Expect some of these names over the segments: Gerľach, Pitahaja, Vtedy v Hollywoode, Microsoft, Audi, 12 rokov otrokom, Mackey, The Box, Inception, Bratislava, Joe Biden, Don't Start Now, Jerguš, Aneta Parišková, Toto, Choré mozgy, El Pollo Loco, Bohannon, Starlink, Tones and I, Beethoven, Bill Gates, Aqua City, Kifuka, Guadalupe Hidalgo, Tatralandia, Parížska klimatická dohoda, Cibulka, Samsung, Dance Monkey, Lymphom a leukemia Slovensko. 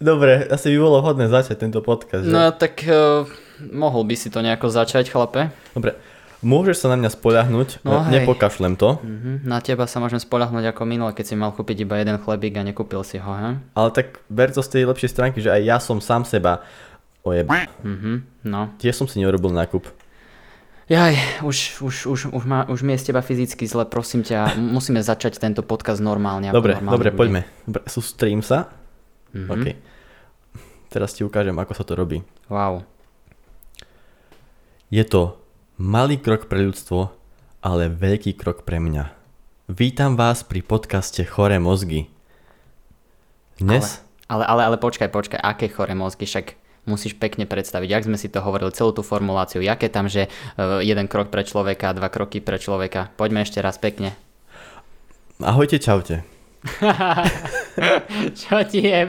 Dobre, asi by bolo vhodné začať tento podcast, že? No tak mohol by si to nejako začať, chlape. Dobre, môžeš sa na mňa spoľahnúť, no, nepokašlem to. Na teba sa môžem spoľahnúť ako minule, keď si mal kúpiť iba jeden chlebík a nekúpil si ho, he? Ale tak ber to z tej lepšej stránky, že aj ja som sám seba ojeb. No. Tiež som si neurobil nákup. Jaj, už mi je z teba fyzicky zle, prosím ťa, musíme začať tento podcast normálne. Dobre, poďme. Sústrím sa. OK. Teraz ti ukážem, ako sa to robí. Wow. Je to malý krok pre ľudstvo, ale veľký krok pre mňa. Vítam vás pri podcaste Choré mozgy. Dnes... Ale počkaj, aké choré mozgy, však... Musíš pekne predstaviť, ak sme si to hovorili, celú tú formuláciu, jaké tam, že jeden krok pre človeka, dva kroky pre človeka. Poďme ešte raz pekne. Ahojte, čaute. Čo ti je?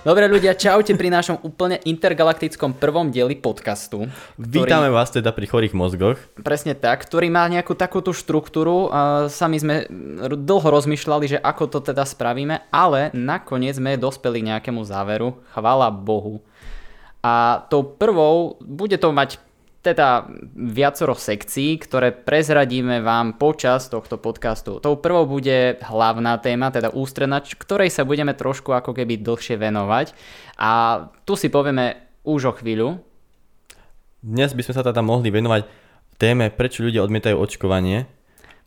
Dobre ľudia, čaute pri našom úplne intergalaktickom prvom dieli podcastu. Vítame vás teda pri chorých mozgoch. Presne tak, ktorý má nejakú takúto štruktúru. Sami sme dlho rozmýšľali, že ako to teda spravíme, ale nakoniec sme dospeli k nejakému záveru. Chvála Bohu. A tou prvou bude to mať teda viacero sekcií, ktoré prezradíme vám počas tohto podcastu. Tou prvou bude hlavná téma, teda ústredná, ktorej sa budeme trošku ako keby dlhšie venovať. A tu si povieme už o chvíľu. Dnes by sme sa teda mohli venovať téme, prečo ľudia odmietajú očkovanie.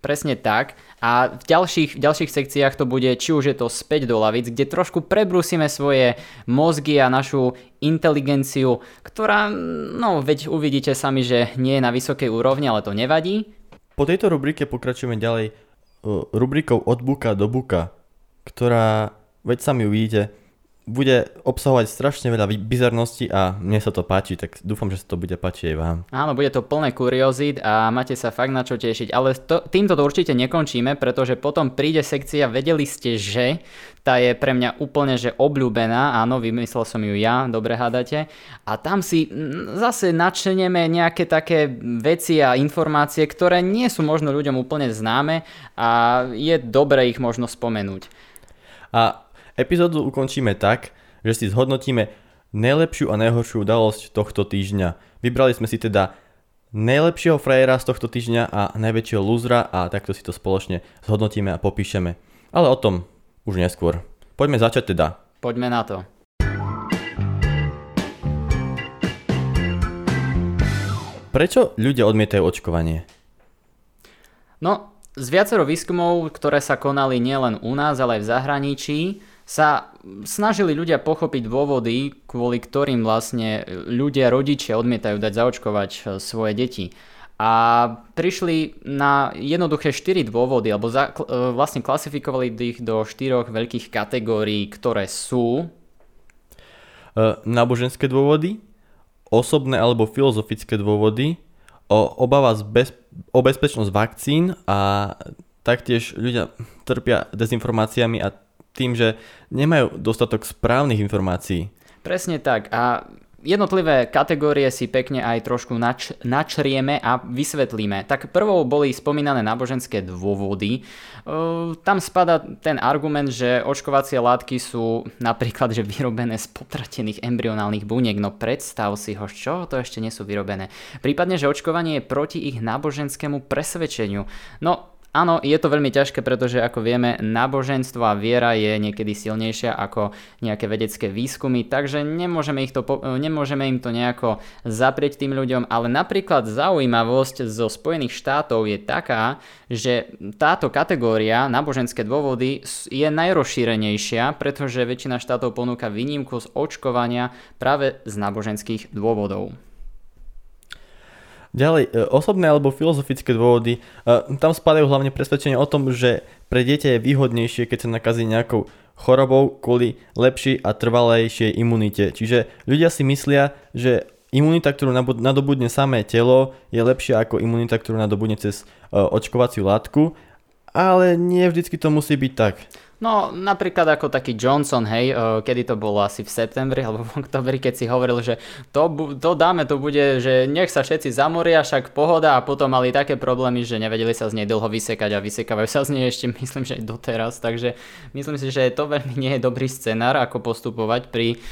Presne tak. A v ďalších sekciách to bude, či už je to späť do lavíc, kde trošku prebrúsime svoje mozgy a našu inteligenciu, ktorá, no veď uvidíte sami, že nie je na vysokej úrovni, ale to nevadí. Po tejto rubrike pokračujeme ďalej rubrikou od buka do buka, ktorá, veď sami uvidíte, bude obsahovať strašne veľa bizarností a mne sa to páči, tak dúfam, že sa to bude páčiť aj vám. Áno, bude to plné kuriozít a máte sa fakt na čo tešiť, ale týmto to určite nekončíme, pretože potom príde sekcia Vedeli ste, že? Tá je pre mňa úplne, že obľúbená, áno, vymyslel som ju ja, dobre hádate. A tam si zase načneme nejaké také veci a informácie, ktoré nie sú možno ľuďom úplne známe a je dobre ich možno spomenúť. A epizódu ukončíme tak, že si zhodnotíme najlepšiu a najhoršiu udalosť tohto týždňa. Vybrali sme si teda najlepšieho frajera z tohto týždňa a najväčšieho lúzra a takto si to spoločne zhodnotíme a popíšeme. Ale o tom už neskôr. Poďme začať teda. Poďme na to. Prečo ľudia odmietajú očkovanie? No, z viacero výskumov, ktoré sa konali nielen u nás, ale aj v zahraničí, sa snažili ľudia pochopiť dôvody, kvôli ktorým vlastne ľudia, rodičia odmietajú dať zaočkovať svoje deti. A prišli na jednoduché 4 dôvody, alebo vlastne klasifikovali ich do 4 veľkých kategórií, ktoré sú... náboženské dôvody, osobné alebo filozofické dôvody, obava o bezpečnosť vakcín a taktiež ľudia trpia dezinformáciami a tým, že nemajú dostatok správnych informácií. Presne tak a jednotlivé kategórie si pekne aj trošku načrieme a vysvetlíme. Tak prvou boli spomínané náboženské dôvody. Tam spada ten argument, že očkovacie látky sú napríklad že vyrobené z potratených embryonálnych buniek. No predstav si ho, čo to ešte nie sú vyrobené. Prípadne, že očkovanie je proti ich náboženskému presvedčeniu. No áno, je to veľmi ťažké, pretože ako vieme, náboženstvo a viera je niekedy silnejšia ako nejaké vedecké výskumy, takže nemôžeme im to nejako zaprieť tým ľuďom, ale napríklad zaujímavosť zo Spojených štátov je taká, že táto kategória náboženské dôvody je najrozšírenejšia, pretože väčšina štátov ponúka výnimku z očkovania práve z náboženských dôvodov. Ďalej, osobné alebo filozofické dôvody, tam spadajú hlavne presvedčenie o tom, že pre dieťa je výhodnejšie, keď sa nakazí nejakou chorobou kvôli lepšej a trvalejšej imunite. Čiže ľudia si myslia, že imunita, ktorú nadobudne samé telo, je lepšia ako imunita, ktorú nadobudne cez očkovaciu látku, ale nie vždycky to musí byť tak. No napríklad ako taký Johnson, hej, kedy to bolo asi v septembri alebo v oktobri, keď si hovoril, že to dáme, to bude, že nech sa všetci zamoria, však pohoda, a potom mali také problémy, že nevedeli sa z nej dlho vysekať a vysekávajú sa z nej ešte, myslím, že aj doteraz, takže myslím si, že to veľmi nie je dobrý scenár, ako postupovať pri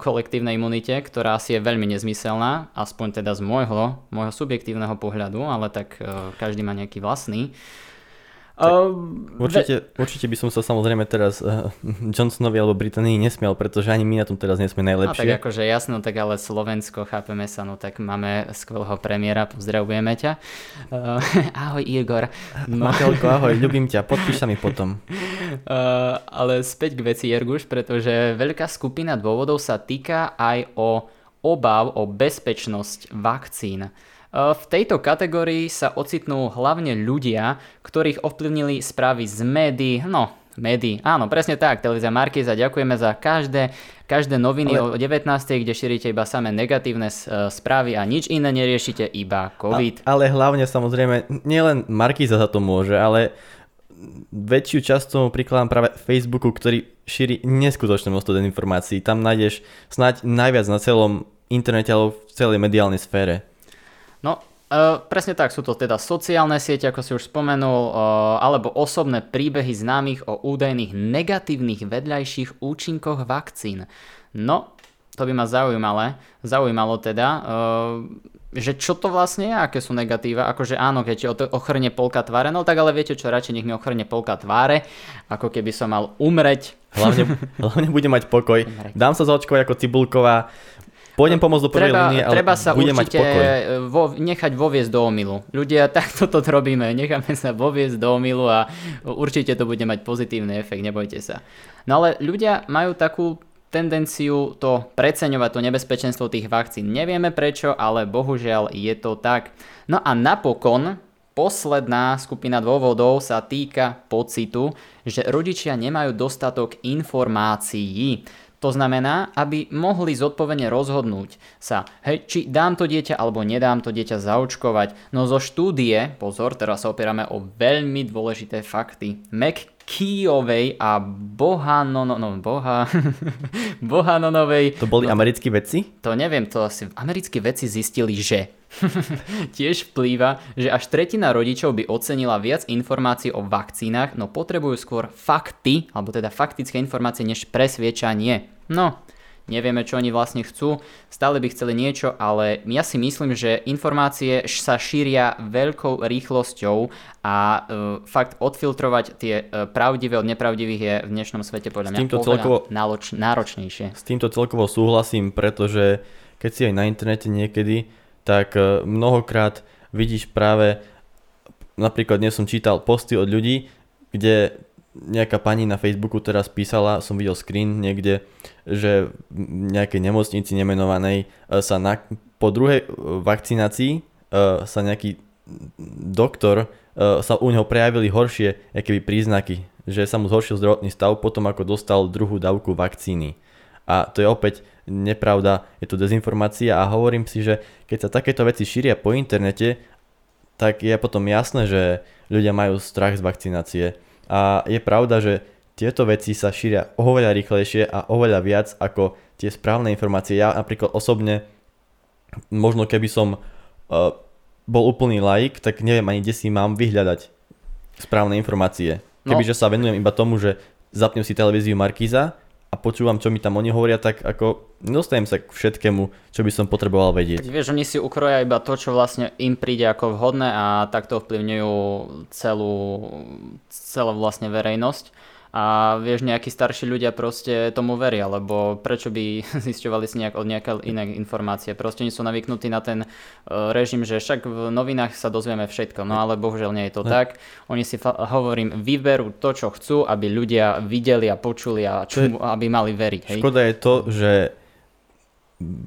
kolektívnej imunite, ktorá asi je veľmi nezmyselná, aspoň teda z môjho subjektívneho pohľadu, ale tak každý má nejaký vlastný. Určite by som sa samozrejme teraz Johnsonovi alebo Británii nesmial, pretože ani my na tom teraz nesme najlepšie. No tak akože jasno, tak ale Slovensko, chápeme sa, no tak máme skvelého premiéra, pozdravujeme ťa. Ahoj Igor. No. Matelko, ahoj, ľubím ťa, podpíš sa mi potom. Ale späť k veci, Jerguš, pretože veľká skupina dôvodov sa týka aj o obáv o bezpečnosť vakcín. V tejto kategórii sa ocitnú hlavne ľudia, ktorých ovplyvnili správy z médií, áno, presne tak, televízia Markiza, ďakujeme za každé noviny o 19. kde šírite iba samé negatívne správy a nič iné neriešite, iba COVID. Ale hlavne samozrejme, nielen Markiza za to môže, ale väčšiu časť tomu prikladám práve Facebooku, ktorý šíri neskutočné množstvo informácií. Tam nájdeš snáď najviac na celom internete alebo v celej mediálnej sfére. No, presne tak, sú to teda sociálne siete, ako si už spomenul, alebo osobné príbehy známych o údajných negatívnych vedľajších účinkoch vakcín. No, to by ma zaujímalo teda, že čo to vlastne je, aké sú negatíva, akože áno, keď ti ochrne polka tváre, no tak ale viete čo, radšej nech mi ochrne polka tváre, ako keby som mal umreť. Hlavne budem mať pokoj, dám sa zaočkovať ako Cibulková. Pôjdem pomôcť do prvej línie, ale budem mať pokoj. Treba sa určite nechať voviesť do omylu. Ľudia, takto to robíme. Necháme sa voviesť do omylu a určite to bude mať pozitívny efekt, nebojte sa. No ale ľudia majú takú tendenciu to preceňovať, to nebezpečenstvo tých vakcín. Nevieme prečo, ale bohužiaľ je to tak. No a napokon posledná skupina dôvodov sa týka pocitu, že rodičia nemajú dostatok informácií. To znamená, aby mohli zodpovedne rozhodnúť sa, hej, či dám to dieťa alebo nedám to dieťa zaočkovať. No zo štúdie, pozor, teraz sa opierame o veľmi dôležité fakty, Mackeyovej a Bohannonovej. To boli americkí vedci? To neviem, to asi americkí vedci zistili, že tiež vplýva, že až tretina rodičov by ocenila viac informácií o vakcínach, no potrebujú skôr fakty, alebo teda faktické informácie, než presviečanie. No, nevieme, čo oni vlastne chcú, stále by chceli niečo, ale ja si myslím, že informácie sa šíria veľkou rýchlosťou a fakt odfiltrovať tie pravdivé od nepravdivých je v dnešnom svete podľa mňa náročnejšie. S týmto celkovo súhlasím, pretože keď si aj na internete niekedy, tak mnohokrát vidíš práve, napríklad dnes som čítal posty od ľudí, kde nejaká pani na Facebooku teraz písala, som videl screen niekde, že v nejakej nemocnici nemenovanej sa po druhej vakcinácii sa nejaký doktor, sa u neho prejavili horšie akéby príznaky, že sa mu zhoršil zdravotný stav potom ako dostal druhú dávku vakcíny. A to je opäť nepravda, je to dezinformácia a hovorím si, že keď sa takéto veci šíria po internete, tak je potom jasné, že ľudia majú strach z vakcinácie a je pravda, že tieto veci sa šíria oveľa rýchlejšie a oveľa viac ako tie správne informácie. Ja napríklad osobne, možno keby som bol úplný laik, tak neviem ani, kde si mám vyhľadať správne informácie. Kebyže sa venujem iba tomu, že zapnem si televíziu Markiza a počúvam, čo mi tam oni hovoria, tak ako dostajem sa k všetkému, čo by som potreboval vedieť. Vieš, oni si ukroja iba to, čo vlastne im príde ako vhodné a takto ovplyvňujú celú vlastne verejnosť. A vieš, nejakí starší ľudia proste tomu veria, lebo prečo by zisťovali si od nejaké iné informácie. Proste nie sú navyknutí na ten režim, že však v novinách sa dozvieme všetko, no ale bohužiaľ nie je to tak. Oni si, hovorím, vyberú to, čo chcú, aby ľudia videli a počuli a aby mali veriť. Hej? Škoda je to, že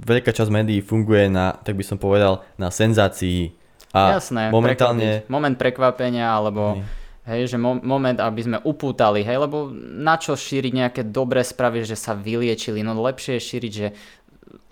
veľká časť médií funguje na, tak by som povedal, na senzácii. A jasné, momentálne moment prekvapenia alebo... Hej, že moment, aby sme upútali, hej, lebo na čo šíriť nejaké dobré správy, že sa vyliečili, no lepšie je šíriť, že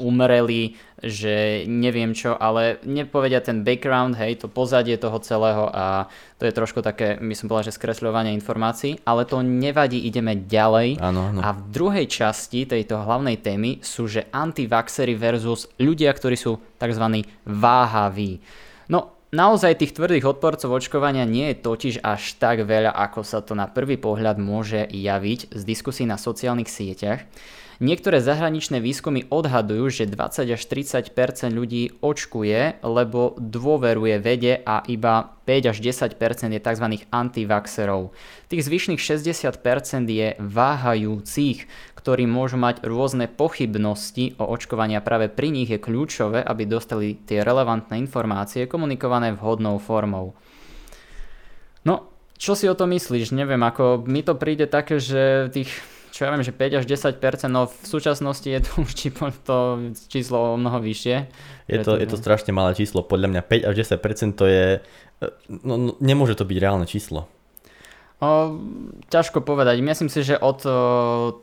umreli, že neviem čo, ale nepovedia ten background, hej, to pozadie toho celého a to je trošku také, my som povedal, že skresľovanie informácií, ale to nevadí, ideme ďalej. Áno, áno. A v druhej časti tejto hlavnej témy sú, že antivaxery versus ľudia, ktorí sú tzv. Váhaví. No, naozaj tých tvrdých odporcov očkovania nie je totiž až tak veľa, ako sa to na prvý pohľad môže javiť z diskusí na sociálnych sieťach. Niektoré zahraničné výskumy odhadujú, že 20 až 30 % ľudí očkuje, lebo dôveruje vede a iba 5 až 10 % je tzv. Antivaxerov. Tých zvyšných 60 % je váhajúcich, ktorí môžu mať rôzne pochybnosti o očkovania. Práve pri nich je kľúčové, aby dostali tie relevantné informácie komunikované vhodnou formou. No, čo si o to myslíš? Neviem, ako mi to príde také, že tých... Čo ja viem, že 5 až 10 % no v súčasnosti je to už to číslo mnoho vyššie. Je to strašne malé číslo. Podľa mňa 5 až 10 % to je... No, nemôže to byť reálne číslo. Ťažko povedať. Myslím si, že od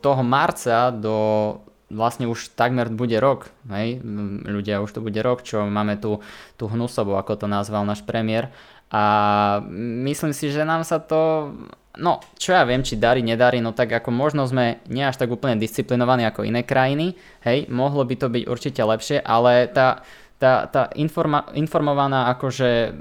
toho marca do... vlastne už takmer bude rok, hej? Ľudia, už to bude rok, čo máme tú hnusobu, ako to nazval náš premiér. A myslím si, že nám sa to... No, čo ja viem, či darí, nedarí, no tak ako možno sme nie až tak úplne disciplinovaní ako iné krajiny, hej, mohlo by to byť určite lepšie, ale tá informovaná akože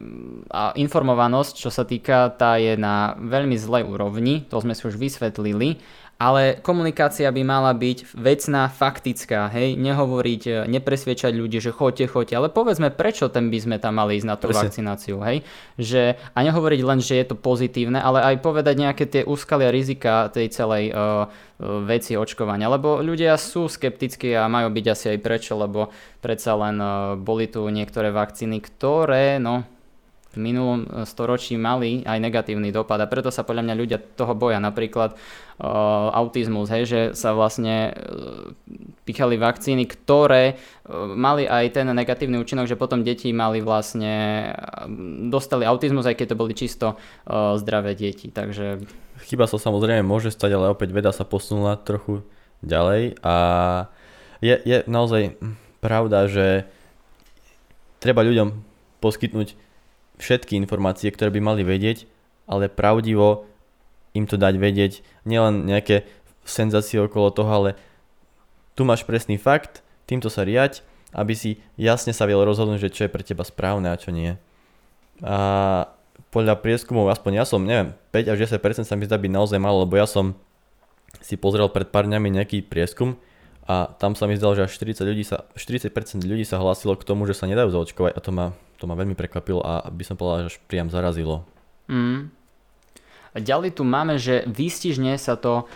informovanosť, čo sa týka, tá je na veľmi zlej úrovni, to sme si už vysvetlili, ale komunikácia by mala byť vecná, faktická, hej, nehovoriť, nepresviečať ľudí, že choďte, ale povedzme, prečo tam by sme tam mali ísť na tú vakcináciu, hej, že, a nehovoriť len, že je to pozitívne, ale aj povedať nejaké tie úskalia rizika tej celej veci očkovania, lebo ľudia sú skeptickí a majú byť asi aj prečo, lebo predsa len boli tu niektoré vakcíny, ktoré, no, v minulom storočí mali aj negatívny dopad a preto sa podľa mňa ľudia toho boja, napríklad autizmus, hej, že sa vlastne pichali vakcíny, ktoré mali aj ten negatívny účinok, že potom deti mali vlastne, dostali autizmus, aj keď to boli čisto zdravé deti, takže... Chyba sa samozrejme môže stať, ale opäť veda sa posunula trochu ďalej a je naozaj pravda, že treba ľuďom poskytnúť všetky informácie, ktoré by mali vedieť, ale pravdivo im to dať vedieť, nielen nejaké senzácie okolo toho, ale tu máš presný fakt, týmto sa riaď, aby si jasne sa vedel rozhodnúť, že čo je pre teba správne a čo nie. A podľa prieskumov, aspoň ja som, neviem, 5 až 10% sa mi zdá byť naozaj málo, lebo ja som si pozrel pred pár dňami nejaký prieskum a tam sa mi zdalo, že až 40% ľudí sa hlásilo k tomu, že sa nedajú zaočkovať a to ma veľmi prekvapilo a by som povedal, že až priam zarazilo. A ďalej tu máme, že výstižne sa to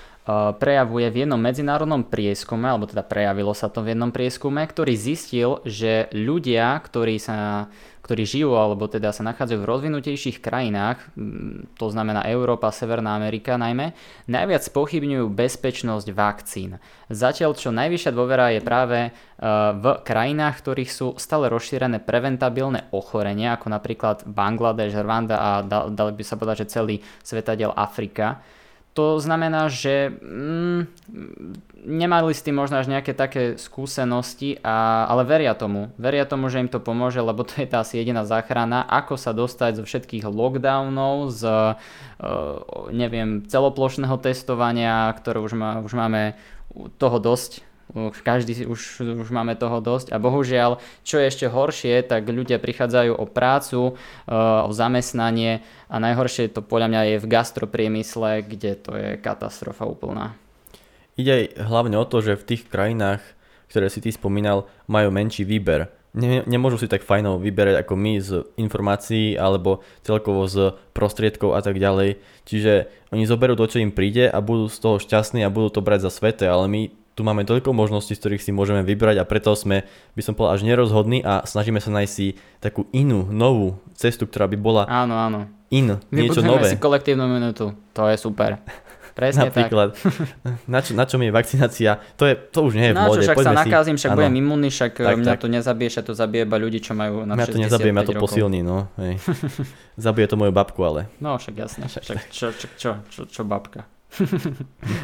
prejavuje v jednom medzinárodnom prieskume, alebo teda prejavilo sa to v jednom prieskume, ktorý zistil, že ľudia, ktorí žijú alebo teda sa nachádzajú v rozvinutejších krajinách, to znamená Európa, Severná Amerika najmä, najviac spochybňujú bezpečnosť vakcín. Zatiaľ čo najvyššia dôvera je práve v krajinách, ktorých sú stále rozšírené preventabilné ochorenia, ako napríklad Bangladeš, Rwanda a dali by sa povedať, že celý svetadiel Afrika. To znamená, že nemali s tým možno až nejaké také skúsenosti, ale veria tomu, že im to pomôže, lebo to je tá asi jediná záchrana, ako sa dostať zo všetkých lockdownov, z neviem, celoplošného testovania, ktoré už máme toho dosť. Každý už máme toho dosť a bohužiaľ, čo je ešte horšie, tak ľudia prichádzajú o prácu, o zamestnanie a najhoršie to podľa mňa je v gastropriemysle, kde to je katastrofa úplná. Ide aj hlavne o to, že v tých krajinách, ktoré si ty spomínal, majú menší výber. Nemôžu si tak fajno vyberať ako my z informácií alebo celkovo z prostriedkov a tak ďalej. Čiže oni zoberú to, čo im príde a budú z toho šťastní a budú to brať za sveté, ale my tu máme toľko možností, z ktorých si môžeme vybrať a preto sme, by som povedal, až nerozhodní a snažíme sa nájsť si takú inú, novú cestu, ktorá by bola áno. Niečo nové. My budeme si kolektívnu minútu, to je super. Presne napríklad, tak. Na čom je vakcinácia, to už nie je v móde. Však poďme sa nakazím, však budem imunný, však tak, mňa to nezabije, však to zabije iba ľudí, čo majú na 65 rokov. Mňa to nezabije, mňa to posilní, no. Hej. Zabije to moju babku, ale. No však jasné, však čo babka.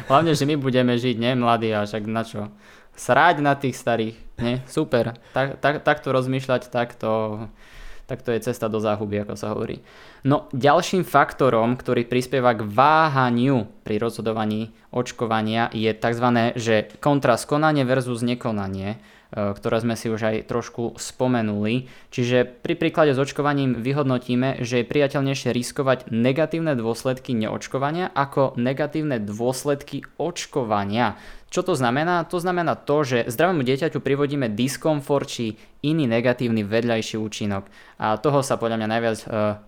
Hlavne, že my budeme žiť, nie mladí, a však na čo? sráť na tých starých, nie? Super. Takto rozmýšľať, takto je cesta do záhuby, ako sa hovorí. No ďalším faktorom, ktorý prispieva k váhaniu pri rozhodovaní očkovania, je tzv. Že kontrast konanie versus nekonanie, ktoré sme si už aj trošku spomenuli. Čiže pri príklade s očkovaním vyhodnotíme, že je priateľnejšie riskovať negatívne dôsledky neočkovania ako negatívne dôsledky očkovania. Čo to znamená? To znamená to, že zdravému dieťaťu privodíme diskomfort či iný negatívny vedľajší účinok. A toho sa podľa mňa najviac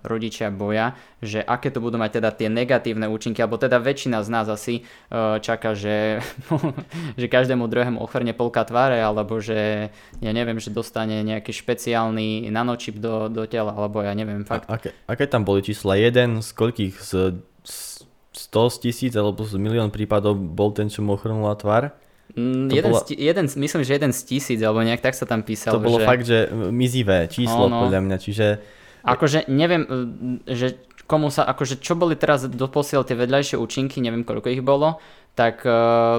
rodičia boja, že aké to budú mať teda tie negatívne účinky, alebo teda väčšina z nás asi čaká, že každému druhému ochrne polka tváre, alebo že ja neviem, že dostane nejaký špeciálny nanočip do tela, alebo ja neviem fakt. Aké tam boli čísla? 1 z koľkých? Z 100 000 alebo z 1 000 000 prípadov bol ten, čo mu ochrnula tvár? Myslím, že 1 z 1000 alebo nejak tak sa tam písalo. To bolo fakt, že mizivé číslo podľa mňa, čiže... Akože neviem, že komu sa, akože čo boli teraz doposiaľ tie vedľajšie účinky, neviem koľko ich bolo, tak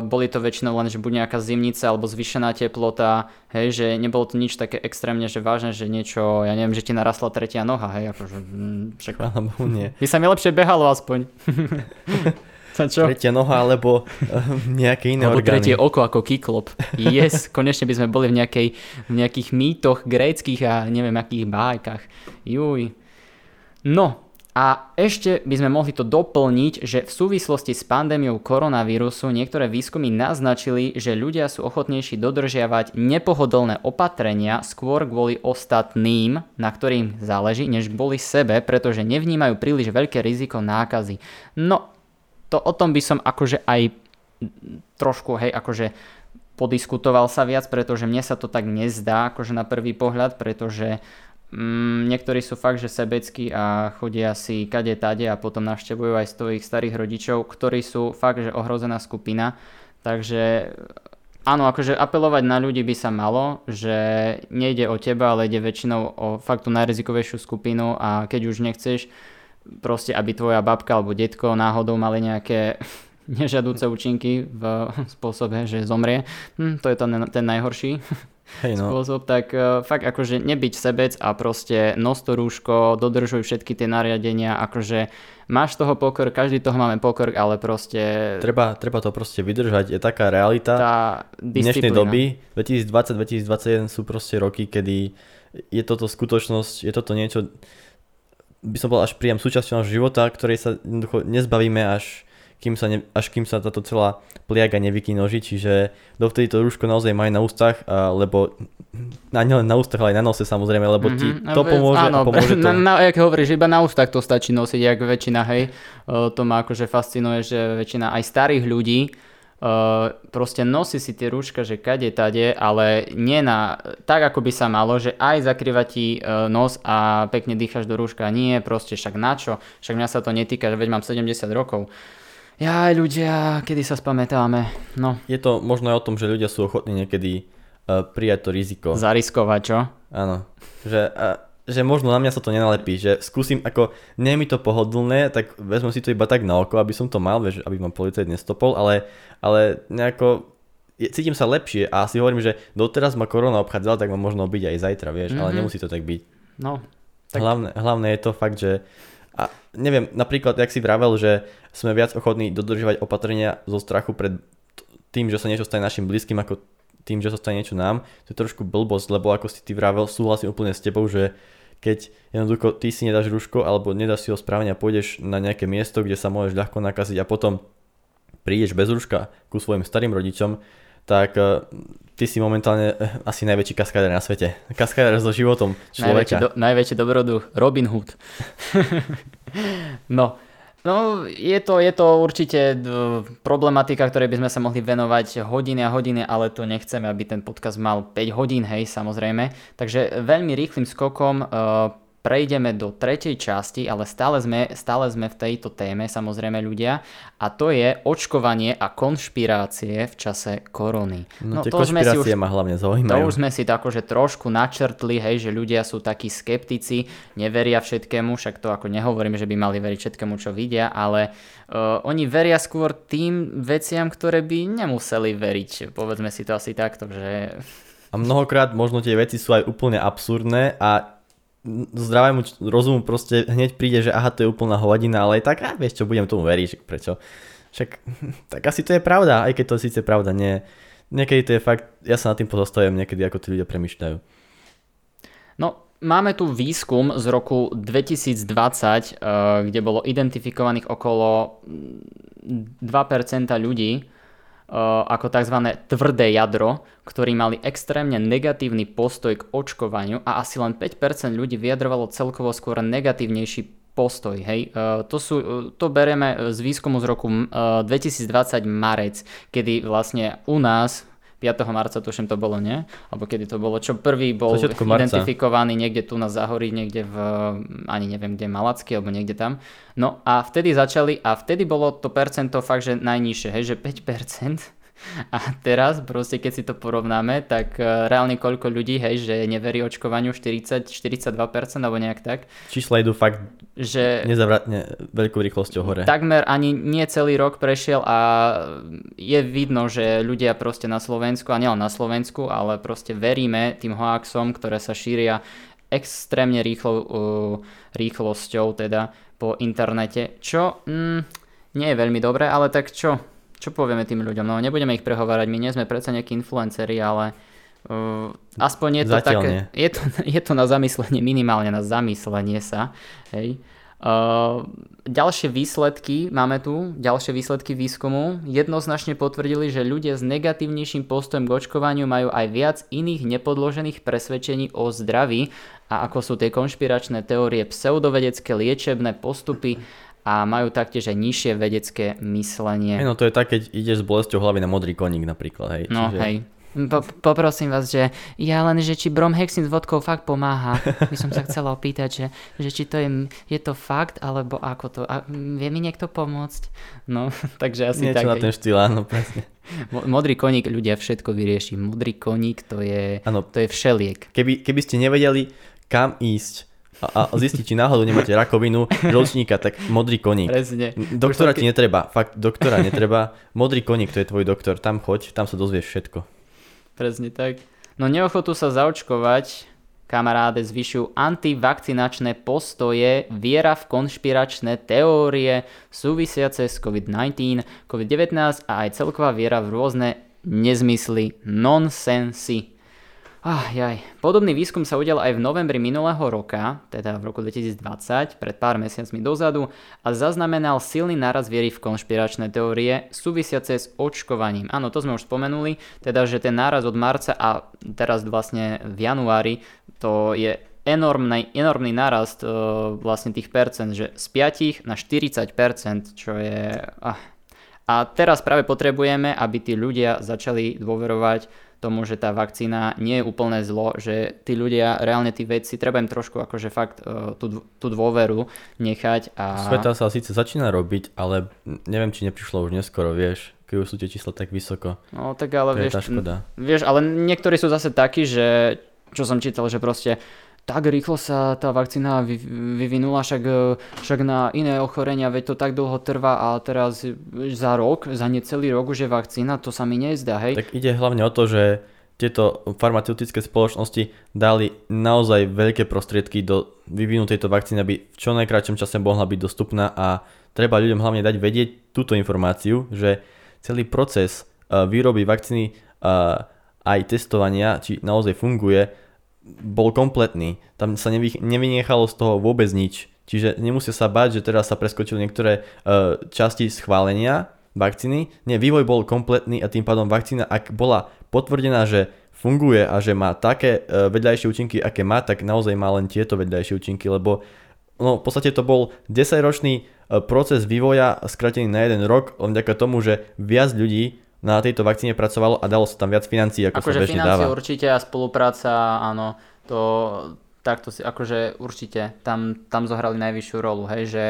boli to väčšinou len, že buď nejaká zimnica alebo zvýšená teplota, hej, že nebolo to nič také extrémne, že vážne, že niečo, ja neviem, že ti narastla tretia noha, hej, akože však... Alebo nie. By sa mi lepšie behalo aspoň. Tretia noha alebo nejaké iné orgány. Alebo tretie oko ako kyklop. Yes, konečne by sme boli v nejakých mýtoch gréckych a neviem akých bájkach. Juj. No a ešte by sme mohli to doplniť, že v súvislosti s pandémiou koronavírusu niektoré výskumy naznačili, že ľudia sú ochotnejší dodržiavať nepohodlné opatrenia skôr kvôli ostatným, na ktorým záleží, než kvôli sebe, pretože nevnímajú príliš veľké riziko nákazy. No to o tom by som akože aj trošku, hej, akože podiskutoval sa viac, pretože mne sa to tak nezdá, akože na prvý pohľad, pretože niektorí sú fakt, že sebeckí a chodia si kade tade a potom navštevujú aj svojich starých rodičov, ktorí sú fakt, že ohrozená skupina, takže áno, akože apelovať na ľudí by sa malo, že nejde o teba, ale ide väčšinou o fakt tú najrizikovejšiu skupinu a keď už nechceš proste, aby tvoja babka alebo detko náhodou mali nejaké nežiaduce účinky v spôsobe, že zomrie. To je ten najhorší spôsob. Tak fakt akože nebyť sebec a proste nos to rúško, dodržuj všetky tie nariadenia, akože máš toho pokor, každý toho máme pokor, ale proste... Treba to proste vydržať, je taká realita. Tá disciplína. Dnešnej doby, 2020-2021 sú proste roky, kedy je toto skutočnosť, je toto niečo... by som bol až priam súčasťou nášho života, ktorej sa nezbavíme až kým sa táto celá pliaga nevykinoží, čiže dovtedy to rúško naozaj maj na ústach, lebo nielen na ústach, ale aj na nose samozrejme, lebo ti to pomôže áno, a pomôže to. Jak hovoríš, iba na ústach to stačí nosiť, jak väčšina, hej, to ma akože fascinuje, že väčšina aj starých ľudí proste nosí si tie rúška, že kade tade, ale nie na tak ako by sa malo, že aj zakrýva ti nos a pekne dýcháš do rúška, nie, proste však na čo, však mňa sa to netýka, že veď mám 70 rokov. Jaj ľudia, kedy sa spamätáme, no. Je to možno aj o tom, že ľudia sú ochotní niekedy prijať to riziko. Zariskovať, čo? Áno, že možno na mňa sa to nenalepí, že skúsim, ako nie je mi to pohodlné, tak vezmem si to iba tak na oko, aby som to mal, aby ma policajt nestopol, ale nejako cítim sa lepšie a si hovorím, že doteraz ma korona obchádzala, tak ma možno byť aj zajtra, vieš, ale nemusí to tak byť. No, tak... Hlavne je to fakt, že a neviem, napríklad, jak si vravel, že sme viac ochotní dodržovať opatrenia zo strachu pred tým, že sa niečo stane našim blízkym, ako tým, že sa stane niečo nám, to je trošku blbosť, lebo ako si ty vravel, súhlasím úplne s tebou, že keď jednoducho ty si nedáš rúško alebo nedáš si ho správne a pôjdeš na nejaké miesto, kde sa môžeš ľahko nakaziť a potom prídeš bez rúška ku svojim starým rodičom, tak ty si momentálne asi najväčší kaskadér na svete. Kaskadér so životom človeka. Najväčší dobrodruh Robin Hood. No, je to určite problematika, ktorej by sme sa mohli venovať hodiny a hodiny, ale to nechceme, aby ten podcast mal 5 hodín, hej, samozrejme. Takže veľmi rýchlym skokom prejdeme do tretej časti, ale stále sme v tejto téme, samozrejme, ľudia, a to je očkovanie a konšpirácie v čase korony. No tie to konšpirácie ma hlavne zaujímajú. To už sme si takože trošku načrtli, hej, že ľudia sú takí skeptici, neveria všetkému, však to ako nehovorím, že by mali veriť všetkému, čo vidia, ale oni veria skôr tým veciam, ktoré by nemuseli veriť. Povedzme si to asi takto, že... A mnohokrát možno tie veci sú aj úplne absurdné a zdravému rozumu proste hneď príde, že aha, to je úplná hovadina, ale aj tak, a vieš čo, budem tomu veriť, prečo? Však, tak asi to je pravda, aj keď to síce pravda nie. Niekedy to je fakt, ja sa nad tým pozastavujem niekedy, ako tí ľudia premýšľajú. No, máme tu výskum z roku 2020, kde bolo identifikovaných okolo 2% ľudí, ako tzv. Tvrdé jadro, ktorí mali extrémne negatívny postoj k očkovaniu a asi len 5% ľudí vyjadrovalo celkovo skôr negatívnejší postoj. Hej. To bereme z výskumu z roku 2020 marec, kedy vlastne u nás 5. marca tuším to bolo, nie? Alebo kedy to bolo, čo prvý bol identifikovaný niekde tu na Zahorí, niekde v, ani neviem kde, Malacky alebo niekde tam. No a vtedy začali a vtedy bolo to percento fakt, že najnižšie, hej, že 5%. A teraz proste keď si to porovnáme, tak reálne koľko ľudí, hej, že neverí očkovaniu, 40, 42% alebo nejak tak. Čísla idú fakt že nezavratne veľkou rýchlosťou hore. Takmer ani nie celý rok prešiel a je vidno, že ľudia proste na Slovensku, a nielen na Slovensku, ale proste veríme tým hoaxom, ktoré sa šíria extrémne rýchlosťou teda po internete, čo nie je veľmi dobré, ale tak čo povieme tým ľuďom? No nebudeme ich prehovárať, my nie sme predsa nejakí influenceri, ale aspoň je to také, je to na zamyslenie, minimálne na zamyslenie sa. Hej. Ďalšie výsledky výskumu jednoznačne potvrdili, že ľudia s negatívnejším postojom k očkovaniu majú aj viac iných nepodložených presvedčení o zdraví, a ako sú tie konšpiračné teórie, pseudovedecké liečebné postupy, a majú taktiež aj nižšie vedecké myslenie. No to je tak, keď ideš s bolesťou hlavy na Modrý koník napríklad, hej. No čiže... hej. Poprosím vás, že ja len, že či bromhexin s vodkou fakt pomáha. By som sa chcela opýtať, že či to je to fakt, alebo ako to. A vie mi niekto pomôcť? No, takže asi niečo tak. Niečo na ten štýl, áno, presne. Modrý koník, ľudia, všetko vyrieši. Modrý koník, to je všeliek. Keby ste nevedeli, kam ísť, a zistiť, či náhodou nemáte rakovinu žlčníka, tak Modrý koník. Prezne. Doktora ti netreba, fakt doktora netreba. Modrý koník, to je tvoj doktor, tam choď, tam sa dozvieš všetko. Prezne tak. No neochotu sa zaočkovať, kamaráde, zvyšujú antivakcinačné postoje, viera v konšpiračné teórie súvisiace s COVID-19, COVID-19 a aj celková viera v rôzne nezmysly, nonsensy. Podobný výskum sa udial aj v novembri minulého roka, teda v roku 2020, pred pár mesiacmi dozadu, a zaznamenal silný nárast viery v konšpiračné teórie súvisiace s očkovaním. Áno, to sme už spomenuli, teda že ten nárast od marca a teraz vlastne v januári, to je enormný nárast vlastne tých percent, že z 5 na 40%, čo je... A teraz práve potrebujeme, aby tí ľudia začali dôverovať tomu, že tá vakcína nie je úplné zlo, že tí ľudia, reálne tí vedci, treba im trošku akože fakt tú dôveru nechať. Sveta sa síce začína robiť, ale neviem, či neprišlo už neskoro, vieš, keď už sú tie čísla tak vysoko. No tak ale vieš, ale niektorí sú zase takí, že, čo som čítal, že proste tak rýchlo sa tá vakcína vyvinula, však na iné ochorenia, veď to tak dlho trvá a teraz za necelý rok už je vakcína, to sa mi nezdá, hej. Tak ide hlavne o to, že tieto farmaceutické spoločnosti dali naozaj veľké prostriedky do vyvinu tejto vakcíny, aby v čo najkratšom čase mohla byť dostupná, a treba ľuďom hlavne dať vedieť túto informáciu, že celý proces výroby vakcíny aj testovania, či naozaj funguje, bol kompletný. Tam sa nevynechalo z toho vôbec nič. Čiže nemusia sa báť, že teraz sa preskočili niektoré časti schválenia vakcíny. Nie, vývoj bol kompletný a tým pádom vakcína, ak bola potvrdená, že funguje a že má také vedľajšie účinky, aké má, tak naozaj má len tieto vedľajšie účinky, lebo v podstate to bol 10-ročný proces vývoja skratený na 1 rok, len vďaka tomu, že viac ľudí na tejto vakcíne pracovalo a dalo sa tam viac financií, ako sa bežne dáva. Akože financie určite a spolupráca, áno, to takto si, akože určite tam zohrali najvyššiu rolu, hej, že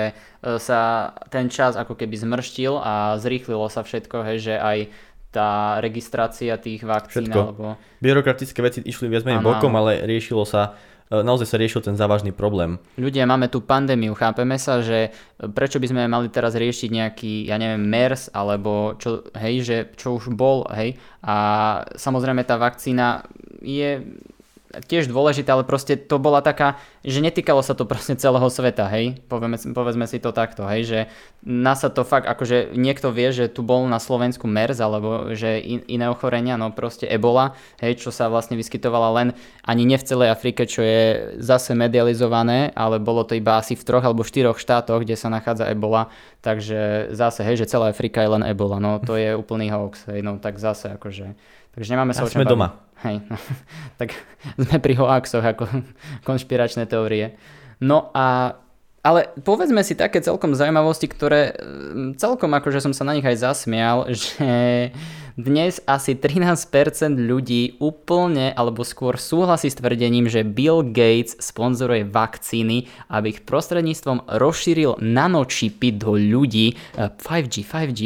sa ten čas ako keby zmrštil a zrýchlilo sa všetko, hej, že aj tá registrácia tých vakcín, alebo byrokratické veci išli viac menej bokom, ale riešilo sa, naozaj sa riešil ten závažný problém. Ľudia, máme tu pandémiu, chápeme sa, že prečo by sme mali teraz riešiť nejaký, ja neviem, MERS, alebo čo, hej, že čo už bol, hej. A samozrejme tá vakcína je tiež dôležitá, ale proste to bola taká, že netýkalo sa to proste celého sveta, hej. Povedzme si to takto, hej, že nás sa to fakt, akože niekto vie, že tu bol na Slovensku MERS, alebo že iné ochorenia, no proste Ebola, hej, čo sa vlastne vyskytovala len ani ne v celej Afrike, čo je zase medializované, ale bolo to iba asi v 3 alebo 4 štátoch, kde sa nachádza Ebola, takže zase, hej, že celá Afrika je len Ebola, no to je úplný hoax, hej, no tak zase akože, takže nemáme sa o čom baviť. Doma. Hej, no, tak sme pri hoaxoch ako konšpiračné teórie. No a, ale povedzme si také celkom zaujímavosti, ktoré celkom akože som sa na nich aj zasmial, že dnes asi 13% ľudí úplne alebo skôr súhlasí s tvrdením, že Bill Gates sponzoruje vakcíny, aby ich prostredníctvom rozšíril nanočipy do ľudí. 5G, 5G.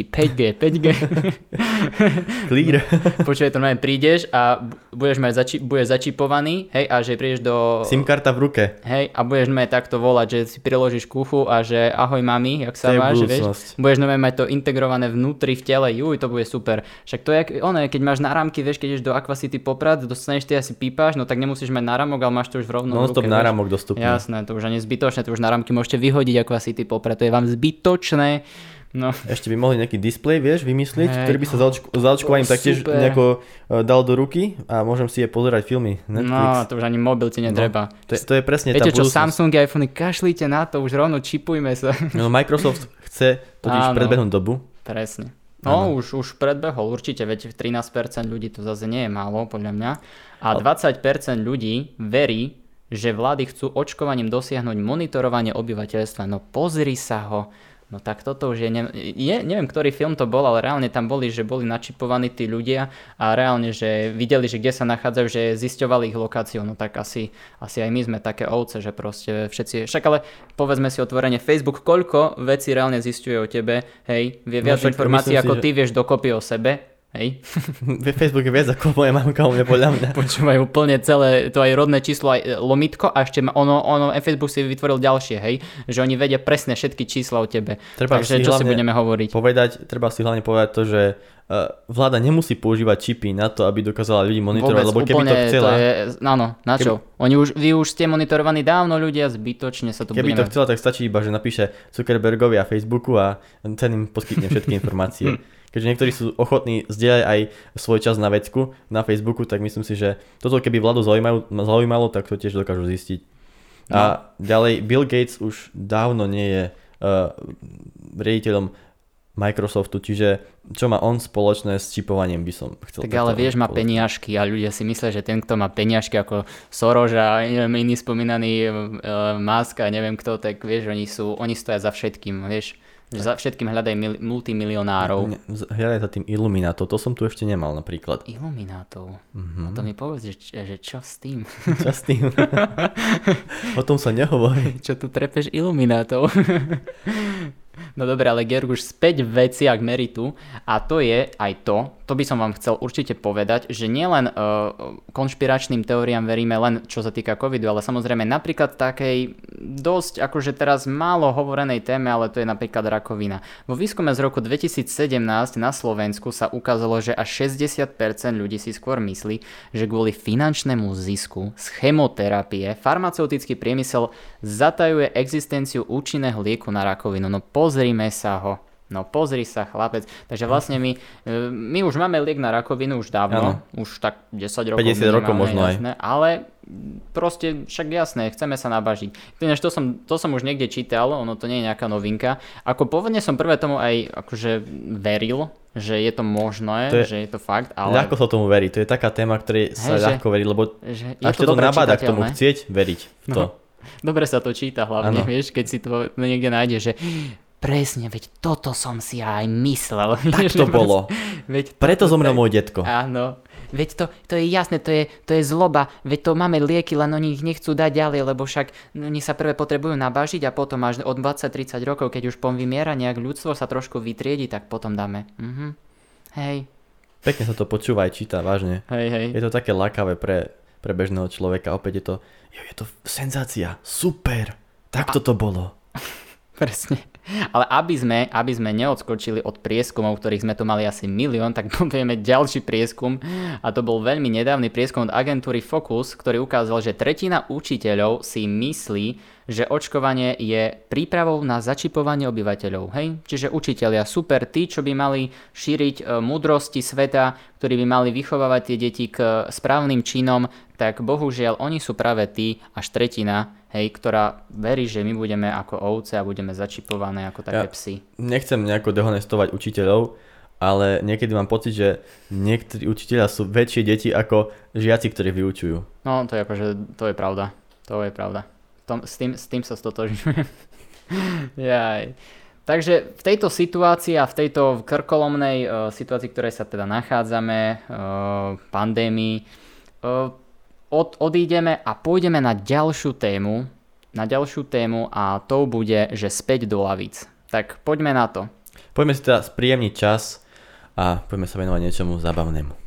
Clear. Počuj, to mňa prídeš a budeš mať budeš začipovaný, hej, a že prídeš do... SIM-karta v ruke. Hej, a budeš mať takto volať, že si priložíš k uchu a že ahoj mami, jak sa máš, vieš. Budeš mať to integrované vnútri v tele, juj, to bude super. Však to je, ono, keď máš náramky, vieš, keď ideš do Aqua City Poprad, dostaneš ty asi pípaš, no tak nemusíš mať náramok, ale máš to už v rovnom ruke. No stop náramok dostupný. Jasné, to už ani zbytočné, to už náramky môžete vyhodiť Aqua City Poprad, to je vám zbytočné. No. Ešte by mohli nejaký displej, vieš, vymyslieť, hej, ktorý by sa zaočkovaním taktiež nejako dal do ruky a môžem si je pozerať filmy. Netflix. No, to už ani mobil ti netreba. No, to je presne tá budúcnosť. Viete čo, Samsung a iPhone, kašlite na to, už rovno čipujme sa. No, Microsoft chce totiž predbehnúť dobu. Presne. No, už predbehol, určite, veď 13% ľudí to zase nie je málo, podľa mňa. A 20% ľudí verí, že vlády chcú očkovaním dosiahnuť monitorovanie obyvateľstva. No pozri sa ho. No tak toto už je, neviem, ktorý film to bol, ale reálne tam boli, že boli načipovaní tí ľudia a reálne, že videli, že kde sa nachádzajú, že zisťovali ich lokáciu. No tak asi aj my sme také ovce, že proste všetci, však ale povedzme si otvorene, Facebook koľko vecí reálne zisťuje o tebe, hej, vie viac informácií ako ty vieš dokopy o sebe. Hej. Facebook je viac ako moja mamka u mňa, podľa mňa. Počúvaj, úplne celé, to aj rodné číslo, aj lomitko a ešte ono Facebook si vytvoril ďalšie, hej, že oni vedia presne všetky čísla o tebe. Takže čo si budeme hovoriť? Treba si hlavne povedať to, že vláda nemusí používať čipy na to, aby dokázala ľudí monitorovať, lebo keby to chcela... To je, áno, na čo? Vy už ste monitorovaní dávno, ľudia, zbytočne sa tu budeme... Keby to chcela, tak stačí iba, že napíše Zuckerbergovi a Facebooku a ten im poskytne všetky informácie. Keďže niektorí sú ochotní zdieľať aj svoj čas na vecku, na Facebooku, tak myslím si, že toto keby vládu zaujímalo, tak to tiež dokážu zistiť. No. A ďalej, Bill Gates už dávno nie je riaditeľom Microsoftu, čiže čo má on spoločné s čipovaním, by som chcel. Tak ale vieš, má peniažky a ľudia si myslia, že ten, kto má peniažky ako Soros a iný spomínaný Musk a neviem kto, tak vieš, oni stoja za všetkým, vieš. Za všetkým hľadaj multimilionárov. Hľadaj za tým Iluminátov, to som tu ešte nemal napríklad. Iluminátov? Mm-hmm. O tom mi povedz, že čo s tým? Čo s tým? O tom sa nehovorí. Čo tu trepeš Iluminátov? No dobre, ale Georg, už späť veci k meritu a to je aj to by som vám chcel určite povedať, že nielen konšpiračným teóriám veríme len čo sa týka covidu, ale samozrejme napríklad takej dosť akože teraz málo hovorenej téme, ale to je napríklad rakovina. Vo výskume z roku 2017 na Slovensku sa ukázalo, že až 60% ľudí si skôr myslí, že kvôli finančnému zisku z chemoterapie farmaceutický priemysel zatajuje existenciu účinného lieku na rakovinu. No pozrime sa ho. No pozri sa, chlapec. Takže vlastne my už máme liek na rakovinu už dávno. Ano. Už tak 10 rokov. 50 rokov možno aj. Ale proste však jasné, chceme sa nabažiť. To som už niekde čítal, ono to nie je nejaká novinka. Ako pôvodne som prvé tomu aj akože veril, že je to možné, že je to fakt, ale... Ľahko sa tomu verí, to je taká téma, ktorej sa ľahko verí, lebo až to nabáda k tomu chcieť veriť v to. No. Dobre sa to číta hlavne, vieš, keď si to niekde nájde, že presne, veď toto som si aj myslel. Tak to bolo. Veď preto zomrel môj detko. Áno. veď to je jasné, to je zloba, veď to máme lieky, len oni ich nechcú dať ďalej, lebo však oni sa prvé potrebujú nabážiť a potom až od 20-30 rokov, keď už povymiera nejak ľudstvo sa trošku vytriedi, tak potom dáme. Mhm. Hej. Pekne sa to počúva aj číta, vážne. Hej. Je to také lákavé pre bežného človeka, opäť je to, senzácia, super, takto to bolo. Presne. Ale aby sme neodskočili od prieskumov, ktorých sme tu mali asi 1 000 000, tak povieme ďalší prieskum a to bol veľmi nedávny prieskum od agentúry Focus, ktorý ukázal, že 1/3 učiteľov si myslí, že očkovanie je prípravou na začipovanie obyvateľov. Hej? Čiže učitelia super, tí, čo by mali šíriť múdrosti sveta, ktorí by mali vychovávať tie deti k správnym činom, tak bohužiaľ oni sú práve tí, až 1/3, hej, ktorá verí, že my budeme ako ovce a budeme začipované ako také psy. Nechcem nejako dehonestovať učiteľov, ale niekedy mám pocit, že niektorí učiteľia sú väčšie deti ako žiaci, ktorí vyučujú. No to je akože, to je pravda. To je pravda. S tým sa stotožňujem. Jaj. Takže v tejto situácii a v tejto krkolomnej situácii, ktorej sa teda nachádzame, pandémii, odídeme a pôjdeme na ďalšiu tému. A tou bude, že späť do lavíc. Tak poďme na to. Poďme si teda spríjemniť čas a poďme sa venovať niečomu zábavnému.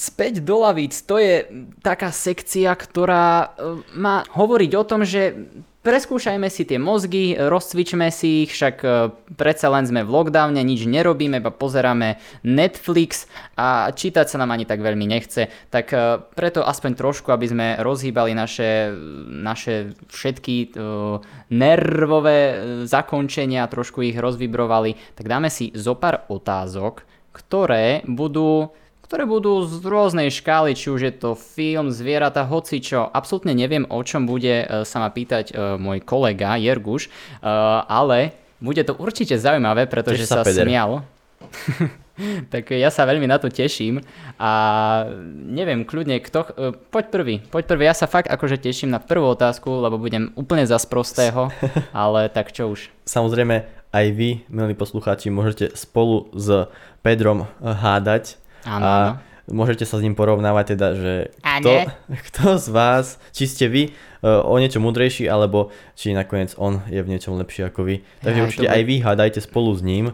Späť do lavíc, to je taká sekcia, ktorá má hovoriť o tom, že preskúšajme si tie mozgy, rozcvičme si ich, však predsa len sme v lockdowne, nič nerobíme, iba pozeráme Netflix a čítať sa nám ani tak veľmi nechce. Tak preto aspoň trošku, aby sme rozhýbali naše všetky nervové zakončenia, trošku ich rozvibrovali, tak dáme si zopár otázok, ktoré budú z rôznej škály, či už je to film, zvieratá, hocičo. Absolútne neviem, o čom bude sa ma pýtať môj kolega Jerguš, ale bude to určite zaujímavé, pretože sa smial. Tak ja sa veľmi na to teším a neviem, kľudne kto... Poď prvý, ja sa fakt akože teším na prvú otázku, lebo budem úplne za sprostého, ale tak čo už. Samozrejme, aj vy, milí poslucháči, môžete spolu s Pedrom hádať. Áno. Môžete sa s ním porovnávať teda, že kto z vás, či ste vy o niečo múdrejší, alebo či nakoniec on je v niečom lepší ako vy. Takže určite aj vy hádajte spolu s ním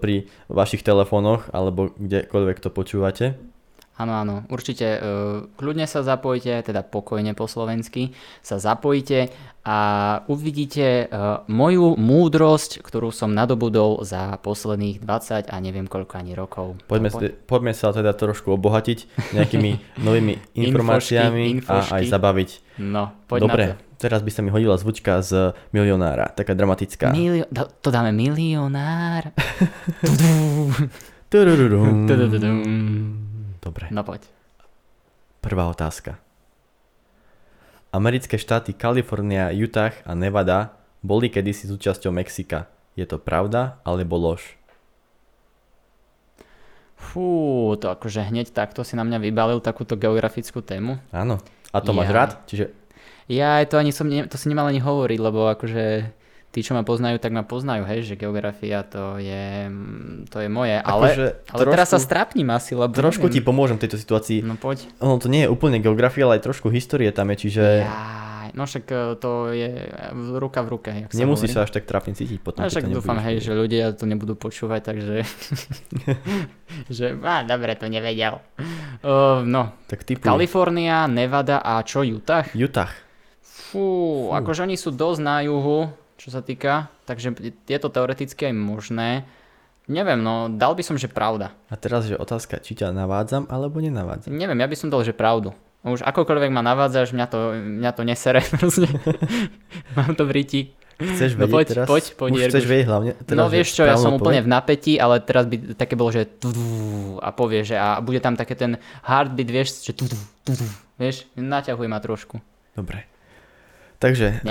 pri vašich telefónoch, alebo kdekoľvek to počúvate. Áno, určite kľudne sa zapojite, teda pokojne po slovensky sa zapojite a uvidíte moju múdrosť, ktorú som nadobudol za posledných 20 a neviem koľko ani rokov. Poďme sa teda trošku obohatiť nejakými novými informáciami infošky. A aj zabaviť. No, poď dobre, na to. Teraz by sa mi hodila zvučka z Milionára, taká dramatická. To dáme Milionár. Dobre. No poď. Prvá otázka. Americké štáty Kalifornia, Utah a Nevada boli kedysi súčasťou Mexika. Je to pravda alebo lož? Fú, to akože hneď takto si na mňa vybalil takúto geografickú tému. Áno. A to máš rád? Čiže... Ja to ani to si nemal ani hovoriť, lebo akože... Tí, čo ma poznajú, tak ma poznajú, hej, že geografia to je moje, ale trošku, teraz sa strápnim asi, lebo... Trošku ti pomôžem v tejto situácii. No poď. Ono to nie je úplne geografia, ale aj trošku histórie tam je, čiže... No však to je ruka v ruke. Nemusíš sa až tak trápne cítiť potom. No však dúfam, hej, že ľudia to nebudú počúvať, takže... že, dobre, to nevedel. No, tak Kalifornia, Nevada a čo, Utah? Utah. Fú. Akože oni sú dosť na juhu. Čo sa týka, takže je to teoreticky aj možné. Neviem, no dal by som, že pravda. A teraz je otázka, či ťa navádzam alebo nenavádzam. Neviem, ja by som dal, že pravdu. Už akokoľvek ma navádzaš, mňa to nesere proste. Mám to v riti. Chceš vedieť teraz? Poď, chceš vedieť hlavne. Teraz, no vieš čo, ja som úplne v napätí, ale teraz by také bolo, že a povie, že a bude tam také ten heartbeat, vieš, že vieš, naťahuje ma trošku. Dobre. Takže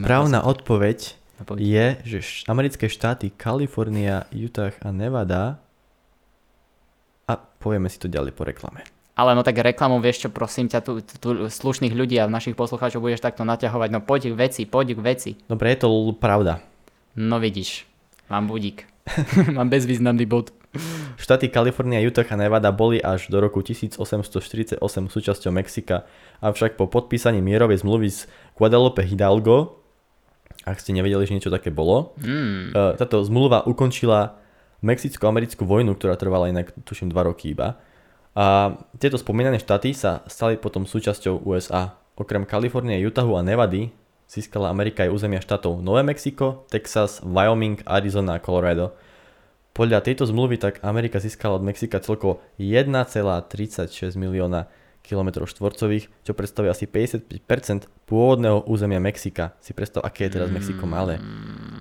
správna odpoveď je, že americké štáty Kalifornia, Utah a Nevada a povieme si to ďalej po reklame. Ale no tak reklamou vieš čo, prosím ťa, tu slušných ľudí a našich poslucháčov budeš takto naťahovať, no poď k veci. Dobre, je to pravda. No vidíš. Mám bodík. Mám bezvýznamný bod. Štáty Kalifornia, Utah a Nevada boli až do roku 1848 súčasťou Mexika, avšak po podpísaní mierovej zmluvy s Guadalupe Hidalgo, ak ste nevedeli, že niečo také bolo, táto zmluva ukončila Mexicko-americkú vojnu, ktorá trvala inak tuším 2 roky iba. A tieto spomínané štáty sa stali potom súčasťou USA. Okrem Kalifornie, Utahu a Nevady získala Amerika aj územia štátov Nové Mexiko, Texas, Wyoming, Arizona a Colorado. Podľa tejto zmluvy tak Amerika získala od Mexika celkovo 1,36 milióna kilometrov štvorcových, čo predstavuje asi 55% pôvodného územia Mexika. Si predstav, aké je teraz Mexiko malé.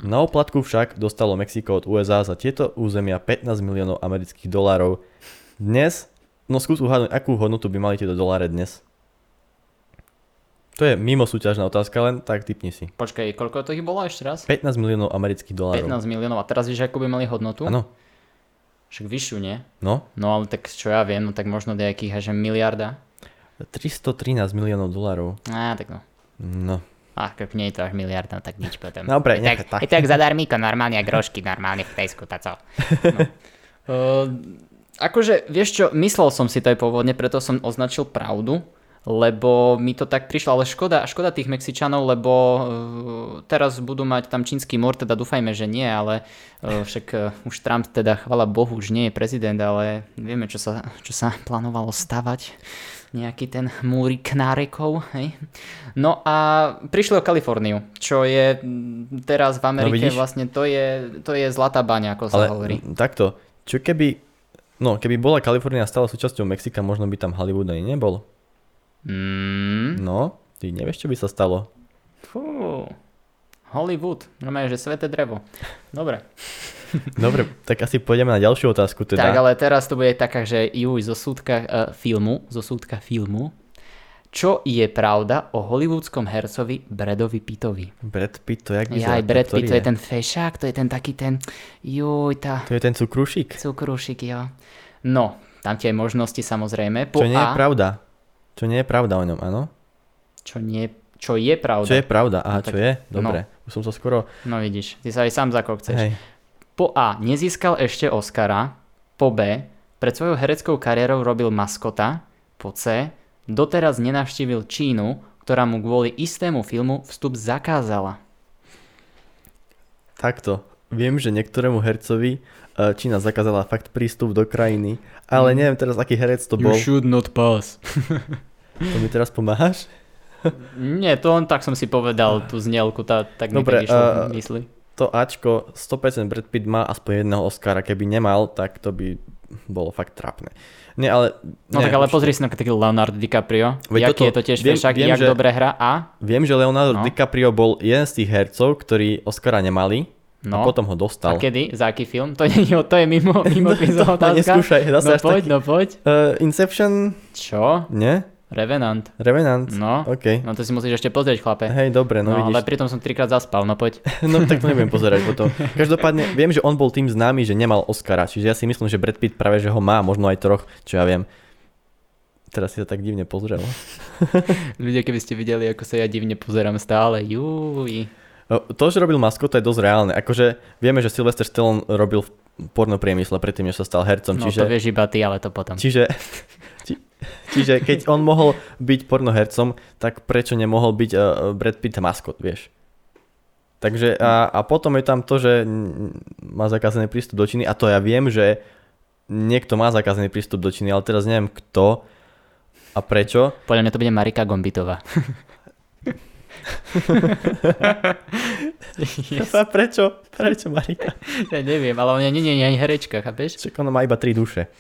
Na oplatku však dostalo Mexiko od USA za tieto územia 15 miliónov amerických dolárov. Dnes... No skús uhádnuť, akú hodnotu by mali tieto doláre dnes? To je mimo súťažná otázka, len tak tipni si. Počkaj, koľko to ich bolo ešte raz? 15 miliónov amerických dolárov. 15 miliónov a teraz vieš, akú by mali hodnotu? Áno. Však vyššiu, nie? No. No ale tak čo ja viem, no tak možno nejakých až miliarda. 313 miliónov dolárov. Á, tak no. No. Ach, keď nie je to až miliarda, tak nič potom. Dobre, nechaj tak. Je to jak zadarmíko, normálne jak grožky, normálne v Tejsku, tá co. No. Akože, vieš čo, myslel som si to aj pôvodne, preto som označil pravdu, lebo mi to tak prišlo, ale škoda tých Mexičanov, lebo teraz budú mať tam čínsky mor, teda dúfajme, že nie, ale však už Trump, teda chvala Bohu, už nie je prezident, ale vieme, čo sa plánovalo stavať, nejaký ten múrik nárekov, hej. No a prišli o Kaliforniu, čo je teraz v Amerike, no vlastne to je zlatá baňa, ako sa ale hovorí. Takto, čo keby... No, keby bola Kalifornia stále súčasťou Mexika, možno by tam Hollywood ani nebol. No, ty nevieš, čo by sa stalo. Fú, Hollywood, znamená, že sveté drevo. Dobre. Dobre, tak asi pôjdeme na ďalšiu otázku. Teda. Tak, ale teraz to bude taká, že zo súdka filmu. Čo je pravda o hollywoodskom hercovi Bradovi Pittovi? Brad Pitt, to jak vyzerá? Aj Brad Pitt, to je ten fešák, to je ten taký ten... To je ten cukrušik? Cukrušik, jo. No, tam tie možnosti samozrejme. Čo nie je pravda o ňom, áno? Čo je pravda? Aha, no, tak... čo je? Dobre, no. Už som sa skoro... No vidíš, ty sa aj sám zakokceš. Hej. Po A, nezískal ešte Oscara. Po B, pred svojou hereckou kariérou robil maskota. Po C... Doteraz nenavštívil Čínu, ktorá mu kvôli istému filmu vstup zakázala. Takto. Viem, že niektorému hercovi Čína zakázala fakt prístup do krajiny, ale neviem teraz, aký herec to bol. You should not pass. To mi teraz pomáhaš? Nie, to on tak som si povedal, tú znielku, tak mi to išlo v mysli. To Ačko, 100% Brad Pitt má aspoň jedného Oscara, keby nemal, tak to by... bolo fakt trápne. Nie, ale... No tak ale pozri si na taký Leonardo DiCaprio. Jaký je to tiež fešák, jak dobre hra a... Viem, že Leonardo DiCaprio bol jeden z tých hercov, ktorí Oscara nemali a potom ho dostal. A kedy? Za aký film? To je mimo kvízová otázka. Neskúšaj. No poď. Inception? Čo? Nie? Revenant. No, okay. No to si musíš ešte pozrieť, chlape. Hej, dobre, no vidíš. Ale pritom som 3-krát zaspal, no poď. No tak to nebudem pozerať potom. Každopádne viem, že on bol tým známy, že nemal Oscara, čiže ja si myslím, že Brad Pitt práve, že ho má, možno aj troch, čo ja viem. Teraz si sa tak divne pozrel. Ľudia, keby ste videli, ako sa ja divne pozerám stále, júj. To, že robil maskota, je dosť reálne. Akože vieme, že Sylvester Stallone robil v pornopriemysle predtým, než sa stal hercom. No čiže... to vieš iba ty, ale to potom. Čiže keď on mohol byť pornohercom, tak prečo nemohol byť Brad Pitt maskot, vieš? Takže a potom je tam to, že má zakázaný prístup do Číny a to ja viem, že niekto má zakázaný prístup do Číny, ale teraz neviem kto a prečo. Podľa mňa to bude Marika Gombitová. Yes. A prečo Marika? Ja neviem, ale ona nie je ani herečka, chápeš? Čak ona má iba 3 duše.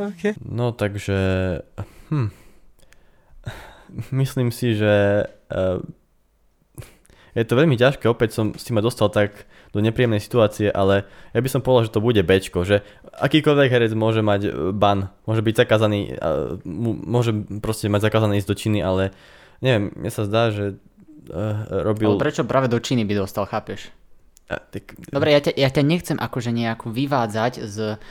Okay. No takže myslím si, že je to veľmi ťažké, opäť som si ma dostal tak do nepríjemnej situácie, ale ja by som povedal, že to bude Bčko, že akýkoľvek herec môže mať ban, môže byť zakázaný, môže proste mať zakázané ísť do Číny, ale neviem, mne sa zdá, že robil... Ale prečo práve do Číny by dostal, chápeš? Dobre, ja ťa nechcem akože nejakú vyvádzať z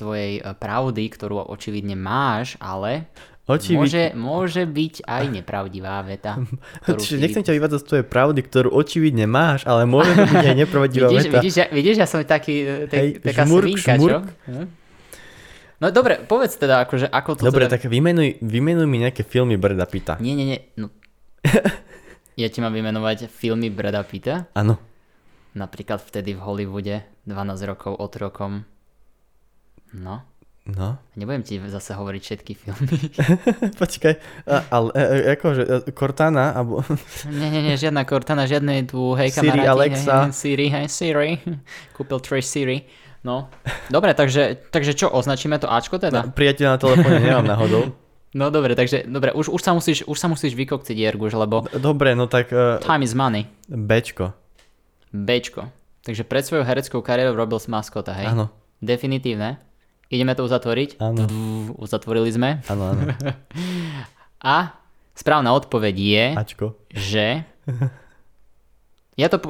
tvojej pravdy, ktorú očividne máš, ale... Môže byť aj nepravdivá veta. Čiže nechcem ťa vyvádzať z tvojej pravdy, ktorú očividne máš, ale môže to byť aj nepravdivá veta. Vidíš, ja som taký, taká svinka, čo? No dobre, povedz teda, akože, ako to... Dobre, teda... tak vymenuj mi nejaké filmy Brada Pitta. Nie. No. Ja ti mám vymenovať filmy Brada Pitta? Áno. Napríklad Vtedy v Hollywoode, 12 rokov otrokom. No. No. Nebudem ti zase hovoriť všetky filmy. Počkaj, ale akože Cortana, alebo... nie, žiadna Cortana, žiadne tu, hej kamaráti. Siri, Alexa. Hej Siri. Kúpil tri Siri. No, dobre, takže čo, označíme to Ačko teda? No, priateľ na telefóne nemám náhodou. No dobre, už sa musíš vykokciť, Jerguš, lebo... Dobre, no tak... Time is money. Bčko. Takže pred svojou hereckou kariérou robil maskota, hej? Áno. Definitívne. Ideme to uzatvoriť? Áno. Uzatvorili sme. Áno. A správna odpoveď je, Ačko. Že... Ja to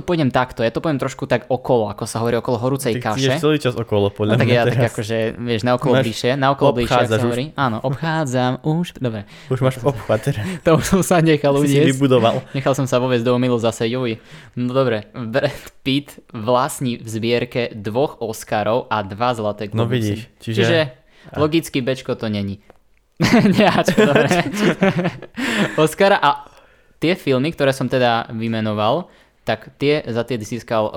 pôjdem takto, ja to poviem trošku tak okolo, ako sa hovorí, okolo horúcej kaše. Ty ideš celý čas okolo, podľa mňa. Tak ja teraz. Tak akože, vieš, naokolo bližšie, ako sa hovorí. Áno, obchádzam už, dobre. Už máš obchvat. To už som sa nechal uviesť. Si vybudoval. Nechal som sa uviesť do omylu zase, juj. No dobre, Brad Pitt vlastní v zbierke 2 Oscarov a 2 zlaté globusy. No vidíš, čiže logicky Bčko to není. Nie, Ačko, dobre. Oscara a... Tie filmy, ktoré som teda vymenoval, tak za tie získal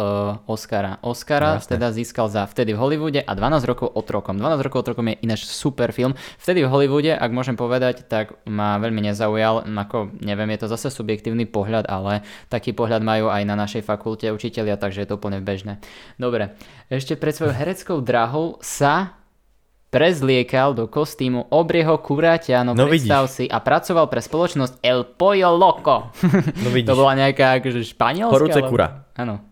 Oscara. Oscara teda získal za Vtedy v Hollywoode a 12 rokov otrokom. 12 rokov otrokom je ináč super film. Vtedy v Hollywoode, ak môžem povedať, tak ma veľmi nezaujal. Ako, neviem, je to zase subjektívny pohľad, ale taký pohľad majú aj na našej fakulte učitelia, takže je to úplne bežné. Dobre, ešte pred svojou hereckou drahou sa... prezliekal do kostýmu obrieho kuráťa, no predstav si, a pracoval pre spoločnosť El Pollo Loco. No vidíš. To bola nejaká akože španielská? Horúce kura. Áno.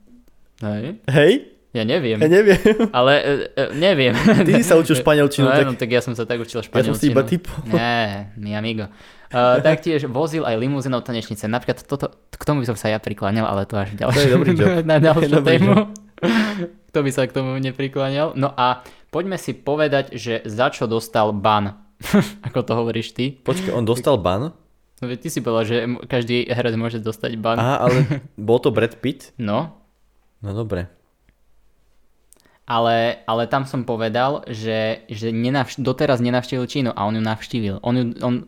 Hej? Ja neviem. Ale neviem. Ty si sa učil španielčinu. No, tak ja som sa tak učil španielčinu. Ja som si iba typol. Nie, mi amigo. Taktiež vozil aj limuzínou tanečnice. Napríklad toto, k tomu by som sa ja prikláňal, ale to až ďalšie. To je dobrý job. Na ďalšiu tému. Kto by sa k tomu neprikláňal. No a poďme si povedať, že za čo dostal ban. Ako to hovoríš ty? Počkaj, on dostal ban? No veď ty si povedal, že každý herec môže dostať ban. Aha, ale bol to Brad Pitt? No. No dobre. Ale tam som povedal, že doteraz nenavštívil Čínu a on ju navštívil. On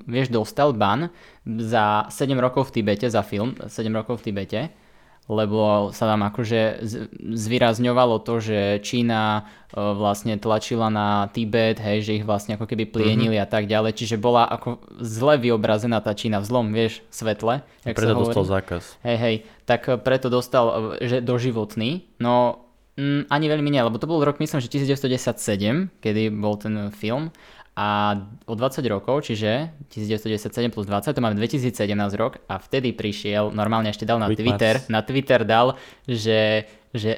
vieš, dostal ban za 7 rokov v Tibete, za film 7 rokov v Tibete. Lebo sa tam akože zvýrazňovalo to, že Čína vlastne tlačila na Tibet, hej, že ich vlastne ako keby plienili a tak ďalej. Čiže bola ako zle vyobrazená tá Čína v zlom, vieš, svetle. A preto dostal zákaz. Hej, tak preto dostal že doživotný, no ani veľmi nie, lebo to bol rok, myslím, že 1917, kedy bol ten film. A o 20 rokov, čiže 1997 plus 20, to máme 2017 rok a vtedy prišiel, normálne ešte dal na Twitter dal, že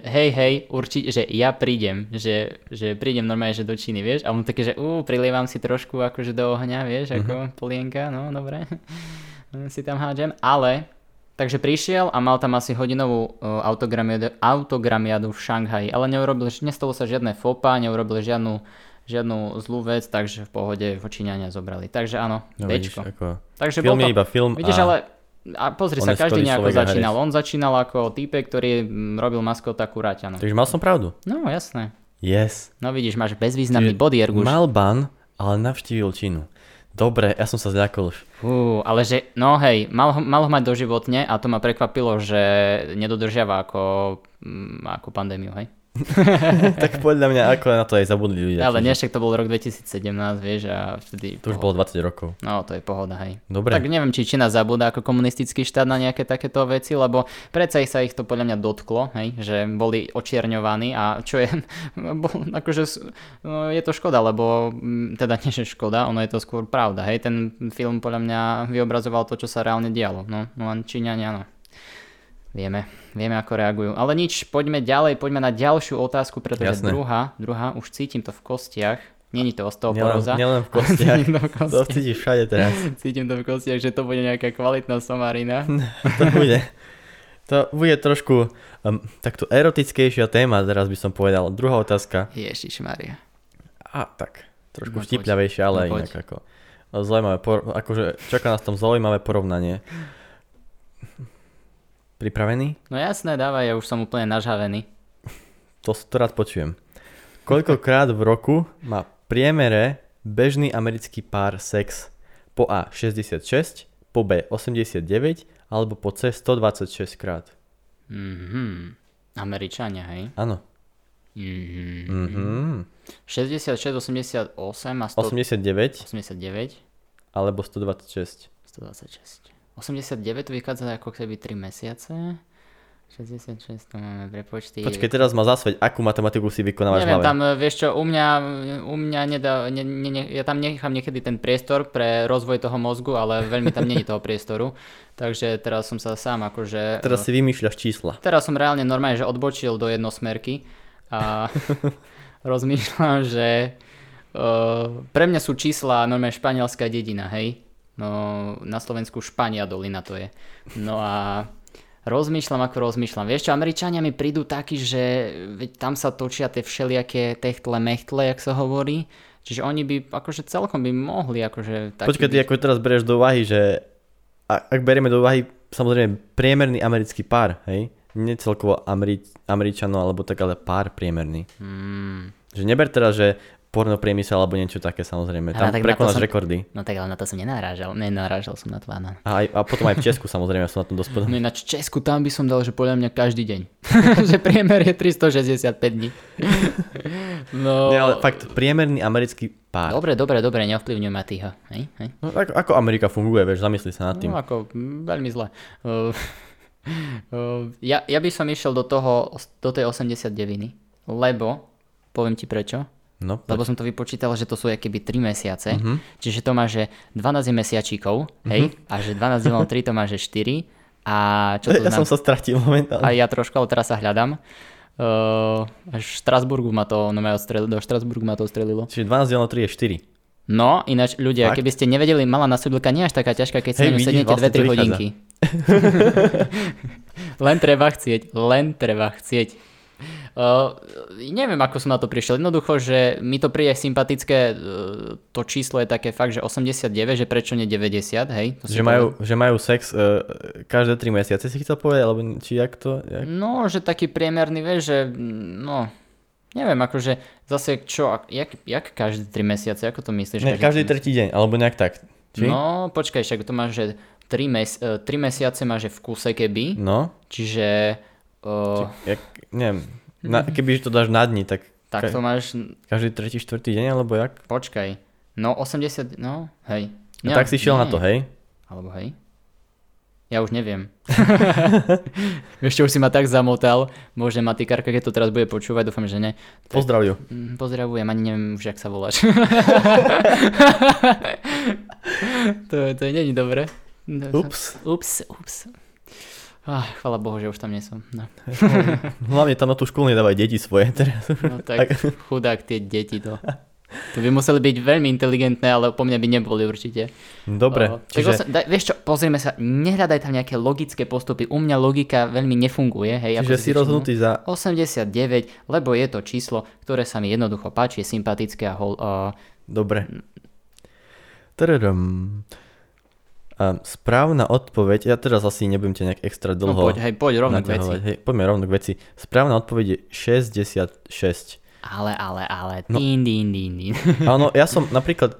hej, určite, že ja prídem, že prídem normálne, že do Číny, vieš, a on také, že prilievam si trošku akože do ohňa, vieš, ako polienka, no dobre, si tam hádžem, ale... Takže prišiel a mal tam asi hodinovú autogramiadu v Šanghaji, ale nestalo sa žiadne fopa, neurobil žiadnu zlú vec, takže v pohode Číňania zobrali. Takže áno, no, Bčko. Vidíš, ako... Takže film je iba film. Vidíš, ale pozri sa, každý nejako začínal. On začínal ako týpek, ktorý robil maskota kuráťa. No. Takže mal som pravdu. No, jasné. Yes. No vidíš, máš bezvýznamný bod, Jerguš. Mal ban, ale navštívil Čínu. Dobre, ja som sa zľakol už. Ale že, no hej, mal ho mať doživotne a to ma prekvapilo, že nedodržiava ako pandémiu, hej? Tak podľa mňa ako na to aj zabudli ľudia. Ale však to bol rok 2017, vieš, a vtedy... To už bolo 20 rokov. No, to je pohoda, hej. Dobre. Tak neviem, či Čína zabúda ako komunistický štát na nejaké takéto veci, lebo predsa sa ich to podľa mňa dotklo, hej, že boli očierňovaní a čo je... akože no, je to škoda, lebo teda nie, že škoda, ono je to skôr pravda, hej. Ten film podľa mňa vyobrazoval to, čo sa reálne dialo, no len Číňania, no. Vieme ako reagujú. Ale nič, poďme ďalej, poďme na ďalšiu otázku, pretože druhá, už cítim to v kostiach. Není to osteoporóza. Nielen v kostiach, to cítiš všade teraz. Cítim to v kostiach, že to bude nejaká kvalitná somarina. To bude trošku takto erotickejšia téma, teraz by som povedal. Druhá otázka. Ježišmaria. A tak, Trošku no, štipľavejšie, ale no, inak ako. Zaujímavé, akože čaká nás tam zaujímavé porovnanie. Pripravený? No jasné, dávaj, ja už som úplne nažhavený. To rád počujem. Koľkokrát v roku má priemere bežný americký pár sex? Po A 66, po B 89 alebo po C 126 krát? Mhm. Američania, hej? Áno. Mm-hmm. 66, 88 a 100... 89 alebo 126. 89 to vychádza ako keby 3 mesiace. 66 to máme prepočty. Počkej, teraz ma zasveď, akú matematiku si vykonávaš v hlave. Neviem, tam vieš čo, u mňa ja tam nechám niekedy ten priestor pre rozvoj toho mozgu, ale veľmi tam není toho priestoru. Takže teraz som sa sám akože... Teraz si vymýšľaš čísla. Teraz som reálne normálne, že odbočil do jednosmerky. A rozmýšľam, že pre mňa sú čísla normálne španielská dedina, hej? No, na Slovensku Špania dolina to je. No a rozmýšľam. Vieš čo, Američania mi prídu takí, že tam sa točia tie všelijaké techtle-mechtle, jak sa hovorí. Čiže oni by akože celkom by mohli akože... Počkaj, ty ako teraz bereš do úvahy, že ak berieme do úvahy samozrejme priemerný americký pár, hej? Nie celkovo Američanov alebo tak, ale pár priemerný. Že neber teraz, že porno priemysel alebo niečo také, samozrejme. Tam prekonáš rekordy. No tak ale na to som nenarážal. Nenarážal som na to, áno. A potom aj v Česku samozrejme, ja som na tom dospodal. No ináč v Česku tam by som dal, že podľa mňa každý deň. Že priemer je 365 dní. No... Ne, ale fakt, priemerný americký pár. Dobre, neovplyvňuj ma týho. No, ako Amerika funguje, vieš, zamysli sa nad tým. No ako, veľmi zle. Ja by som išiel do tej 89-iny, lebo poviem ti prečo, no, lebo som to vypočítal, že to sú akéby 3 mesiace, čiže to má, že 12 mesiačíkov, hej, a že 12 dielom 3 to má, že 4 a čo to znamená? Ja som sa stratil momentálne. A ja trošku, ale teraz sa hľadám. Až v Štrasburgu ma to, do Štrasburgu ma to ostrelilo. Čiže 12 dielom 3 je 4. No, ináč ľudia, tak? Keby ste nevedeli, malá nasúdlka nie až taká ťažká, keď sa ňu sednete 2-3 hodinky. Len treba chcieť. Neviem, ako som na to prišiel. Jednoducho, že mi to príde sympatické, to číslo je také fakt, že 89, že prečo nie 90, hej? Že majú sex každé 3 mesiace, si chcel povedať, alebo či jak to? Jak? No, že taký priemerný, vieš, že no... Neviem, akože zase čo, jak každé 3 mesiace, ako to myslíš? Ne, každý tretí deň, alebo nejak tak. Či? No, počkaj, však to máš, že 3 mesiace máš v kuse keby. No. Čiže... neviem, keby to dáš na dni, tak... Tak to máš... Každý tretí, štvrtý deň, alebo jak? Počkaj, no 80, no hej. No, tak si šiel na to, hej? Alebo hej? Ja už neviem. Ešte už si ma tak zamotal. Možno matikárka, keď to teraz bude počúvať, dúfam, že ne. Pozdravujem. Pozdravujem, ani neviem už, jak sa voláš. to nie je dobré. Ups. Chvala Bohu, že už tam nie som. No. Hlavne tam na tú školu nedávaj deti svoje. Teraz. No tak chudák tie deti to. To by museli byť veľmi inteligentné, ale po mňa by neboli určite. Dobre. Čiže... Vieš čo, pozrieme sa, nehľadaj tam nejaké logické postupy. U mňa logika veľmi nefunguje. Hej, čiže si rozhodnutý za... 89, lebo je to číslo, ktoré sa mi jednoducho páči, je sympatické a hol... Dobre. Správna odpoveď, ja teraz asi nebudem ťa nejak extra dlho... No poď rovno k veci. Poďme rovno k veci. Správna odpoveď je 66. Ale, no. Din. Áno, ja som napríklad,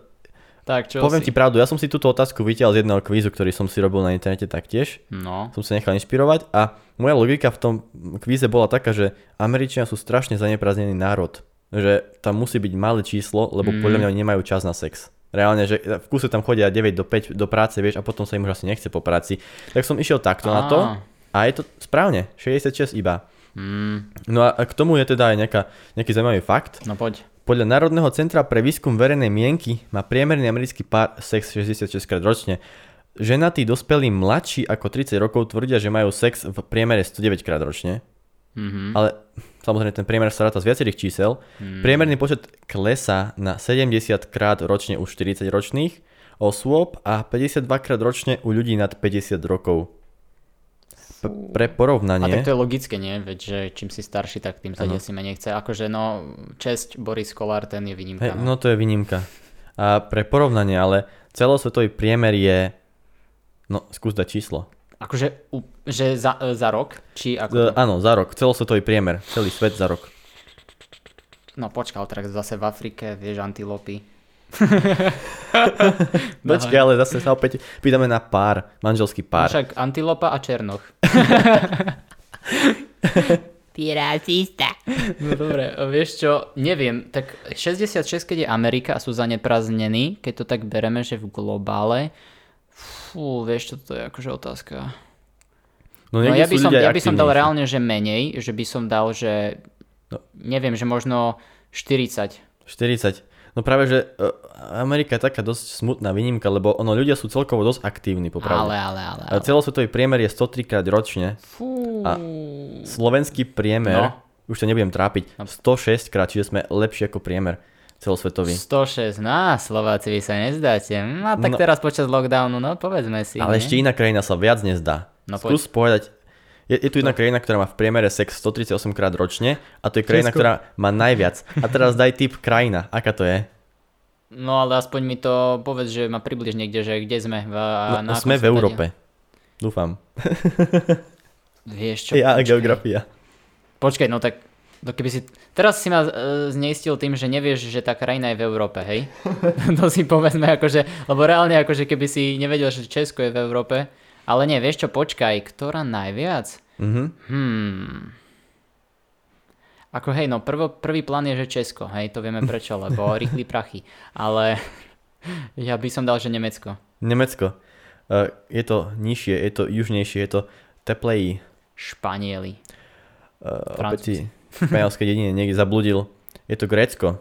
tak, poviem si? Ti pravdu, ja som si túto otázku vytiaľ z jedného kvízu, ktorý som si robil na internete taktiež. No. Som sa nechal inšpirovať a moja logika v tom kvíze bola taká, že Američania sú strašne zaneprázdnený národ. Že tam musí byť malé číslo, lebo podľa mňa nemajú čas na sex. Reálne, že v kuse tam chodia 9 do 5 do práce, vieš, a potom sa im už asi nechce po práci. Tak som išiel takto na to a je to správne, 66 iba. No a k tomu je teda aj nejaký zaujímavý fakt. No poď. Podľa Národného centra pre výskum verejnej mienky má priemerný americký pár sex 66 krát ročne. Ženatí dospelí mladší ako 30 rokov tvrdia, že majú sex v priemere 109 krát ročne. Ale samozrejme ten priemer sa ráta z viacerých čísel. Priemerný počet klesá na 70 krát ročne u 40 ročných osôb a 52 krát ročne u ľudí nad 50 rokov. Pre porovnanie. A tak to je logické, nie? Veď, že čím si starší, tak tým sa desí menej chce. Akože no, česť Boris Kolár, ten je výnimka. Hey, no to je výnimka. A pre porovnanie, ale celosvetový priemer je, no skús dať číslo. Akože že za rok? Či ako? Áno, za rok. Celosvetový priemer. Celý svet za rok. No počkaj, teraz zase v Afrike, vieš, antilopy. Počkaj, ale zase sa opäť pýtame na pár, manželský pár. Však antilopa a černoch. Ty racista. No dobre, vieš čo, neviem, tak 66, keď je Amerika a sú zaneprázdnení, keď to tak bereme, že v globále, fú, vieš čo, to je akože otázka. No ja by som dal reálne, že menej, že by som dal, že... No. Neviem, že možno 40. 40. No práve, že Amerika je taká dosť smutná výnimka, lebo ono, ľudia sú celkovo dosť aktívni, popravde. Ale. Celosvetový priemer je 103 krát ročne. Fú. A slovenský priemer, už to nebudem trápiť, 106 krát, čiže sme lepší ako priemer celosvetový. 106, no Slováci vy sa nezdáte. No tak teraz počas lockdownu, no povedzme si. Ale ešte iná krajina sa viac nezdá. No, skús povedať. Je tu jedna krajina, ktorá má v priemere sex 138 krát ročne a to je krajina, Česku, ktorá má najviac. A teraz daj typ krajina. Aká to je? No ale aspoň mi to povedz, že ma približ niekde, že kde sme. No, sme v Európe. Dúfam. Vieš čo? Ja a geografia. Počkaj, no tak keby si... Teraz si ma zneistil tým, že nevieš, že tá krajina je v Európe, hej? To si povedzme akože... Lebo reálne akože keby si nevedel, že Česko je v Európe... Ale nie, vieš čo, počkaj, ktorá najviac? Ako hej, no prvý plán je, že Česko, hej, to vieme prečo, lebo rýchly prachy. Ale ja by som dal, že Nemecko. Nemecko. Je to nižšie, je to južnejšie, je to teplejí. Španieli. Francúzi. Španielské dedine niekde zabludil. Je to Grécko.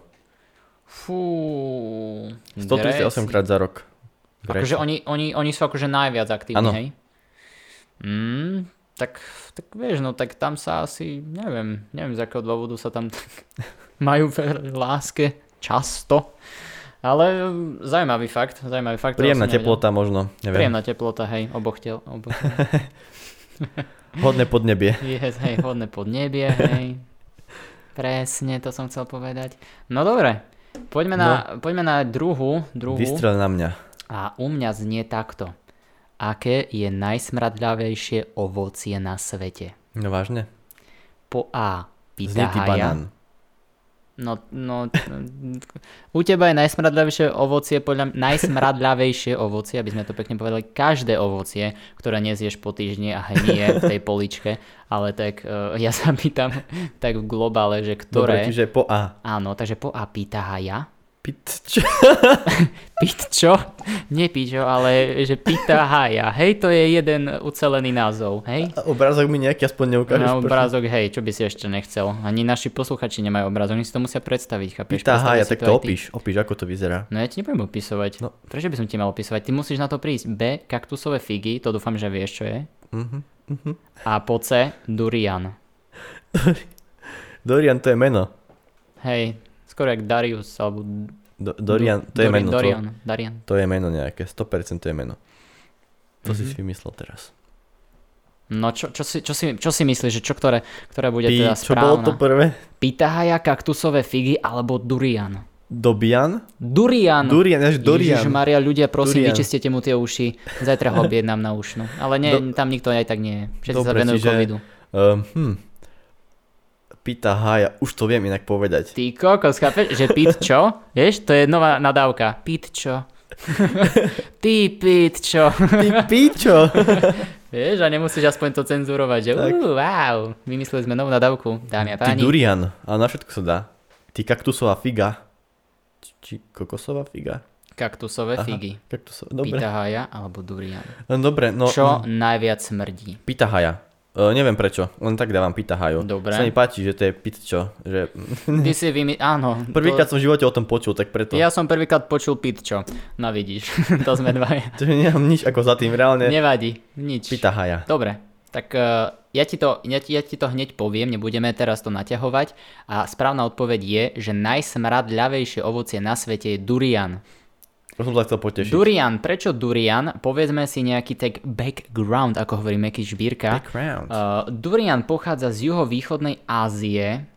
Fú. 138 Gréci. Krát za rok. Akože oni sú akože najviac aktívni, hej? Tak vieš, no tak tam sa asi, neviem z akého dôvodu sa tam tak majú v láske často. Ale zaujímavý fakt. Príjemná teplota možno, neviem. Príjemná teplota, hej, oboch tiel. Hodné podnebie. Yes, hej, hodné podnebie, hej. Presne, to som chcel povedať. No dobre, poďme na druhú. Vystrel na mňa. A u mňa znie takto. Aké je najsmradľavejšie ovocie na svete? No vážne? Po A. Pitahaja. Znie ty banán. No, u teba je najsmradľavejšie ovocie, aby sme to pekne povedali, každé ovocie, ktoré nezieš po týždni a hnie v tej poličke, ale tak ja sa pýtam tak v globále, že ktoré... Dobre, čiže po A. Áno, takže po A pitahaja. Pitčo? Nie pičo, ale že pitahaja. Hej, to je jeden ucelený názov, hej? A obrázok mi nejaký aspoň neukážeš. Na obrázok, prosím. Hej, čo by si ešte nechcel. Ani naši posluchači nemajú obrázok, oni si to musia predstaviť, chápeš? Pitahaja, tak to opíš, ako to vyzerá. No ja ti nebudem opísovať. No. Prečo by som ti mal opísovať? Ty musíš na to prísť. B, kaktusové figy, to dúfam, že vieš, čo je. A po C, durian. Durian to je meno. Hej. Skoro jak Darius, alebo... Dorian, to je meno. Dorian. To je meno nejaké, 100% to je meno. To si vymyslel teraz. No čo si myslíš, že čo ktoré bude teda správna? Čo bolo to prvé? Pitahaja, kaktusové figy alebo durian. Dobian? Durian, až Dorian. Ježišmaria, ľudia, prosím, vyčistite mu tie uši. Zajtra ho objednám na ušnu. Ale nie, tam nikto aj tak nie je. Všetci sa venujú covidu. Pitahaja, už to viem inak povedať. Ty kokos, chápeš, že pit čo? Vieš, to je nová nadávka. Pit čo? Ty pit čo? Vieš, a nemusíš aspoň to cenzurovať, že wow, vymysleli sme novú nadávku, dámy a páni. Ty durian, ale na všetko sa dá. Ty kaktusová figa. Či kokosová figa? Kaktusové figy. Pitahaja alebo durian. Dobre, no... Čo najviac smrdí? Pitahaja. Neviem prečo, len tak dávam pitahaju. Dobre. Sa mi páči, že to je pitčo. Že... Ty si áno. Prvýkrát som v živote o tom počul, tak preto... Ja som prvýkrát počul pitčo. No vidíš, to sme dvaja. To nemám nič ako za tým, reálne. Nevadí, nič. Pitahaja. Dobre, tak ja ti to hneď poviem, nebudeme teraz to naťahovať. A správna odpoveď je, že najsmradľavejšie ovocie na svete je durian. To som sa chcel potešiť. Durian, prečo durian? Povedzme si nejaký tak background, ako hovorí Mackey Žbírka. Background. Durian pochádza z juhovýchodnej Ázie.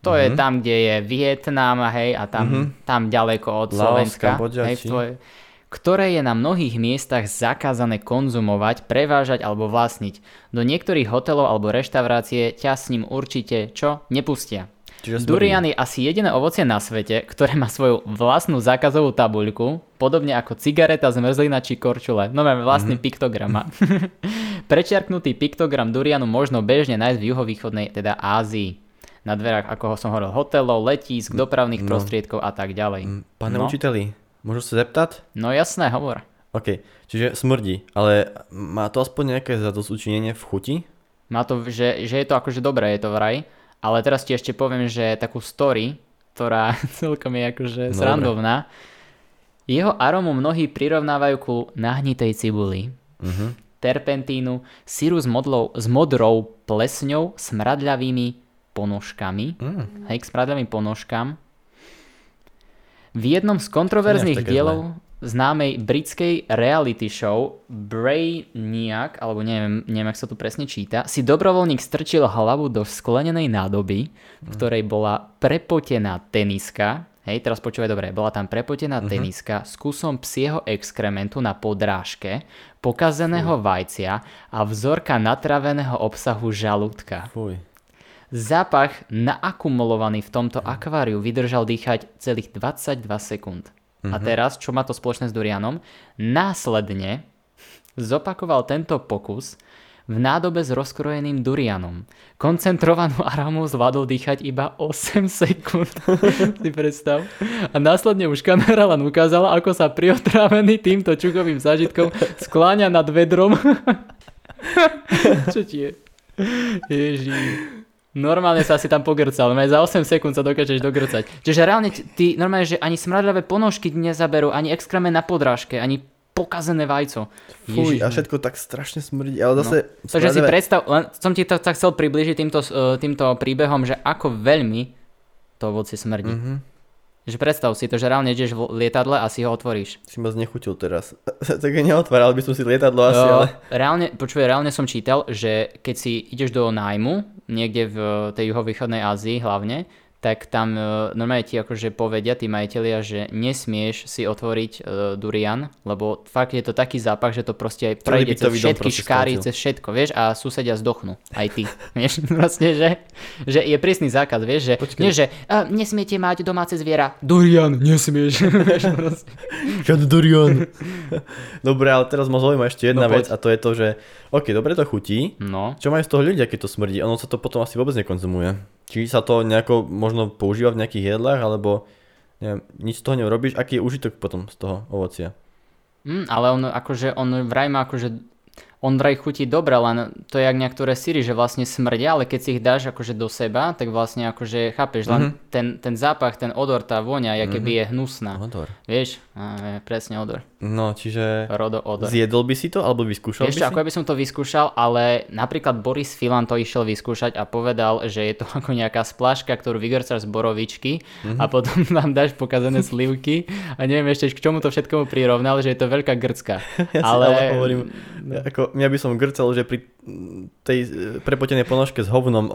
To je tam, kde je Vietnam, hej, a tam ďaleko od Slovenska. Ktoré je na mnohých miestach zakázané konzumovať, prevážať alebo vlastniť. Do niektorých hotelov alebo reštaurácie ťa s ním určite čo nepustia. Durian je asi jediné ovocie na svete, ktoré má svoju vlastnú zákazovú tabuľku, podobne ako cigareta, zmrzlina či korčule. No máme vlastný piktogram. Prečiarknutý piktogram durianu možno bežne nájsť v juhovýchodnej, teda Ázii. Na dverách, ako som hovoril, hotelov, letísk, dopravných prostriedkov a tak ďalej. Pane učiteli, môžu sa zeptať? No jasné, hovor. OK, čiže smrdí, ale má to aspoň nejaké zadosťučinenie v chuti? Má to, že je to akože dobré, je to vraj. Ale teraz ti ešte poviem, že takú story, ktorá celkom je akože srandovná. Jeho arómu mnohí prirovnávajú ku nahnitej cibuli, terpentínu, síru s modrou plesňou, smradľavými ponožkami. Hej, k smradľavým ponožkám. V jednom z kontroverzných dielov známej britskej reality show Brainiac, alebo neviem, ak sa tu presne číta, si dobrovoľník strčil hlavu do sklenenej nádoby, v ktorej bola prepotená teniska, hej, teraz počúvaj dobre, bola tam prepotená teniska s kusom psieho exkrementu na podrážke, pokazeného vajcia a vzorka natraveného obsahu žalúdka. Fuj. Zápach naakumulovaný v tomto akváriu vydržal dýchať celých 22 sekúnd. A teraz, čo má to spoločné s durianom? Následne zopakoval tento pokus v nádobe s rozkrojeným durianom. Koncentrovanú arómu zvládol dýchať iba 8 sekúnd. Si predstav. A následne už kamera len ukázala, ako sa priotrávený týmto čukovým zážitkom skláňa nad vedrom. Čo ti je? Ježiš. Normálne sa asi tam pogrcal, ale za 8 sekúnd sa dokážeš dogrcať. Čiže reálne ty normálne, že ani smradľavé ponožky nezaberú, ani exkremen na podrážke, ani pokazené vajco. Fuj, a všetko tak strašne smrdí, ale zase... No. Takže si predstav, len som ti to chcel priblížiť týmto príbehom, že ako veľmi to ovocie smrdí. Že predstav si to, že reálne ideš v lietadle a si ho otvoríš. Si ma znechutil teraz. Tak neotváral by som si lietadlo asi, ale... Reálne som čítal, že keď si ideš do nájmu, niekde v tej juhovýchodnej Ázii hlavne, tak tam normálne ti akože povedia tí majitelia, že nesmieš si otvoriť durian, lebo fakt je to taký zápach, že to proste aj prejde cez všetky škáry, cez všetko, vieš, a susedia zdochnú, aj ty, vieš, vlastne, že je prísny zákaz, vieš, že nie, že nesmiete mať domáce zviera, durian, nesmieš, vieš, proste. Durian. Dobre, ale teraz ma zaujíma ešte jedna vec, a to je to, že OK, dobre to chutí, čo majú z toho ľudia, keď to smrdí, ono sa to potom asi vôbec nekonzumuje. Či sa to nejako možno používa v nejakých jedlách, alebo neviem, nič z toho neurobíš. Aký je užitok potom z toho ovocia? Ale on vraj chutí dobre, len to je jak niektoré syry, že vlastne smrdia, ale keď si ich dáš akože do seba, tak vlastne akože chápeš, len ten zápach, ten odor, tá vôňa, keby je hnusná. Odor. Vieš? Presne odor. No, čiže odor. Zjedol by si to, alebo vyskúšal by si? Ako ja by som to vyskúšal, ale napríklad Boris Filan to išiel vyskúšať a povedal, že je to ako nejaká spláška, ktorú vygrcaš z borovičky a potom tam dáš pokazené slivky a neviem ešte k čomu to všetkomu prirovnal, že je to veľká grcka. Ja ale hovorím, ako ja by som grcal, že pri tej prepotenej ponožke s hovnom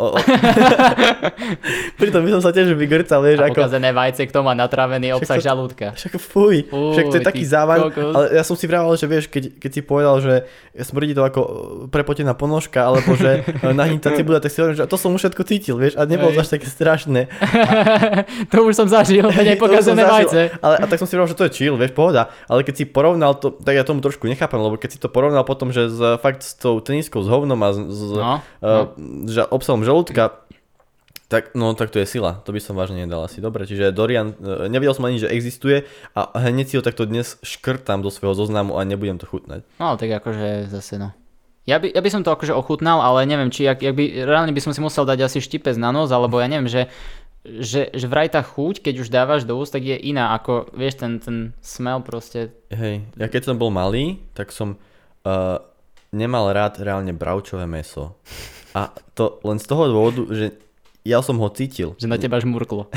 pritom by som sa tiež vygrcal, vieš, a ako... pokazené vajce, kto má natrávený obsah žalúdka. Však fuj, však to je taký závan, ale ja som si vraval, že vieš, keď si povedal, že smrdí to ako prepotená ponožka, alebo že nahnitá cibula, tak si hovorím, že to som už všetko cítil, vieš, a nebolo až také strašné. To už som zažil, nepokazené vajce. Ale a tak som si vraval, že to je chill, vieš, pohoda, ale keď si porovnal to, tak ja tomu trošku nechápam, lebo keď si to porovnal potom, že fakt s tou teniskou, s hovnom a s obsahom žalúdka, tak to je sila. To by som vážne nedal asi. Dobre, čiže durian, nevedel som ani, že existuje a hneď si ho takto dnes škrtám do svojho zoznamu a nebudem to chutnať. No, tak akože zase no. Ja by som to akože ochutnal, ale neviem, či reálne by som si musel dať asi štipec na nos, alebo ja neviem, že vraj tá chuť, keď už dávaš do úst, tak je iná ako, vieš, ten smel proste. Hej, ja keď som bol malý, tak som nemal rád reálne bravčové mäso. A to len z toho dôvodu, že Ja som ho cítil. Že na teba žmurklo.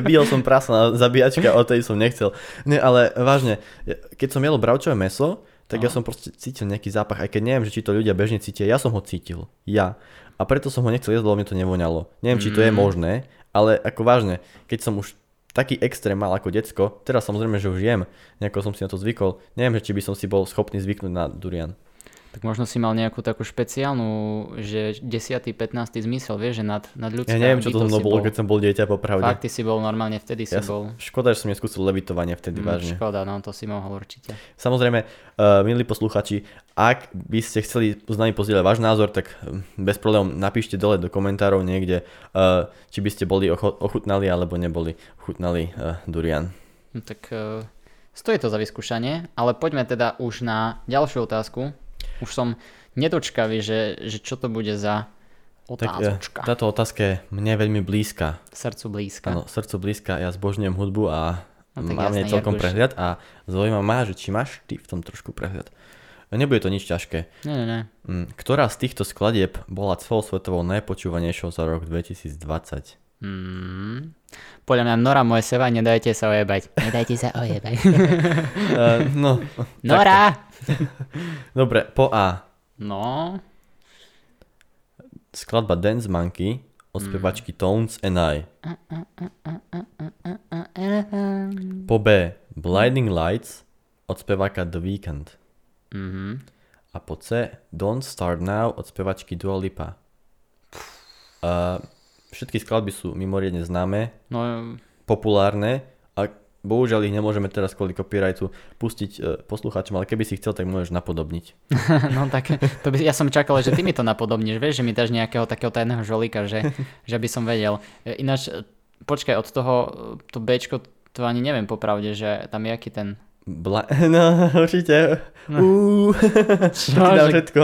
Bíjal som prasa na zabíjačka, o tej som nechcel. Nie, ale vážne, keď som jedol bravčové mäso, tak ja som proste cítil nejaký zápach, aj keď neviem, že či to ľudia bežne cítia, ja som ho cítil. Ja. A preto som ho nechcel jesť, lebo mi to nevoňalo. Neviem, či to je možné, ale ako vážne, keď som už taký extrém mal ako decko, teraz samozrejme, že už jem, nejako som si na to zvykol, neviem, či by som si bol schopný zvyknúť na durian. Tak možno si mal nejakú takú špeciálnu, že 10. 15. zmysel, vieš, že nad ľudským. Ja neviem, čo to som bol, keď som bol dieťa, popravde. Fakt, ty si bol normálne, vtedy si bol. Škoda, že som neskúsil levitovanie vtedy, vážne. Škoda, no to si mohol určite. Samozrejme, milí posluchači, ak by ste chceli s nami pozdieľať váš názor, tak bez problémov napíšte dole do komentárov niekde, či by ste boli ochutnali alebo neboli ochutnali durian. No tak stojí to za vyskúšanie, ale poďme teda už na ďalšiu otázku. Už som nedočkavý, že čo to bude za otázočka. Táto otázka je mne veľmi blízka. Srdcu blízka. Áno, srdcu blízka. Ja zbožňujem hudbu a mám nej celkom prehľad a zaujíma ma, že či máš ty v tom trošku prehľad. Nebude to nič ťažké. Ne. Ktorá z týchto skladieb bola celosvetovou najpočúvanejšou za rok 2020? Podľa mňa Nora moje seva, nedajte sa ojebať. Nedajte sa ojebať. No, Nora! Dobre, po A. No. Skladba Dance Monkey od spevačky Tones and I. Po B. Blinding Lights od speváka The Weeknd. A po C. Don't Start Now od spevačky Dua Lipa. Všetky skladby sú mimoriadne známe, populárne a bohužiaľ ich nemôžeme teraz kvôli copyrightu pustiť poslucháčom, ale keby si chcel, tak môžeš napodobniť. No tak, ja som čakal, že ty mi to napodobníš, vieš, že mi dáš nejakého takého tajného žolíka, že by som vedel. Ináč, počkaj, od toho to Bčko, to ani neviem popravde, že tam je aký ten... No, určite. Čo ti dám všetko?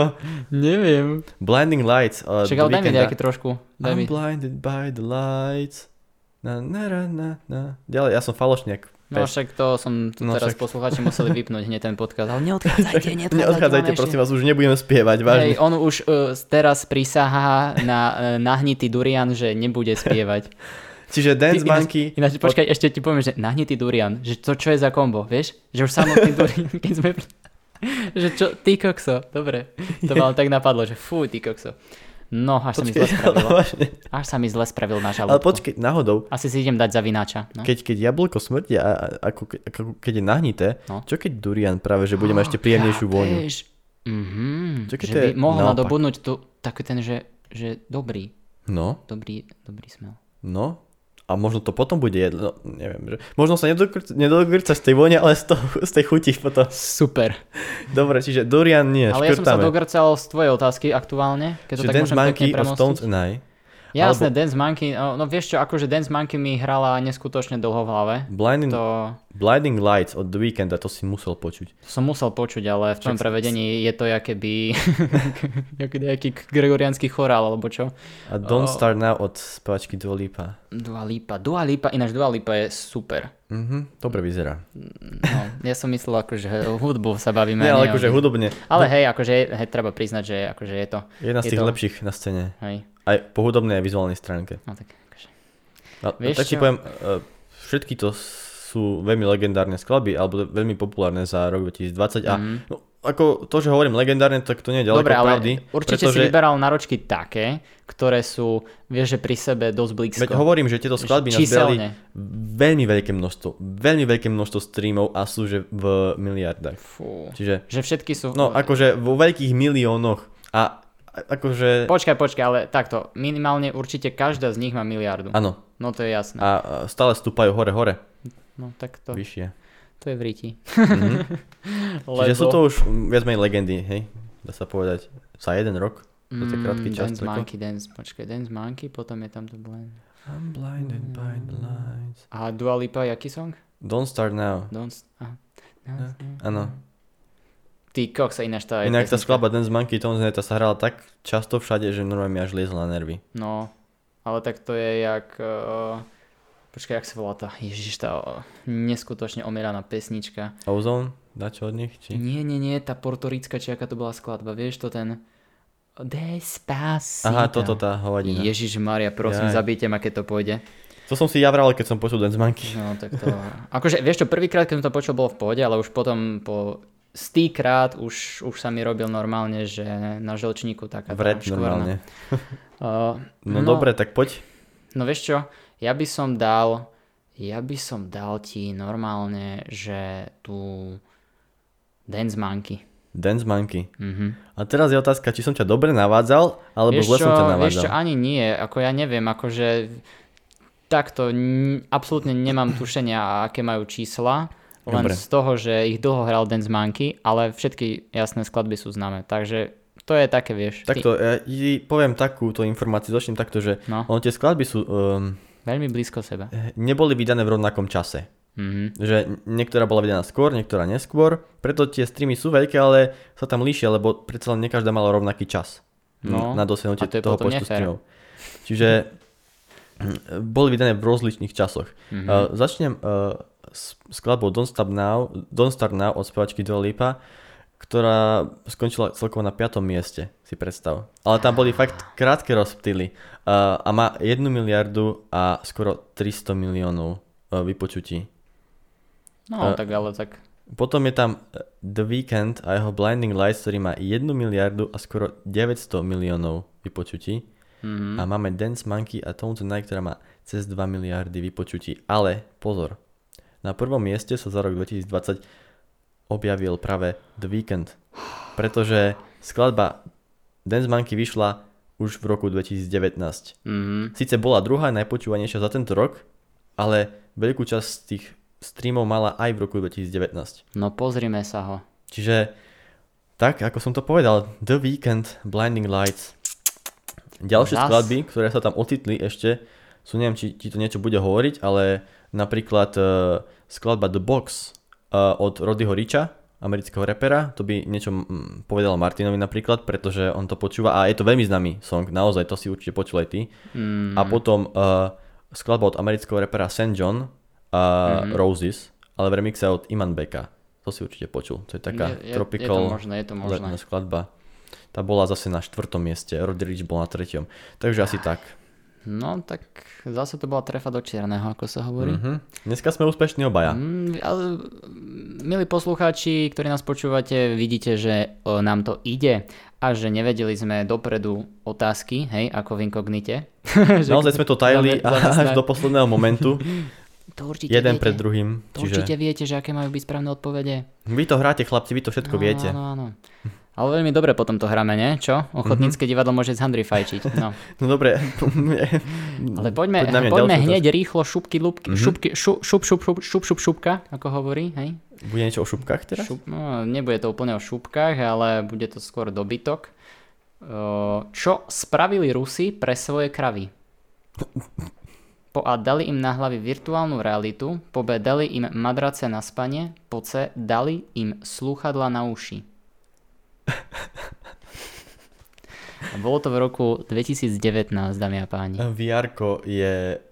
Neviem. Blinding Lights. Čakal, daj mi nejaký trošku. I'm blinded by the lights. Na. Ďalej, ja som falošniak. No však to som teraz poslucháči museli vypnúť hneď ten podcast. Ale neodchádzajte, prosím vás, už nebudeme spievať, vážne. Hej, on už teraz prisahá na nahnitý durian, že nebude spievať. Čiže Dance Monkey... Ináč, počkaj, ešte ti poviem, že nahnitý durian, že to čo je za kombo, vieš? Že už samotný durian, keď sme... že čo, ty kokso, dobre. To ma tak napadlo, že fú, ty kokso. No, až počkej, sa mi zle spravilo. Až sa mi zle spravil na žalúdku. Ale počkej, náhodou... Asi si idem dať zavináča. No? Keď jablko smrdí, ako keď je nahnité, no? Čo keď durian práve, že bude mať ešte príjemnejšiu vôňu? Že by mohol nadobudnúť taký ten, že dobrý. No. Dobrý smel. No. A možno to potom bude jedlo, neviem, že... Možno sa nedogrcaš z tej vône, ale z tej chuti potom. Super. Dobre, čiže durian nie, škrtáme. Ale ja som sa dogrcal z tvojej otázky aktuálne, keď to čiže tak môžem pekne premostiť. Jasné, alebo... Dance Monkey, no vieš čo, akože Dance Monkey mi hrala neskutočne dlho v hlave. Blinding Lights od The Weeknda, to si musel počuť. To som musel počuť, ale v tom prevedení je to jakéby nejaký gregoriánsky chorál, alebo čo. A Don't Start Now od spevačky Dua Lipa, ináč Dua Lipa je super. Dobre vyzerá. No, ja som myslel, akože hudbu sa bavíme. Nie, ale akože hudobne. Ale hej, akože treba priznať, že akože je to... Jedna z tých lepších na scéne. Hej. Aj po hudobnej a vizuálnej stránke. No tak akože... tak ti poviem, všetky to sú veľmi legendárne skladby, alebo veľmi populárne za rok 2020 a... No, ako to, že hovorím legendárne, tak to nie je ďaleko pravdy. Dobre, ale určite si vyberal náročky také, ktoré sú, vieš, že pri sebe dosť blízko. Veď hovorím, že tieto skladby nazbierali veľmi veľké množstvo streamov a sú že v miliardách. Fú. Čiže, že všetky sú... No, akože vo veľkých miliónoch a akože... Počkaj, ale takto, minimálne určite každá z nich má miliardu. Áno. No to je jasné. A stále stúpajú hore. No tak to... Vyššie. To je v ríti. Čiže sú to už viac menej legendy, hej? Dá sa povedať. Za jeden rok? To je krátky čas. Dance Monkey, potom je tam to blind. I'm blinded by the lights. A Dua Lipa, jaký song? Don't Start Now. Áno. Ty kok sa ináč tá... Inak tá skladba Dance Monkey, tá sa hrala tak často všade, že normálne mi až liezla na nervy. No, ale tak to je jak... Počkaj, jak sa volá tá, neskutočne omieraná pesnička. Ozone? Dačo od nich? Či? Nie, tá portorická, či aká to bola skladba, vieš, to ten... Despacito. Aha, toto tá hovadina. Ježišmaria, prosím, zabíjte ma, keď to pôjde. To som si javral, keď som počul Dance Monkey. No, tak to... Akože, vieš čo, prvýkrát, keď som to počul, bolo v pohode, ale už potom po stýkrát už sa mi robil normálne, že na žlčníku taká vred normálne. No dobre, tak poď. No vieš čo, ja by som dal ti normálne, že tu Dance Monkey. Dance Monkey. Uh-huh. A teraz je otázka, či som ťa dobre navádzal, alebo zle som ťa navádzal. Vieš čo, ani nie. Ako ja neviem, akože takto absolútne nemám tušenia, aké majú čísla. Dobre. Len z toho, že ich dlho hral Dance Monkey, ale všetky jasné skladby sú známe. Takže to je také, vieš. Takto, ja poviem takúto informáciu, začnem takto, že tie skladby sú... veľmi blízko seba. Neboli vydané v rovnakom čase. Mm-hmm. Že niektorá bola vydaná skôr, niektorá neskôr, preto tie streamy sú veľké, ale sa tam líšia, lebo predsa len nekaždá mala rovnaký čas na dosiahnutie toho počtu streamov. Čiže boli vydané v rozličných časoch. Mm-hmm. Začnem s skladbou Don't Start Now od spevačky Dua Lipa, ktorá skončila celkovo na 5. mieste, si predstav. Ale tam boli fakt krátke rozptýly a má 1 miliardu a skoro 300 miliónov vypočutí. No, tak ale tak... Potom je tam The Weeknd a jeho Blinding Lights, ktorý má 1 miliardu a skoro 900 miliónov vypočutí. Mm-hmm. A máme Dance Monkey a Don't Start Now, ktorá má cez 2 miliardy vypočutí. Ale pozor, na prvom mieste sa za rok 2020 objavil práve The Weeknd. Pretože skladba Dance Monkey vyšla už v roku 2019. Mm-hmm. Sice bola druhá najpočúvanejšia za tento rok, ale veľkú časť z tých streamov mala aj v roku 2019. No pozrime sa ho. Čiže, tak ako som to povedal, The Weeknd, Blinding Lights. Ďalšie skladby, ktoré sa tam ocitli ešte, sú, neviem, či ti to niečo bude hovoriť, ale napríklad skladba The Box od Roddyho Richa, amerického rapera, to by niečo povedal Martinovi napríklad, pretože on to počúva a je to veľmi známy song, naozaj, to si určite počul aj ty. Mm. A potom... skladba od amerického rapera St. John a Roses, ale v remixe od Iman Beka. To si určite počul. To je taká tropical letná skladba. Tá bola zase na 4. mieste, Roddy Rich bol na 3. Takže asi tak. No tak zase to bola trefa do čierneho, ako sa hovorí. Mm-hmm. Dneska sme úspešní obaja. Milí poslucháči, ktorí nás počúvate, vidíte, že nám to ide a že nevedeli sme dopredu otázky, hej, ako v inkognite. Naozaj sme to tajili až do posledného momentu. To určite jeden viete. Pred druhým. To čiže... určite viete, že aké majú byť správne odpovede. Vy to hráte, chlapci, vy to všetko viete. Áno. Ale veľmi dobre potom to hráme, nie? Čo? Ochotnícke divadlo môže z Handry fajčiť. No, no dobre. Ale poďme hneď rýchlo šupka, ako hovorí, hej? Bude niečo o šupkách teraz? No, nebude to úplne o šupkách, ale bude to skôr dobytok. Čo spravili Rusi pre svoje kravy? Po A dali im na hlavy virtuálnu realitu, po B dali im madrace na spanie, po C dali im slúchadla na uši. A bolo to v roku 2019, dámy a páni. VR-ko je,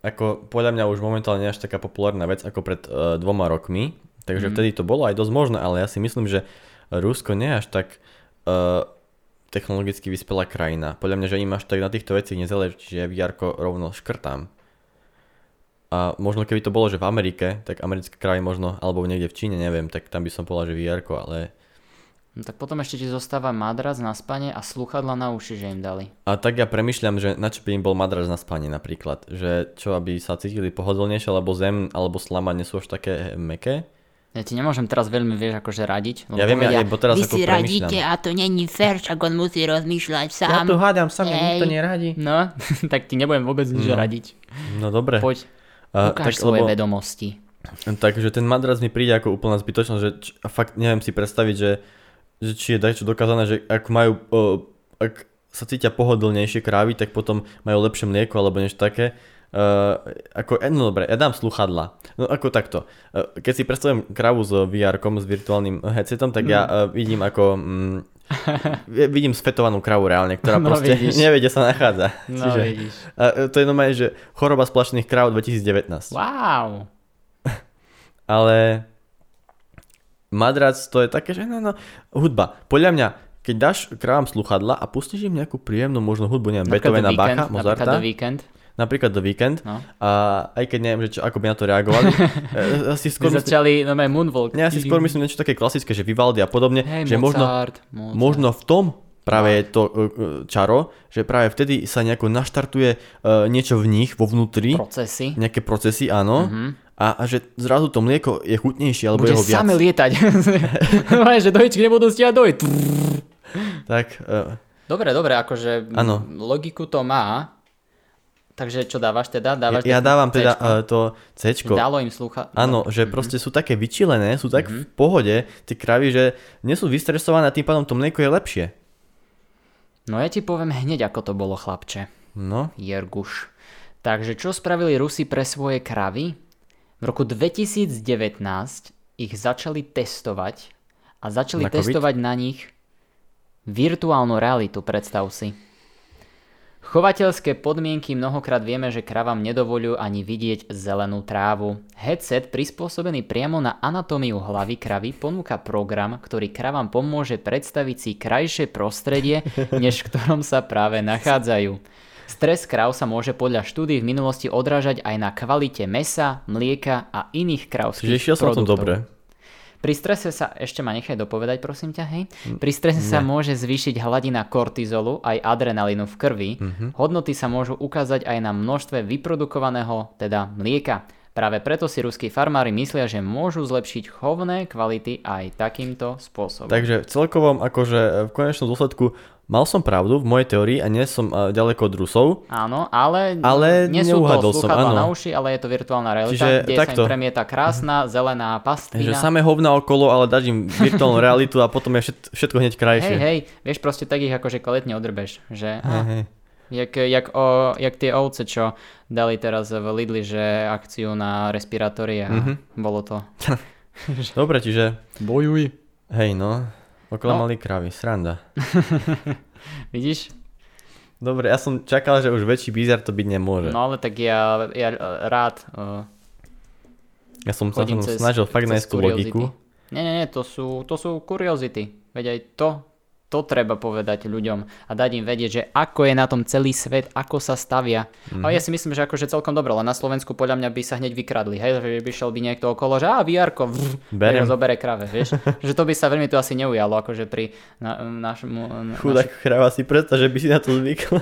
ako podľa mňa už momentálne až taká populárna vec ako pred 2 rokmi, takže vtedy to bolo aj dosť možné, ale ja si myslím, že Rusko nie je až tak technologicky vyspelá krajina. Podľa mňa, že im až tak na týchto veciach nezáleží, že VR-ko rovno škrtám. A možno keby to bolo, že v Amerike, tak americké kraj možno, alebo niekde v Číne, neviem, tak tam by som povedal, že VR-ko, ale... No tak potom ešte ti zostáva madrac na spanie a slúchadla na uši, že im dali. A tak ja premyšľam, že na čo by im bol madrac na spanie napríklad, že čo, aby sa cítili pohodlnejšie, alebo zem, alebo slama nie sú až také mäkké. Ja ti nemôžem teraz veľmi, vieš, akože radiť. Ja viem, ja teraz ako premyšľam. Vy si radíte a to není fair, ak on musí rozmýšľať sám. Ja tu hádam sám, nikto neradí. No, tak ti nebudem vôbec nič radiť. No dobre. Poď, ukáž svoje vedomosti. Takže ten madrac mi príde ako úplná zbytočnosť, že fakt neviem si predstaviť, že či je dačo dokázané, že ak majú, ak sa cítia pohodlnejšie krávy, tak potom majú lepšie mlieko alebo niečo také. Ako, no dobre, ja dám sluchadla. No ako takto. Keď si predstavím kravu s VR-kom, s virtuálnym headsetom, tak ja vidím ako... vidím sfetovanú kravu reálne, ktorá proste nevedie sa nachádza. No čiže, vidíš. To je normálne, že choroba splašných kráv 2019. Wow. Ale... Madrac, to je také, že no, hudba. Podľa mňa keď dáš krávam slúchadla a pustíš im nejakú príjemnú možno hudbu, neviem, Beethovena, Bacha, Mozarta. Napríklad The Weeknd, no. A aj keď neviem, že ako by na to reagovali. Skôr myslím niečo také klasické, že Vivaldi a podobne, hey, že Mozart. Možno v tom práve je to čaro, že práve vtedy sa nejako naštartuje niečo v nich, vo vnútri. Procesy. Nejaké procesy, áno. Mm-hmm. A že zrazu to mlieko je chutnejšie, alebo je ho viac. Budeš same lietať. Že dojičky nebudú stiať dojť. Tak. Dobre, akože ano. Logiku to má. Takže čo dávaš teda? Ja dávam C-čko. Teda to C-čko. Dalo im slúchadlo. Áno, že proste sú také vyčilené, sú tak v pohode, tie kravy, že nie sú vystresované a tým pádom to mlieko je lepšie. No ja ti poviem hneď, ako to bolo, chlapče. No? Jerguš. Takže čo spravili Rusi pre svoje kravy? V roku 2019 ich začali testovať a začali testovať na nich virtuálnu realitu, predstav si. Chovateľské podmienky mnohokrát vieme, že kravám nedovoľujú ani vidieť zelenú trávu. Headset prispôsobený priamo na anatómiu hlavy kravy ponúka program, ktorý kravám pomôže predstaviť si krajšie prostredie, než v ktorom sa práve nachádzajú. Stres kráv sa môže podľa štúdií v minulosti odrážať aj na kvalite mesa, mlieka a iných krávskych produktov. Dobre. Pri strese sa, ešte ma nechaj dopovedať, prosím ťa, hej? Pri strese sa môže zvýšiť hladina kortizolu aj adrenalínu v krvi. Mm-hmm. Hodnoty sa môžu ukázať aj na množstve vyprodukovaného, teda mlieka. Práve preto si ruskí farmári myslia, že môžu zlepšiť chovné kvality aj takýmto spôsobom. Takže celkovom, akože v konečnom dôsledku mal som pravdu v mojej teórii a nie som ďaleko od Rusov. Áno, ale nie sú to slúchadlá na uši, ale je to virtuálna realita, čiže, kde takto sa im premieta krásna zelená pastvina. Takže samé hovna okolo, ale dáš im virtuálnu realitu a potom je všetko hneď krajšie. Hej, vieš, proste tak ich akože kvalitne odrbeš, že? Hej. Jak tie ovce, čo dali teraz v Lidli, že akciu na respirátory a bolo to. Dobre, čiže bojuj. Hej, no. Oklamali kravy, sranda. Vidíš? Dobre, ja som čakal, že už väčší bizar to byť nemôže. No ale tak ja rád ja som sa snažil fakt nájsť tú logiku. Nie, to sú kuriozity. Veď aj to treba povedať ľuďom a dať im vedieť, že ako je na tom celý svet, ako sa stavia. A ja si myslím, že akože celkom dobre, ale na Slovensku podľa mňa by sa hneď vykradli, hej, že by šiel by niekto okolo, že VR-ko, zobere krave, vieš, že to by sa veľmi tu asi neujalo, akože pri našom... Chudák krava si predstav, že by si na to zvykla,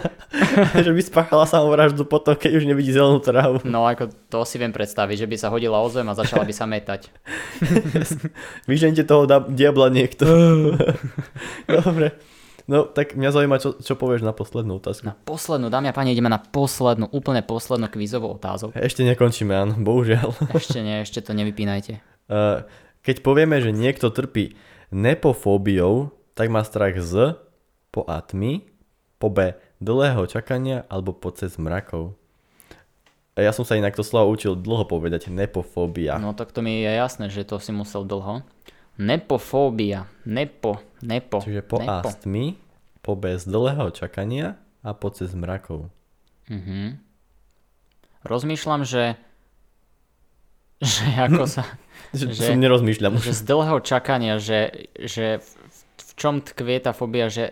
že by spáchala samovraždu potom, keď už nevidí zelenú trávu. No ako to si viem predstaviť, že by sa hodila o zem a začala by sa mätať. Vyžeňte toho diabla niekto. Dobre, no tak mňa zaujíma, čo povieš na poslednú otázku. Na poslednú, dámy a páni, ideme na poslednú, úplne poslednú kvízovú otázku. Ešte nekončíme, áno, bohužiaľ. Ešte to nevypínajte. Keď povieme, že niekto trpí nepofóbiou, tak má strach z po A tmy, po B dlhého čakania alebo po C zmrakov. Ja som sa inak to slovo učil dlho povedať, nepofóbia. No tak to mi je jasné, že to si musel dlho. Nepofóbia. Nepo. Čiže po nepo. Astmy, po bez dlhého čakania a po cez mrakov. Rozmýšľam, že ako sa... že som nerozmýšľam. Že z dlhého čakania, že v čom tkvie tá fóbia, že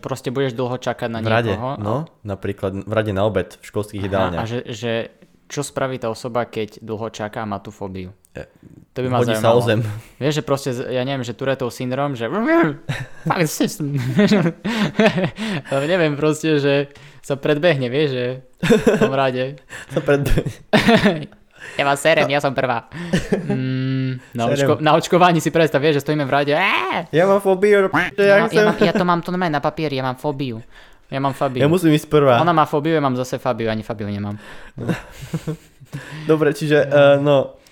proste budeš dlho čakať na niekoho. Napríklad v rade na obed v školských jedálniach. A že čo spraví tá osoba, keď dlho čaká a má tú fóbiu? To by ma zaujímalo. Vieš, že proste, ja neviem, že Tourettov syndrom, že ale neviem proste, že sa predbehne, vieš, že v tom rade. Sa predbehne. Ja vás serem, ja som prvá. Na očkovaní si predstav, vieš, že stojíme v rade. Ja mám fóbiu. Ja to mám, to nemaj na papieri, ja mám fóbiu. Ja mám Fabiu. Ja musím ísť prvá. Ona má fóbiu, ja mám zase Fabiu, ani Fabiu nemám. No. Dobre, čiže,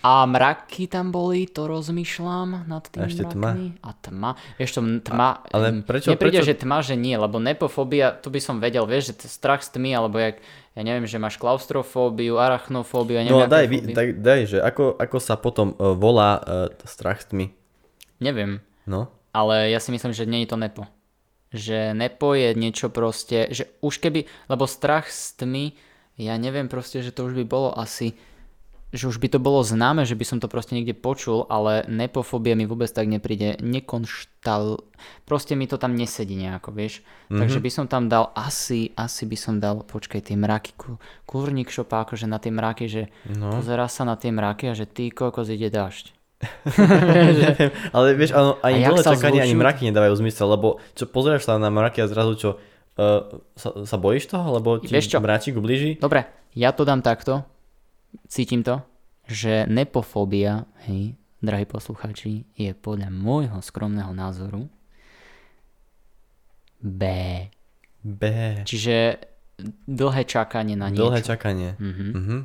A mraky tam boli, to rozmýšľam nad tým mrakmi. A tma. Vieš čo, tma. Ale prečo? Nepríde, že tma, že nie, lebo nepofóbia, tu by som vedel, vieš, že strach z tmy, alebo jak, ja neviem, že máš klaustrofóbiu, arachnofóbiu, ja neviem. No daj, že ako sa potom volá strach z tmy? Neviem. No. Ale ja si myslím, že nie je to nepo. Že nepo je niečo proste, že už keby, lebo strach z tmy, ja neviem proste, že to už by bolo asi... že už by to bolo známe, že by som to proste niekde počul, ale nepofobia mi vôbec tak nepríde, proste mi to tam nesedí nejako, vieš. Mm-hmm. Takže by som tam dal, asi by som dal, počkaj, tie mraky, kurník šopa, akože na tie mraky, že pozerá sa na tie mraky a že ty kokos ide dážď. Neviem, ale vieš, áno, ani dole čakanie, ani mraky nedávajú zmysel, lebo čo pozeraš sa na mraky a zrazu čo, sa bojíš toho, lebo ti mračík ublíži? Dobre, ja to dám takto, cítim to, že nepofóbia, hej, drahí poslucháči, je podľa môjho skromného názoru B. Čiže dlhé čakanie na niečo. Dlhé čakanie. Mhm. Mhm.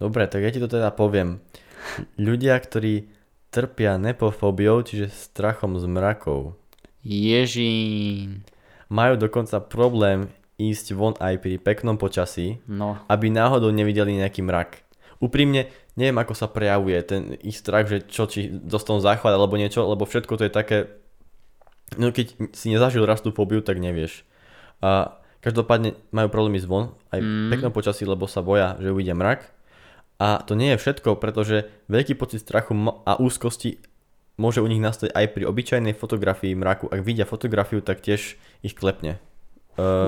Dobre, tak ja ti to teda poviem. Ľudia, ktorí trpia nepofóbiou, čiže strachom z mrakov. Ježín. Majú dokonca problém ísť von aj pri peknom počasí, aby náhodou nevideli nejaký mrak. Úprimne, neviem ako sa prejavuje ten ich strach, že čo, či dostanú záchvat alebo niečo, lebo všetko to je také, no keď si nezažil raz tú fóbiu, tak nevieš. A každopádne majú problémy ísť von aj peknom počasí, lebo sa boja, že uvidia mrak. A to nie je všetko, pretože veľký pocit strachu a úzkosti môže u nich nastať aj pri obyčajnej fotografii mraku. Ak vidia fotografiu, tak tiež ich klepne.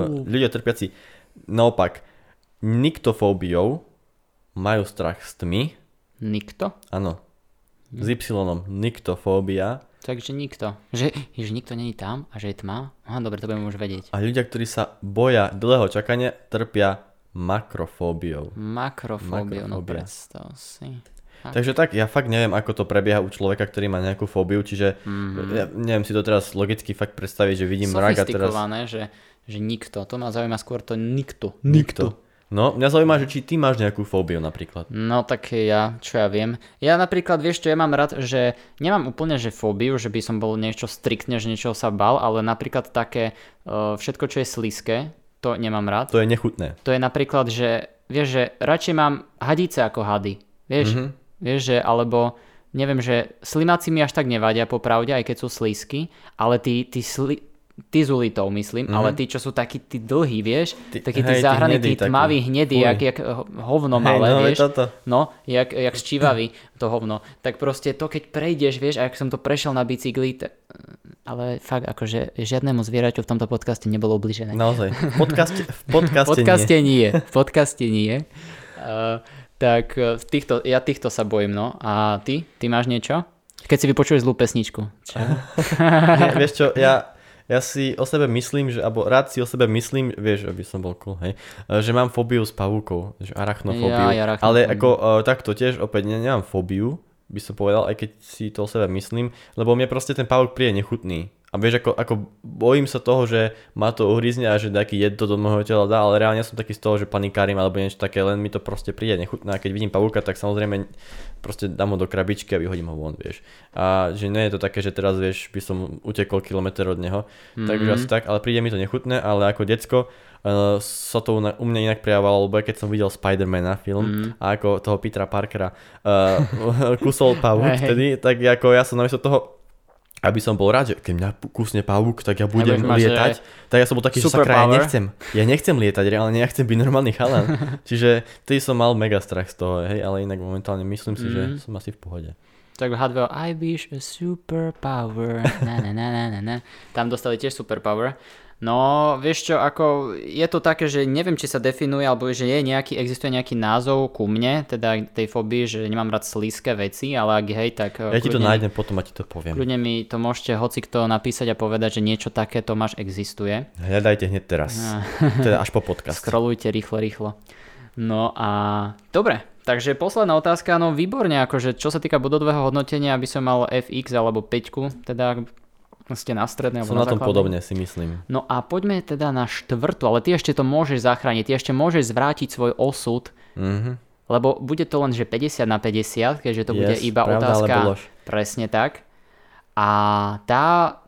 Ľudia trpiaci naopak niktofóbiou majú strach z tmy. Nikto? Áno. S Y-om. Niktofóbia. Takže nikto. Že nikto není tam a že je tma. Aha, dobre, to budeme už vedieť. A ľudia, ktorí sa boja dlhého čakania, trpia makrofóbiou. Makrofóbiou, no predstav si. Takže tak, ja fakt neviem, ako to prebieha u človeka, ktorý má nejakú fóbiu, čiže ja neviem si to teraz logicky fakt predstaviť, že vidím mrak a teraz... Sofistikované, že nikto, to ma zaujíma skôr to nikto. No, mňa zaujíma, že či ty máš nejakú fóbiu napríklad. No tak ja, čo ja viem. Ja napríklad, vieš čo, ja mám rád, že nemám úplne že fóbiu, že by som bol niečo striktne, že niečoho sa bal, ale napríklad také všetko, čo je slizké, to nemám rád. To je nechutné. To je napríklad, že vieš, že radšej mám hadice ako hady. Vieš, vieš, že alebo neviem, že slimáci mi až tak nevadia popravde, aj keď sú slízky, ale tí z ulitov myslím, ale tí, čo sú takí tí dlhí, vieš, takí tí záhraní, tí tmaví, hnedí, jak hovno malé, vieš, jak ščívavý to hovno. Tak proste to, keď prejdeš, vieš, a jak som to prešiel na bicykli, ale fakt, akože žiadnemu zvieraťu v tomto podcaste nebolo ubližené. Naozaj. V podcaste nie. Tak ja týchto sa bojím, no. A ty? Ty máš niečo? Keď si vypočuješ zlú pesničku. Čo? Vieš čo, ja si o sebe myslím, vieš, aby som bol cool, hej, že mám fóbiu s pavúkov, že arachnofóbiu. Ale ako takto tiež opäť nemám fóbiu, by som povedal, aj keď si to o sebe myslím, lebo mne proste ten pavúk príde nechutný. A vieš, ako bojím sa toho, že ma to uhryzne a že taký jed to do môjho tela dá, ale reálne som taký z toho, že panikárim alebo niečo také, len mi to proste príde nechutné. A keď vidím pavúka, tak samozrejme proste dám ho do krabičky a vyhodím ho von, vieš. A že nie je to také, že teraz, vieš, by som utekol kilometr od neho. Takže asi tak, ale príde mi to nechutné, ale ako decko sa to u mňa inak prejavovalo, lebo keď som videl Spider-Mana film a ako toho Petera Parkera kusol pavúk vtedy, tak ako ja som namiesto toho, aby som bol rád, že keď mňa kusne pavúk, tak ja budem lietať. Tak ja som bol taký, že sakra, ja nechcem lietať, reálne ja chcem byť normálny chalan. Čiže vtedy som mal mega strach z toho, hej, ale inak momentálne myslím si, že som asi v pohode. Tak H2, I wish a superpower, na. Tam dostali tiež superpower. No, vieš čo, ako je to také, že neviem, či sa definuje, alebo že existuje nejaký názov ku mne, teda tej fóbii, že nemám rád slízke veci, ale ak hej, tak... Ja ti to nájdem potom a ti to poviem. Kľudne mi to môžete hocikto napísať a povedať, že niečo také to máš existuje. Hľadajte hneď teraz, teda až po podcast. Scrollujte rýchlo. No a dobre, takže posledná otázka, no výborne, akože čo sa týka bodového hodnotenia, aby som mal FX alebo 5, teda... ste na strednej alebo na základnej. Som na tom podobne, si myslím. No a poďme teda na štvrtú, ale ty ešte to môžeš zachrániť, ty ešte môžeš zvrátiť svoj osud, lebo bude to len že 50/50, keďže to bude iba otázka. Presne tak. A tá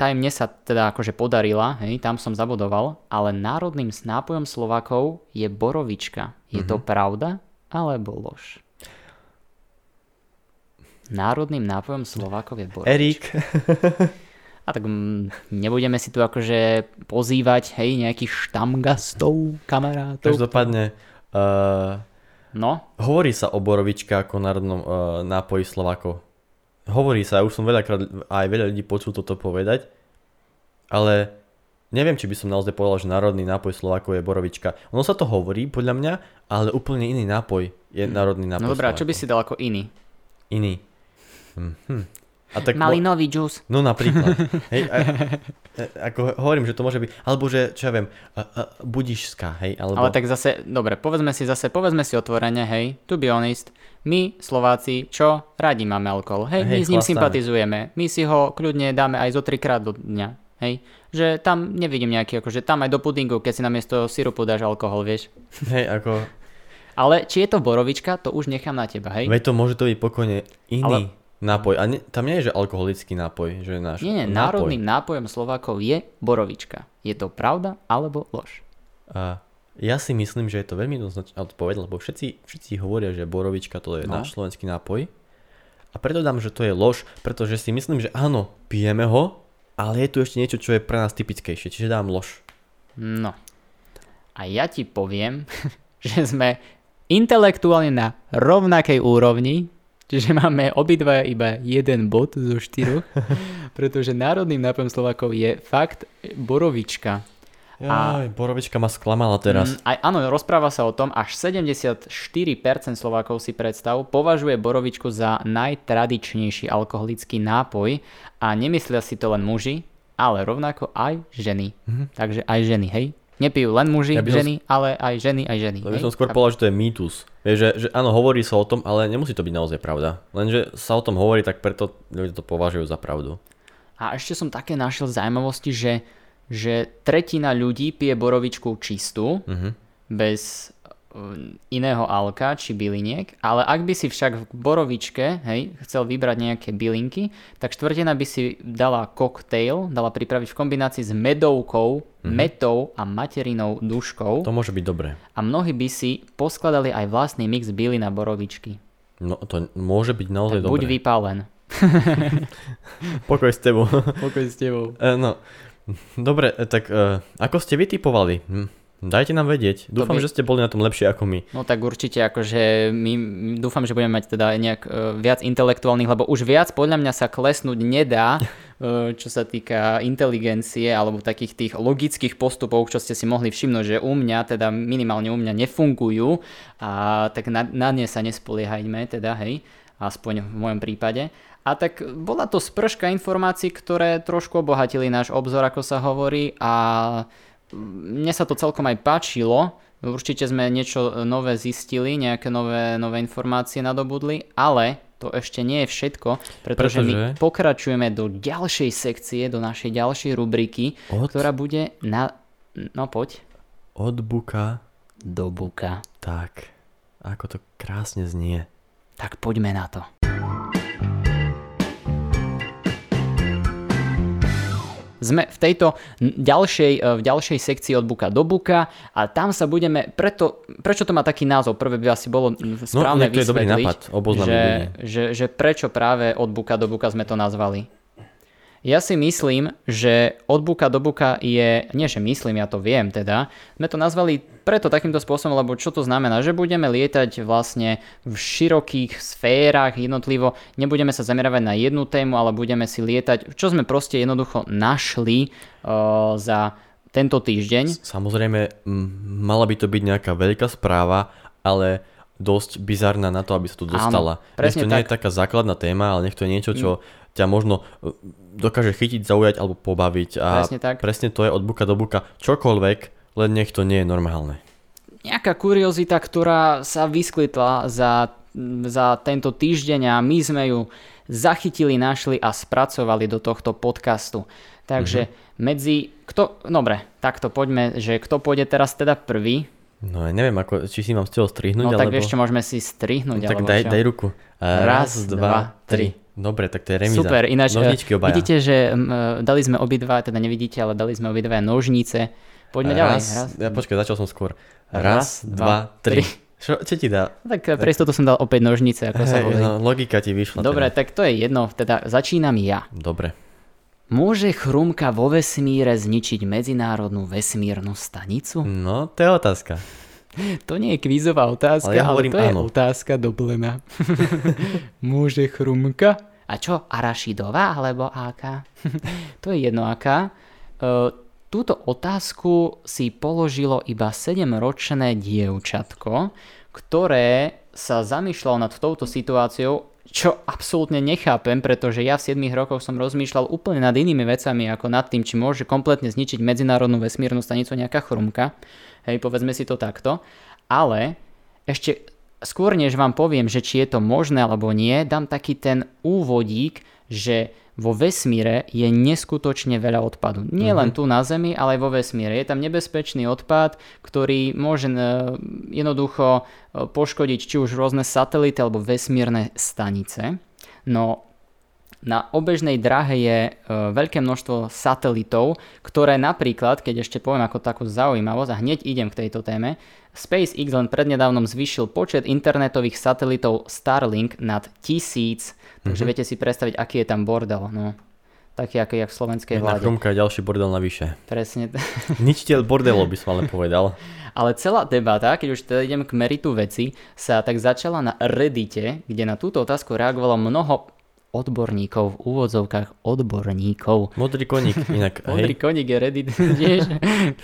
aj mne sa teda akože podarila, hej, tam som zabodoval, ale národným nápojom Slovákov je borovička. Je to pravda alebo lož? Národným nápojom Slovákov je borovička. Erik. A tak nebudeme si tu akože pozývať, hej, nejakých štamgastov, kamarátov. Každopádne No? Hovorí sa o borovičke ako národnom nápoji Slovákov. Hovorí sa, ja už som veľakrát aj veľa ľudí počul toto povedať, ale neviem, či by som naozaj povedal, že národný nápoj Slovákov je borovička. Ono sa to hovorí, podľa mňa, ale úplne iný nápoj je národný nápoj. No dobrá, Slovákov. Čo by si dal ako iný? Iný. A tak malinový džús. No napríklad. Hej, ako hovorím, že to môže byť, alebo že, čo ja viem, budišská, hej. Alebo... Ale tak zase, dobre, povedzme si otvorene, hej, to be honest, my Slováci, čo radi máme alkohol, hej, my s ním sympatizujeme, my si ho kľudne dáme aj zo 3-krát do dňa, hej. Že tam nevidím nejaký, akože tam aj do pudingu, keď si namiesto sirupu dáš alkohol, vieš. Hej, ako... Ale či je to borovička, to už nechám na teba, hej. Veď to môže to byť pokojne iný. Ale... nápoj. A nie, tam nie je, že alkoholický nápoj, že náš. Nie, národným nápojom Slovákov je borovička. Je to pravda alebo lož? A ja si myslím, že je to veľmi jednoznačná odpoveď, lebo všetci hovoria, že borovička to je náš slovenský nápoj. A preto dám, že to je lož, pretože si myslím, že áno, pijeme ho, ale je tu ešte niečo, čo je pre nás typickejšie, čiže dám lož. No. A ja ti poviem, že sme intelektuálne na rovnakej úrovni. Čiže máme obidva iba jeden bod zo 4, pretože národným nápojom Slovákov je fakt borovička. Jaj, borovička ma sklamala teraz. Áno, rozpráva sa o tom, až 74% Slovákov si predstav považuje borovičku za najtradičnejší alkoholický nápoj a nemyslia si to len muži, ale rovnako aj ženy. Mhm. Takže aj ženy, hej? Nepijú len muži, ženy, ale aj ženy. Ja by som skôr povedal, že to je mýtus. Vieš, že áno, hovorí sa o tom, ale nemusí to byť naozaj pravda. Lenže sa o tom hovorí, tak preto ľudia to považujú za pravdu. A ešte som také našiel zaujímavosti, že tretina ľudí pije borovičku čistú, bez iného alka či byliniek, ale ak by si však v borovičke, hej, chcel vybrať nejaké bylinky, tak štvrtina by si dala koktejl, dala pripraviť v kombinácii s medovkou, metou a materinou duškou. To môže byť dobré. A mnohí by si poskladali aj vlastný mix bylin a borovičky. No to môže byť naozaj tak dobré. Buď vypálen. Pokoj s tebou. No. Dobre, tak ako ste vytipovali? Dajte nám vedieť. Dúfam, že ste boli na tom lepšie ako my. No tak určite, akože my dúfam, že budeme mať teda nejak viac intelektuálnych, lebo už viac podľa mňa sa klesnúť nedá, čo sa týka inteligencie alebo takých tých logických postupov, čo ste si mohli všimnúť, že u mňa, teda minimálne u mňa nefungujú, a tak na ne sa nespoliehajme, teda hej, aspoň v mojom prípade. A tak bola to sprška informácií, ktoré trošku obohatili náš obzor, ako sa hovorí, a mne sa to celkom aj páčilo. Určite sme niečo nové zistili, nejaké nové informácie nadobudli, ale to ešte nie je všetko, pretože my pokračujeme do ďalšej sekcie, do našej ďalšej rubriky, ktorá bude na... No poď. Od buka do buka. Tak, ako to krásne znie. Tak poďme na to. Sme v tejto ďalšej sekcii od buka do buka a tam sa budeme, prečo to má taký názov, prvé by asi bolo správne vysvetliť, dobrý nápad, že prečo práve od buka do buka sme to nazvali. Ja si myslím, že od buka do buka je, nie že myslím, ja to viem teda, sme to nazvali preto takýmto spôsobom, lebo čo to znamená, že budeme lietať vlastne v širokých sférach jednotlivo, nebudeme sa zamerávať na jednu tému, ale budeme si lietať, čo sme proste jednoducho našli za tento týždeň. Samozrejme, mala by to byť nejaká veľká správa, ale... dosť bizarná na to, aby sa tu dostala. Nech to nie je taká základná téma, ale nech to je niečo, čo ťa možno dokáže chytiť, zaujať alebo pobaviť. A presne to je od buka do buka. Čokoľvek, len nech to nie je normálne. Nejaká kuriozita, ktorá sa vyskytla za tento týždeň a my sme ju zachytili, našli a spracovali do tohto podcastu. Takže dobre, takto poďme, že kto pôjde teraz teda prvý? No ja neviem, či si mám z toho strihnúť, alebo... No tak alebo... ešte môžeme si strihnúť, no, tak alebo... daj ruku. Raz, dva, tri. Dobre, tak to je remíza. Super, ináč vidíte, že dali sme obidva, teda nevidíte, ale dali sme obidva nožnice. Poďme ďalej. Počkaj, začal som skôr. Raz, dva, tri. Čo ti dá? Tak pre istotu som dal opäť nožnice, ako sa hovorí. No, logika ti vyšla. Dobre, teda. Tak to je jedno, teda začínam ja. Dobre. Môže chrumka vo vesmíre zničiť medzinárodnú vesmírnu stanicu? No, to je otázka. To nie je kvízová otázka, ale, ja hovorím, ale to áno. Je otázka doplnená. Môže chrumka? A čo, arašidová alebo aká? To je jedno aká. Túto otázku si položilo iba 7-ročné dievčatko, ktoré sa zamýšľalo nad touto situáciou, čo absolútne nechápem, pretože ja v 7 rokoch som rozmýšľal úplne nad inými vecami, ako nad tým, či môže kompletne zničiť medzinárodnú vesmírnu stanicu nejaká chrumka. Hej, povedzme si to takto. Ale ešte skôr, než vám poviem, že či je to možné alebo nie, dám taký ten úvodík, že vo vesmíre je neskutočne veľa odpadu. Nie len tu na Zemi, ale aj vo vesmíre. Je tam nebezpečný odpad, ktorý môže jednoducho poškodiť či už rôzne satelity alebo vesmírne stanice. No na obežnej dráhe je veľké množstvo satelitov, ktoré napríklad, keď ešte poviem ako takú zaujímavosť a hneď idem k tejto téme, SpaceX len prednedávnom zvýšil počet internetových satelitov Starlink nad 1000, takže viete si predstaviť, aký je tam bordel, no. Taký, aký je v slovenskej vláde. Jedna chrumka je ďalší bordel navyše. Presne. Ničiteľ bordelov by som ale povedal. Ale celá debata, keď už teda idem k meritu veci, sa tak začala na Reddite, kde na túto otázku reagovalo mnoho odborníkov, v úvodzovkách odborníkov. Modrý koník inak. Modrý koník je Reddit, tiež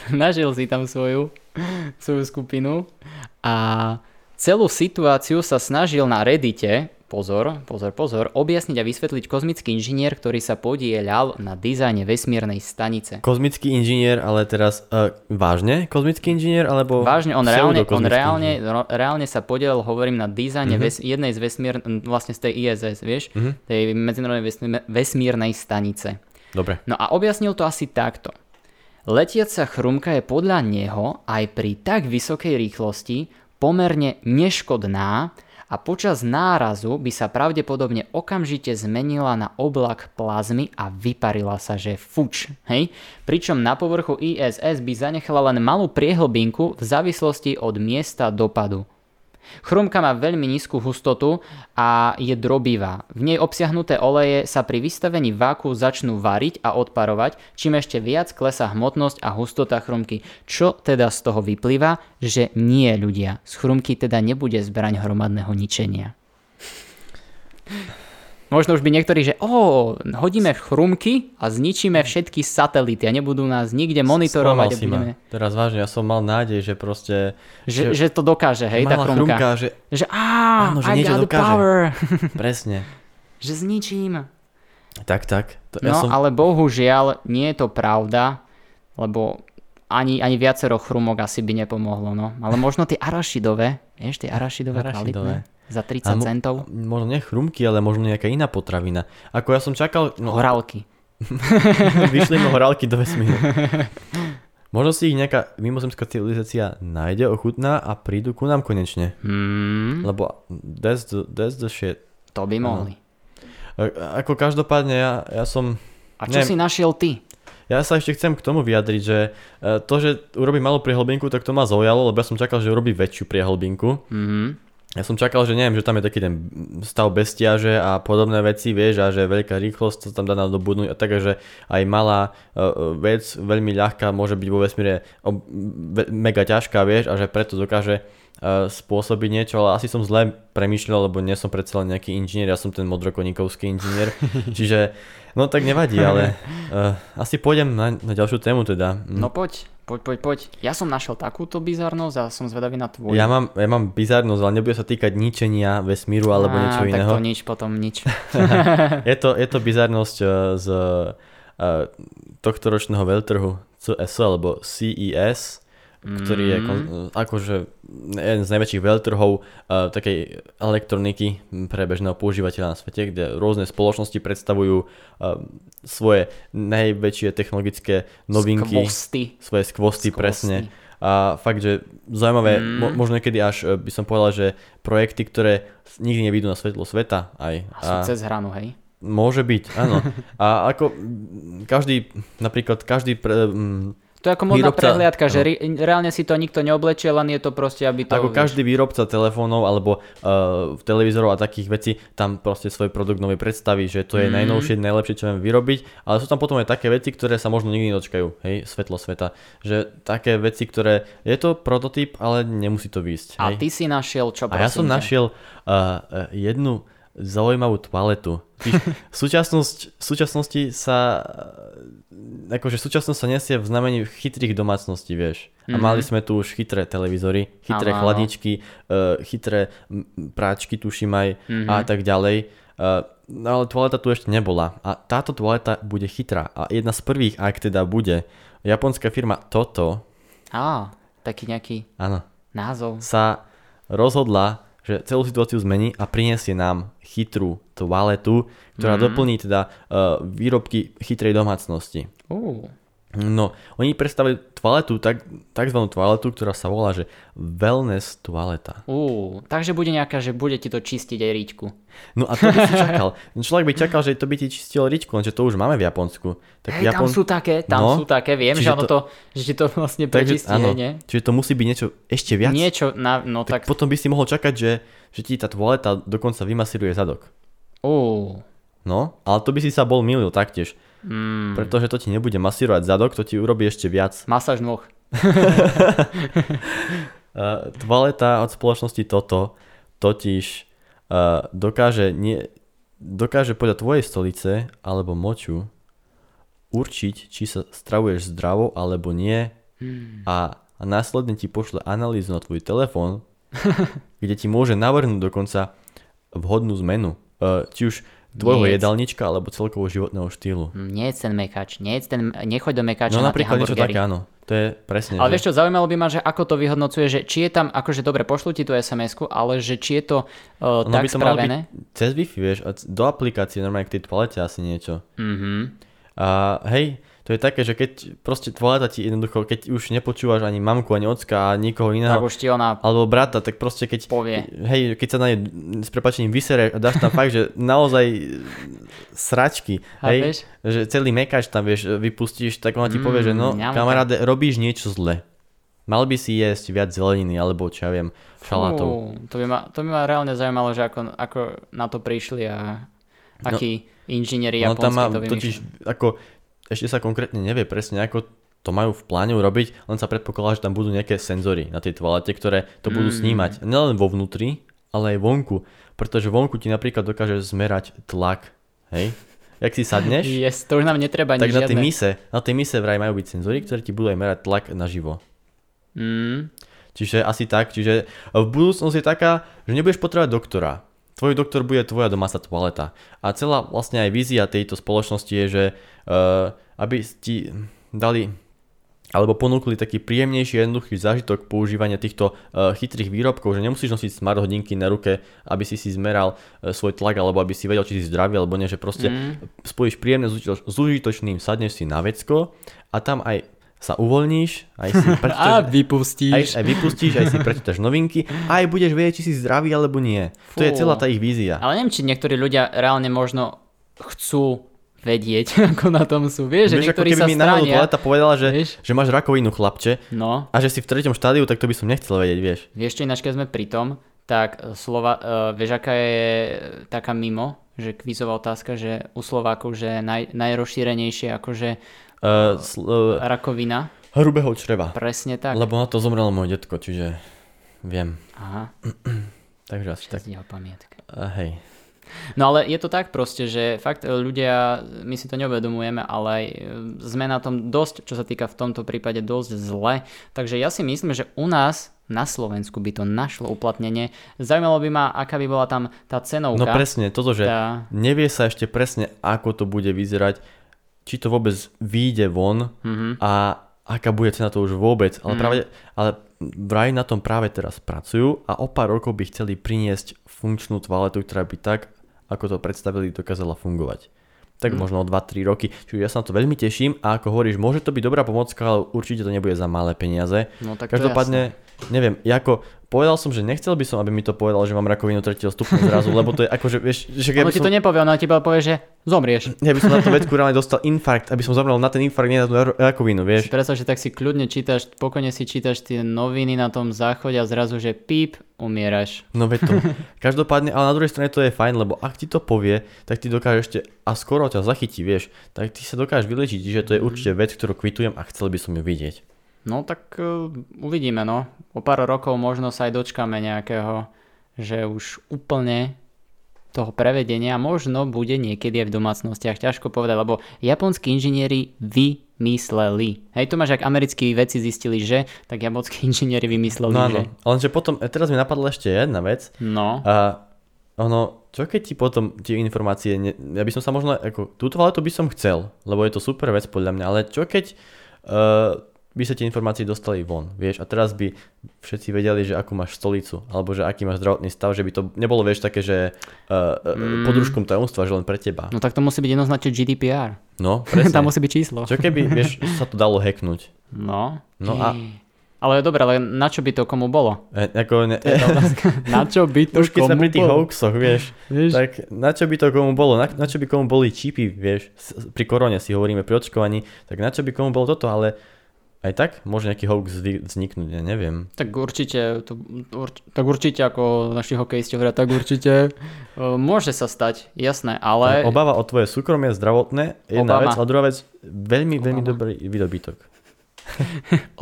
našiel si tam svoju skupinu a celú situáciu sa snažil na Reddite, pozor, objasniť a vysvetliť kozmický inžinier, ktorý sa podieľal na dizajne vesmírnej stanice. Kozmický inžinier, ale teraz vážne? Kozmický inžinier alebo vážne, on reálne sa podielal, hovorím, na dizajne jednej z vesmírnej, vlastne z tej ISS, vieš, tej medzinárodnej vesmírnej stanice. Dobre. No a objasnil to asi takto. Letiaca chrumka je podľa neho aj pri tak vysokej rýchlosti pomerne neškodná a počas nárazu by sa pravdepodobne okamžite zmenila na oblak plazmy a vyparila sa, že fuč. Hej? Pričom na povrchu ISS by zanechala len malú priehlbinku v závislosti od miesta dopadu. Chrumka má veľmi nízku hustotu a je drobivá. V nej obsiahnuté oleje sa pri vystavení váku začnú variť a odparovať, čím ešte viac klesá hmotnosť a hustota chrumky. Čo teda z toho vyplýva, že nie ľudia. Z chrumky teda nebude zbraň hromadného ničenia. Možno už by niektorí, že hodíme chrumky a zničíme všetky satelity a nebudú nás nikde monitorovať. Teraz vážne, ja som mal nádej, že proste... Že to dokáže, hej, tá chrumka. Že áno, že niečo dokáže. Power. Presne. Že zničím. Tak. Ale bohužiaľ nie je to pravda, lebo ani viacero chrumok asi by nepomohlo, no. Ale možno tie arašidové, vieš, kvalitné. Za 30 centov. Možno nie chrumky, ale možno nejaká iná potravina. Ako ja som čakal... No, horálky. Vyšli mi horálky do vesmíru. Možno si ich nejaká mimozemská civilizácia nájde, ochutná a prídu ku nám konečne. Lebo that's the shit. To by mohli. Ako každopádne ja som... A čo si našiel ty? Ja sa ešte chcem k tomu vyjadriť, že to, že urobí malú priehlbinku, tak to ma zaujalo, lebo ja som čakal, že urobí väčšiu priehlbinku. Ja som čakal, že neviem, že tam je taký ten stav bez ťaže a podobné veci, vieš, a že veľká rýchlosť sa tam dá nadobudnúť a takže aj malá vec, veľmi ľahká, môže byť vo vesmíre mega ťažká, vieš, a že preto dokáže spôsobiť niečo, ale asi som zle premýšľal, lebo nie som predsa len nejaký inžinier, ja som ten modrokoníkovský inžinier, čiže no tak nevadí, ale asi pôjdem na ďalšiu tému teda. No poď. Ja som našiel takúto bizarnosť a som zvedavý na tvoju. Ja mám bizarnosť, ale nebude sa týkať ničenia vesmíru alebo niečo iného. Tak to nič. je to bizarnosť z tohto ročného veľtrhu CES alebo CES, ktorý je akože jeden z najväčších veľtrhov takej elektroniky pre bežného používateľa na svete, kde rôzne spoločnosti predstavujú svoje najväčšie technologické novinky. Svoje skvosty. Presne. A fakt, že zaujímavé, možno niekedy až by som povedal, že projekty, ktoré nikdy nevidú na svetlo sveta. A sú cez hranu, hej? Môže byť, áno. A ako každý, napríklad To je ako modná prehliadka, že reálne si to nikto neoblečie, len je to proste, aby to... Ako každý výrobca telefónov alebo televízorov a takých vecí, tam proste svoj produkt nový predstaví, že to je najnovšie, najlepšie, čo viem vyrobiť, ale sú tam potom aj také veci, ktoré sa možno nikdy nedočkajú, hej, svetlo sveta, že také veci, ktoré... Je to prototyp, ale nemusí to výjsť. A hej? Ty si našiel čo, prosím? A ja som našiel jednu zaujímavú toaletu. Súčasnosť sa nesie v znamení chytrých domácností, vieš. A mali sme tu už chytré televízory, chytré chladničky, chytré práčky, tuším aj, a tak ďalej. Ale toaleta tu ešte nebola. A táto toaleta bude chytrá. A jedna z prvých, ak teda bude, japonská firma Toto. Á, taký nejaký názov. Sa rozhodla, že celú situáciu zmení a prinesie nám chytrú toaletu, ktorá doplní teda výrobky chytrej domácnosti. No, oni predstavili toaletu, takzvanú toaletu, ktorá sa volá, že wellness toaleta. Takže bude nejaká, že bude ti to čistiť aj ričku. No a to by si čakal. Človek by čakal, že to by ti čistilo ričku, lenže to už máme v Japonsku. Tak hej, tam sú také, viem, že ono to, že ti to vlastne prečistí, nie? Čiže to musí byť niečo ešte viac. Niečo, potom by si mohol čakať, že ti tá toaleta dokonca vymasíruje zadok. No, ale to by si sa bol mýlil taktiež. Pretože to ti nebude masírovať zadok, to ti urobí ešte viac. Masáž noh. Toaleta od spoločnosti Toto totiž dokáže podľa tvojej stolice alebo moču určiť, či sa stravuješ zdravo alebo nie, a následne ti pošle analýzu na tvoj telefón, kde ti môže navrhnúť dokonca vhodnú zmenu. Či už tvojho jedálnička alebo celkovo životného štýlu. Nie je ten mekač, nechoď do mekača. No napríklad niečo také, áno. To je presne. Ale vieš čo, zaujímalo by ma, že ako to vyhodnocuje, že či je tam, akože dobre, pošlu ti tú SMS-ku, ale že či je to tak by to spravené. Cez Wi-Fi, vieš, do aplikácie normálne k tej toalete asi niečo. A hej, to je také, že keď proste toaleta ti jednoducho, keď už nepočúvaš ani mamku, ani ocka a nikoho iného, tak už ti ona alebo brata, tak proste keď povie. Hej, keď sa na nej s prepáčením vysereš a dáš tam fakt, že naozaj sračky, hej, že celý mekač tam, vieš, vypustíš, tak ona ti povie, že no, kamaráde, robíš niečo zle. Mal by si jesť viac zeleniny alebo čo ja viem, šalátov. To by ma reálne zaujímalo, že ako na to prišli a akí inžinieri japonskí to vymýšľajú. Ešte sa konkrétne nevie presne, ako to majú v pláne urobiť, len sa predpokladá, že tam budú nejaké senzory na tej toalete, ktoré to budú snímať. Nielen vo vnútri, ale aj vonku. Pretože vonku ti napríklad dokáže zmerať tlak. Hej? Jak si sadneš, to už nám netreba tak žiadne. Na tej mise vraj majú byť senzory, ktoré ti budú aj merať tlak naživo. Čiže asi tak. Čiže v budúcnosti je taká, že nebudeš potrebovať doktora. Tvoj doktor bude tvoja domáca toaleta. A celá vlastne aj vízia tejto spoločnosti je, že aby ti dali alebo ponúkli taký príjemnejší, jednoduchý zážitok používania týchto chytrých výrobkov, že nemusíš nosiť smart hodinky na ruke, aby si zmeral svoj tlak, alebo aby si vedel, či si zdravý, alebo nie, že proste spojíš príjemné s užitočným, sadneš si na vecko a tam aj sa uvoľníš, aj si prečítaš, aj si prečítaš novinky, aj budeš vedieť, či si zdravý alebo nie. To je celá tá ich vízia. Ale neviem, či niektorí ľudia reálne možno chcú vedieť, ako na tom sú. Vieš, že niektorí sa stránia. Keby mi náhodou toaleta povedala, že máš rakovinu, chlapče, a že si v 3. štádiu, tak to by som nechcel vedieť, vieš. Vieš čo, ináč keď sme pri tom, tak vieš, aká je taká mimo, že kvízová otázka, že u Slovákov, že najrozšírenejšie akože rakovina hrubého čreva. Presne tak. Lebo na to zomrelo moje detko, čiže viem. Aha. Takže asi tak. Hej. No ale je to tak proste, že fakt ľudia, my si to neuvedomujeme, ale sme na tom dosť, čo sa týka v tomto prípade dosť zle. Takže ja si myslím, že u nás na Slovensku by to našlo uplatnenie. Zaujímalo by ma, aká by bola tam tá cenovka. No presne, toto, že nevie sa ešte presne, ako to bude vyzerať, či to vôbec vyjde von a aká bude cena, to už vôbec. Ale vraj na tom práve teraz pracujú a o pár rokov by chceli priniesť funkčnú toaletu, ktorá by tak, ako to predstavili, dokázala fungovať. Tak možno o 2-3 roky. Čiže ja sa na to veľmi teším a ako hovoríš, môže to byť dobrá pomocka, ale určite to nebude za malé peniaze. No, tak každopádne neviem, ako povedal som, že nechcel by som, aby mi to povedal, že mám rakovinu 3. stupňa zrazu, lebo to je akože, vieš, že keby som... Ono ti to nepovie, ono ti povie, že zomrieš. Ja by som na to vedku reálne dostal infarkt, aby som zomrel na ten infarkt, nie na tú rakovinu, vieš. Predstav, že tak si kľudne čítaš, pokojne si čítaš tie noviny na tom záchode a zrazu, že píp, umieraš. No veď to. Každopádne, ale na druhej strane to je fajn, lebo ak ti to povie, tak ti dokáže ešte, a skoro ťa zachytí, vieš, tak ty sa dokážeš vylečiť, že to je určite vec, ktorú kvitujem a chcel by som ju vidieť. No tak uvidíme, no. O pár rokov možno sa aj dočkáme nejakého, že už úplne toho prevedenia možno bude niekedy aj v domácnostiach. Ťažko povedať, lebo japonskí inžinieri vymysleli. Hej, to máš, ak americkí vedci zistili, že, tak japonskí inžinieri vymysleli, no, že. No, lenže potom, teraz mi napadla ešte jedna vec. No. Ono, čo keď ti potom tie informácie, ja by som sa možno, ako, túto valetu by som chcel, lebo je to super vec podľa mňa, ale čo keď... by sa tie informácie dostali von, vieš, a teraz by všetci vedeli, že akú máš stolicu, alebo že aký máš zdravotný stav, že by to nebolo, vieš, také, že pod rúškom tajomstva, že len pre teba. No tak to musí byť jednoznačne GDPR. No, presne. Tam musí byť číslo. Čo keby, vieš, sa to dalo hacknúť? No a... Ale dobre, ale na čo by to komu bolo? Na čo by to už komu bolo? Už keď sme pri tých hoaxoch, vieš, tak na čo by to komu bolo? Na čo by komu boli čipy, vieš, pri korone si hovoríme, pri očkovaní, tak na čo by komu bolo toto, ale aj tak? Môže nejaký hoax vzniknúť, ja neviem. Tak určite, ako naši hokejisti hovoria, tak určite môže sa stať, jasné, ale... Obava o tvoje súkromie zdravotné, jedna vec, a druhá vec, veľmi, veľmi dobrý výdobytok.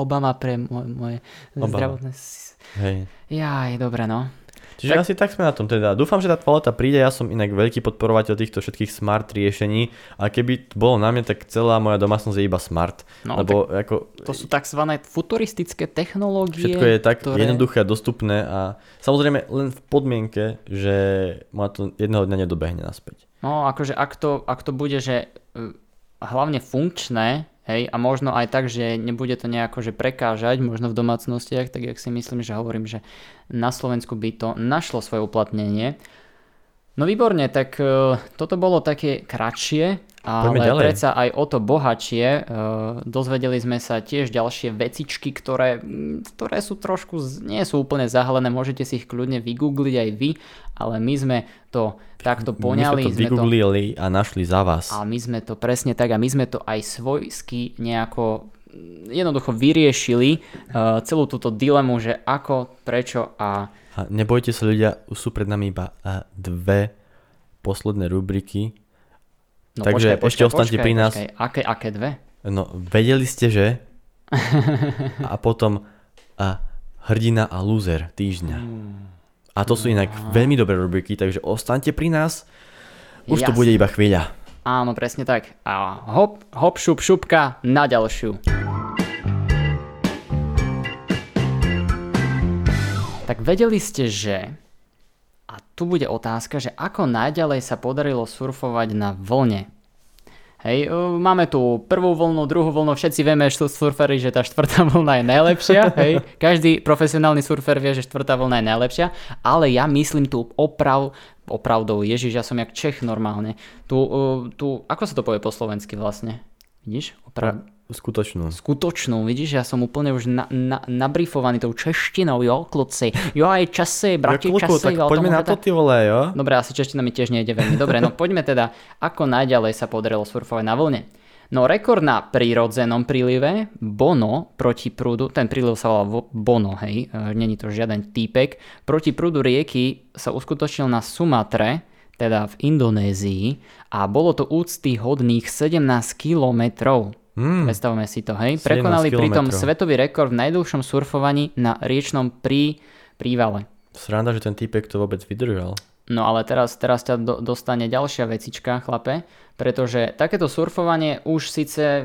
Obama pre moje zdravotné... Hej. Jaj, dobre, no. Čiže tak... asi tak sme na tom teda. Dúfam, že tá toaleta príde, ja som inak veľký podporovateľ týchto všetkých smart riešení a keby bolo na mne, tak celá moja domácnosť je iba smart. No, lebo ako... To sú takzvané futuristické technológie. Všetko je tak jednoduché a dostupné a samozrejme len v podmienke, že ma to jedného dňa nedobehne naspäť. No akože ak to bude, že hlavne funkčné, hej, a možno aj tak, že nebude to nejako že prekážať, možno v domácnostiach, tak jak si myslím, že hovorím, že na Slovensku by to našlo svoje uplatnenie. No výborne, tak toto bolo také kratšie, ale predsa aj o to bohatšie. Dozvedeli sme sa tiež ďalšie vecičky, ktoré sú trošku, nie sú úplne zahalené, môžete si ich kľudne vygoogliť aj vy, ale my sme to takto poňali. My sme to vygooglili a našli za vás. A my sme to presne tak a my sme to aj svojsky nejako jednoducho vyriešili, celú túto dilemu, že ako, prečo a nebojte sa ľudia, sú pred nami iba dve posledné rubriky. No, takže počkaj, ešte ostaňte pri nás. Aké dve? No, vedeli ste, že? A potom hrdina a lúzer týždňa. A to sú inak veľmi dobré rubriky, takže ostaňte pri nás. Už to bude iba chvíľa. Áno, presne tak. A hop, šup, šupka na ďalšiu. Tak vedeli ste, že... A tu bude otázka, že ako najďalej sa podarilo surfovať na vlne. Hej, máme tu prvú vlnu, druhú vlnu, všetci vieme, že surferi, že tá štvrtá vlna je najlepšia. Hej. Každý profesionálny surfer vie, že štvrtá vlna je najlepšia, ale ja myslím tu opravdou, ježiš, ja som jak Čech normálne. Tu ako sa to povie po slovensky vlastne? Vidíš? Skutočnú, vidíš, ja som úplne už nabrifovaný tou češtinou, jo, kluci. Jo, aj časy, bratia, časy. Tak poďme na to, ty vole, jo. Dobre, asi čeština mi tiež nejde veľmi. Dobre, no poďme teda, ako najďalej sa podarilo surfovať na vlne. No rekord na prírodzenom prílive, Bono proti prúdu, ten príliv sa volá Bono, hej, není to žiaden týpek, proti prúdu rieky sa uskutočnil na Sumatre, teda v Indonézii a bolo to úctyhodných 17 kilometrov. Predstavme si to, hej. Prekonali pritom svetový rekord v najdlhšom surfovaní na riečnom prívale. Sranda, že ten týpek to vôbec vydržal. No ale teraz ťa dostane ďalšia vecička, chlape, pretože takéto surfovanie už síce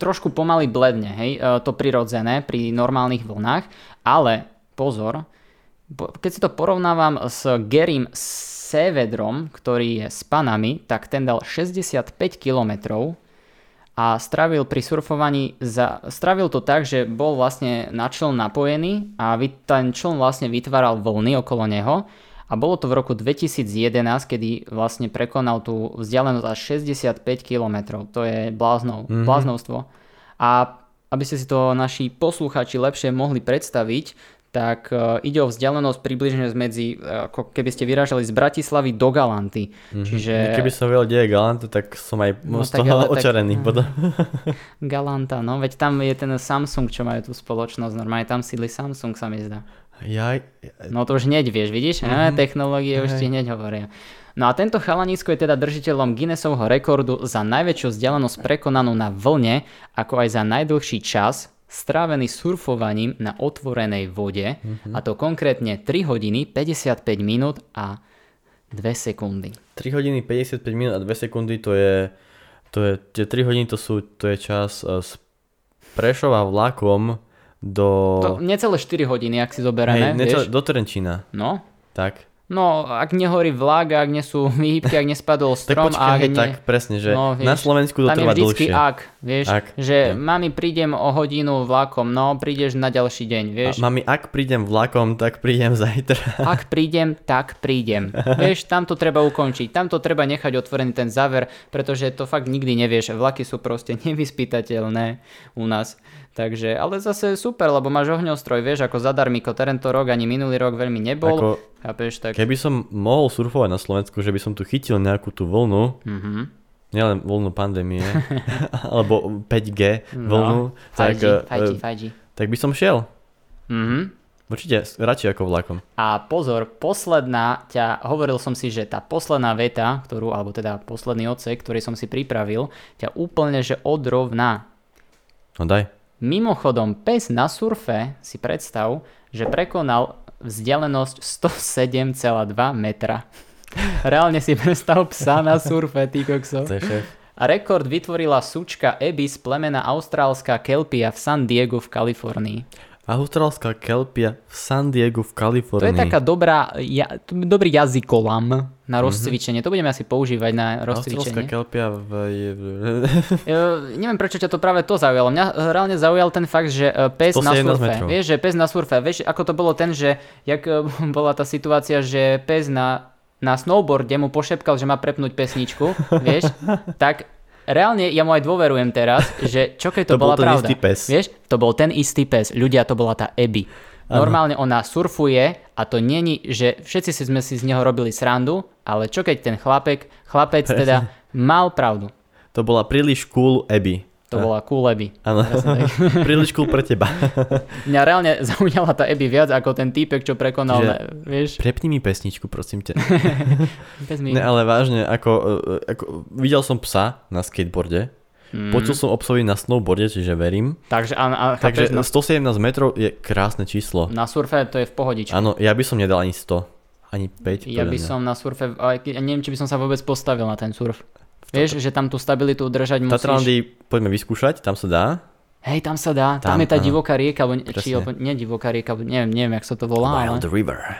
trošku pomaly bledne, hej, to prirodzené pri normálnych vlnách, ale pozor, keď si to porovnávam s Garym Sevedrom, ktorý je s Panami, tak ten dal 65 kilometrov a strávil pri surfovaní, strávil to tak, že bol vlastne na čln napojený a ten čln vlastne vytváral vlny okolo neho a bolo to v roku 2011, kedy vlastne prekonal tú vzdialenosť až 65 km. To je bláznovstvo. A aby ste si to naši poslucháči lepšie mohli predstaviť, tak ide o vzdialenosť približne medzi, ako keby ste vyrážali z Bratislavy do Galanty. Mm-hmm. Čiže... Keby som vedel, kde je Galanta, tak som aj z toho očarený. Galanta, no veď tam je ten Samsung, čo majú tú spoločnosť, normálne tam sídli Samsung, sa mi zdá. No to už hneď vieš, vidíš? Mm-hmm. Technológie už ti hneď hovoria. No a tento chalanísko je teda držiteľom Guinnessovho rekordu za najväčšiu vzdialenosť prekonanú na vlne, ako aj za najdlhší čas strávený surfovaním na otvorenej vode, a to konkrétne 3 hodiny, 55 minút a 2 sekundy. 3 hodiny, 55 minút a 2 sekundy to je tie 3 hodiny to je čas z Prešova vlakom do... To necelé 4 hodiny, ak si zoberieme. Do Trenčína. No. Tak. No, ak nehorí vlak, ak nie sú výhybky, ak nespadol strom, tak počkaj, tak presne, že no, vieš, na Slovensku to trvá dlhšie. Tam je vždycky ak, vieš, že mami, prídem o hodinu vlakom, no prídeš na ďalší deň, vieš. A, mami, ak prídem vlakom, tak prídem zajtra. Ak prídem, tak prídem. Vieš, tam to treba ukončiť, tam to treba nechať otvorený ten záver, pretože to fakt nikdy nevieš, vlaky sú proste nevyspytateľné u nás. Takže, ale zase super, lebo máš ohňostroj, vieš, ako zadarmiko, tento rok ani minulý rok veľmi nebol. Chápeš, tak... Keby som mohol surfovať na Slovensku, že by som tu chytil nejakú tú vlnu, nielen vlnu pandémie, alebo 5G vlnu, no, tak tak by som šiel. Určite, radšej ako vlakom. A pozor, hovoril som si, že tá posledná veta, posledný odsek, ktorý som si pripravil, ťa úplne, že odrovná. No daj. Mimochodom, pes na surfe, si predstav, že prekonal vzdialenosť 107,2 metra. Reálne si predstav psa na surfe, ty kokso. A rekord vytvorila sučka Abby z plemena austrálska kelpia v San Diego v Kalifornii. Austrálska kelpia v San Diego v Kalifornii. To je taká dobrý jazykolam na rozcvičenie. To budeme asi používať na rozcvičenie. Austrálska kelpia neviem, prečo ťa to práve to zaujalo. Mňa reálne zaujal ten fakt, že pes na surfe. Vieš, že pes na surfe. Vieš, ako to bolo jak bola tá situácia, že pes na snowboarde mu pošepkal, že má prepnúť pesničku. Vieš, tak... Reálne ja mu aj dôverujem teraz, že čo keď to bola pravda. Vieš, to bol ten istý pes. Ľudia, to bola tá Abby. Normálne ona surfuje a to není, že všetci sme si z neho robili srandu, ale čo keď ten chlapec teda mal pravdu. To bola príliš cool Abby. Bola cool Abby. Áno, príliš cool pre teba. Mňa reálne zaujala tá Abby viac ako ten týpek, čo prekonal. Vieš? Prepni mi pesničku, prosím ťa. Ne, ale vážne, ako videl som psa na skateboarde, počul som obsovi na snowboarde, čiže verím. Takže, takže 117 metrov je krásne číslo. Na surfe to je v pohodičke. Áno, ja by som nedal ani 100, ani 5. Ja by som na surfe, neviem, či by som sa vôbec postavil na ten surf. Vieš, že tam tú stabilitu udržať musíš. Tatralandii poďme vyskúšať, tam sa dá. Hej, tam sa dá. Tam je tá divoká rieka, neviem, jak sa to volá. Wild River.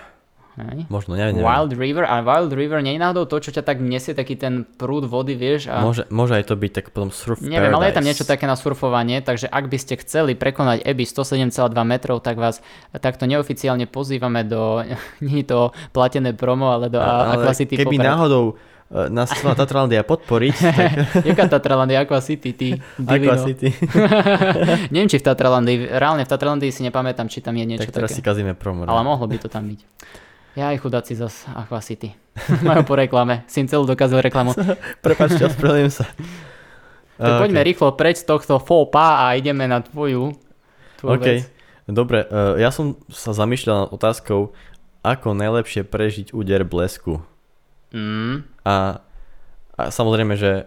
Hej. Možno, neviem. Wild River nie je náhodou to, čo ťa tak nesie, taký ten prúd vody, vieš. A... Môže aj to byť tak potom surf paradise. Neviem, ale je tam niečo také na surfovanie, takže ak by ste chceli prekonať Abby 107,2 metrov, tak vás takto neoficiálne pozývame do, nie je to platené promo, ale do Aqua City. Keby náhodou nás chcela Tatralandia podporiť. Tak... Jaká Tatralandia? Aqua City, ty divino. Aqua City. Neviem, či v Tatralandii, reálne v Tatralandii si nepamätám, či tam je niečo tak, také. Tak teraz si kazíme promo. Ale mohlo by to tam byť. Ja aj chudáci zas Aqua City. Majú po reklame. Syn celú dokázal reklamu. Prepáčte, ospravedlňujem sa. Tak poďme rýchlo preč z tohto faux pas a ideme na tvoju vec. Dobre, ja som sa zamýšľal nad otázkou, ako najlepšie prežiť úder blesku. A samozrejme, že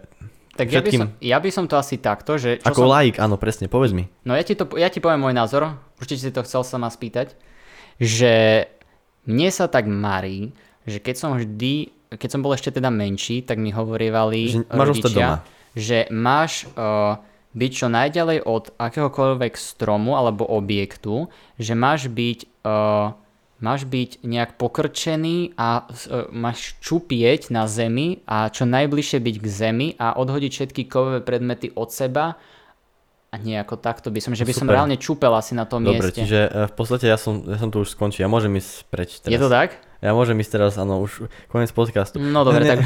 tak všetkým... ja by som to asi takto, že... Ako laik, áno, presne, povedz mi. No ja ti poviem môj názor, určite si to chcel sa ma spýtať, že mne sa tak marí, že keď som bol ešte teda menší, tak mi hovorievali rodičia, že máš byť čo najďalej od akéhokoľvek stromu alebo objektu, že máš byť... Máš byť nejak pokrčený a máš čupieť na zemi a čo najbližšie byť k zemi a odhodiť všetky kovové predmety od seba a nejako takto by som reálne čupel asi na tom mieste. Dobre, čiže v podstate ja som to už skončil. Ja môžem ísť preč teraz. Je to tak? Ja môžem ísť teraz, áno, už koniec podcastu. No dobre, tak.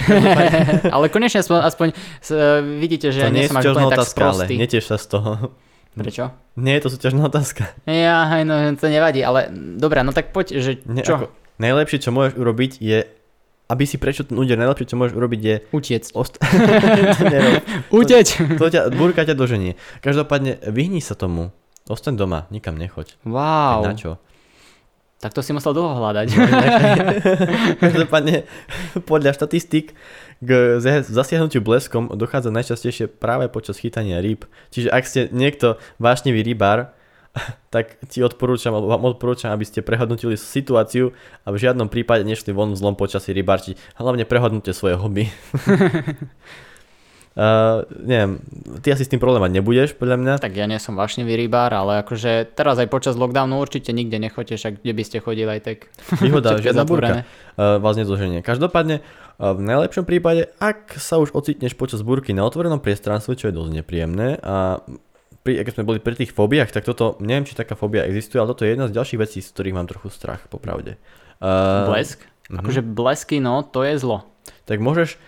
Ale konečne aspoň vidíte, že nie som tak úplne tak sprostý. Netieš sa z toho. Prečo? Nie, to súťažná otázka. Ja, no to nevadí, ale dobrá, no tak poď, že čo? Najlepšie, čo môžeš urobiť je, aby si prečo ten úder, najlepšie, čo môžeš urobiť je... Utiec. Uteč! Búrka ťa doženie. Každopádne, vyhni sa tomu. Ostaň doma, nikam nechoď. Wow. Tak na čo? Tak to si musel dlho hľadať. Každopádne, podľa štatistík, k zasiahnutiu bleskom dochádza najčastejšie práve počas chytania rýb. Čiže ak ste niekto vášnivý rybár, tak vám odporúčam, aby ste prehodnotili situáciu a v žiadnom prípade nešli von v zlom počasí rybárčiť. Hlavne prehodnúte svoje hobby. Neviem, ty asi s tým problémať nebudeš, podľa mňa. Tak ja nie som vášnivý rybár, ale akože teraz aj počas lockdownu určite nikde nechoďte, však kde by ste chodili aj tak. Výhoda, žiadna búrka vás nezoženie. Každopádne, v najlepšom prípade, ak sa už ocitneš počas búrky na otvorenom priestranstve, čo je dosť nepríjemné, a keď sme boli pri tých fóbiách, tak toto, neviem, či taká fóbia existuje, ale toto je jedna z ďalších vecí, z ktorých mám trochu strach, popravde. Blesk? Akože blesky, no, to je zlo. Tak môžeš,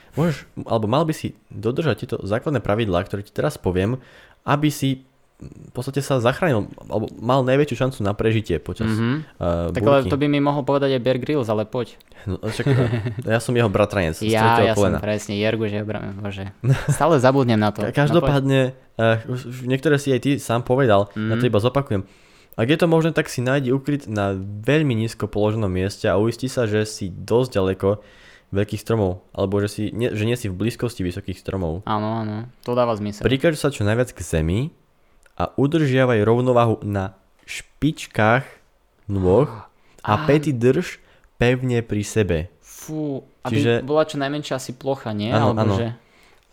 alebo mal by si dodržať tieto základné pravidlá, ktoré ti teraz poviem, aby si v podstate sa zachránil, alebo mal najväčšiu šancu na prežitie počas búrky. Tak ale to by mi mohol povedať aj Bear Grylls, ale poď. No, čak, ja som jeho bratranec. ja som presne Jergu, že bože. Stále zabudnem na to. Každopádne, niektoré si aj ty sám povedal, ja to iba zopakujem. Ak je to možné, tak si nájdi ukryt na veľmi nízko položenom mieste a uisti sa, že si dosť ďaleko veľkých stromov, alebo že nie si v blízkosti vysokých stromov. Áno, áno, to dáva zmysel. Prikaž sa čo najviac k zemi a udržiavaj rovnováhu na špičkách nôh a pety drž pevne pri sebe. Fú, aby bola čo najmenšia asi plocha, nie? Áno, áno. Že...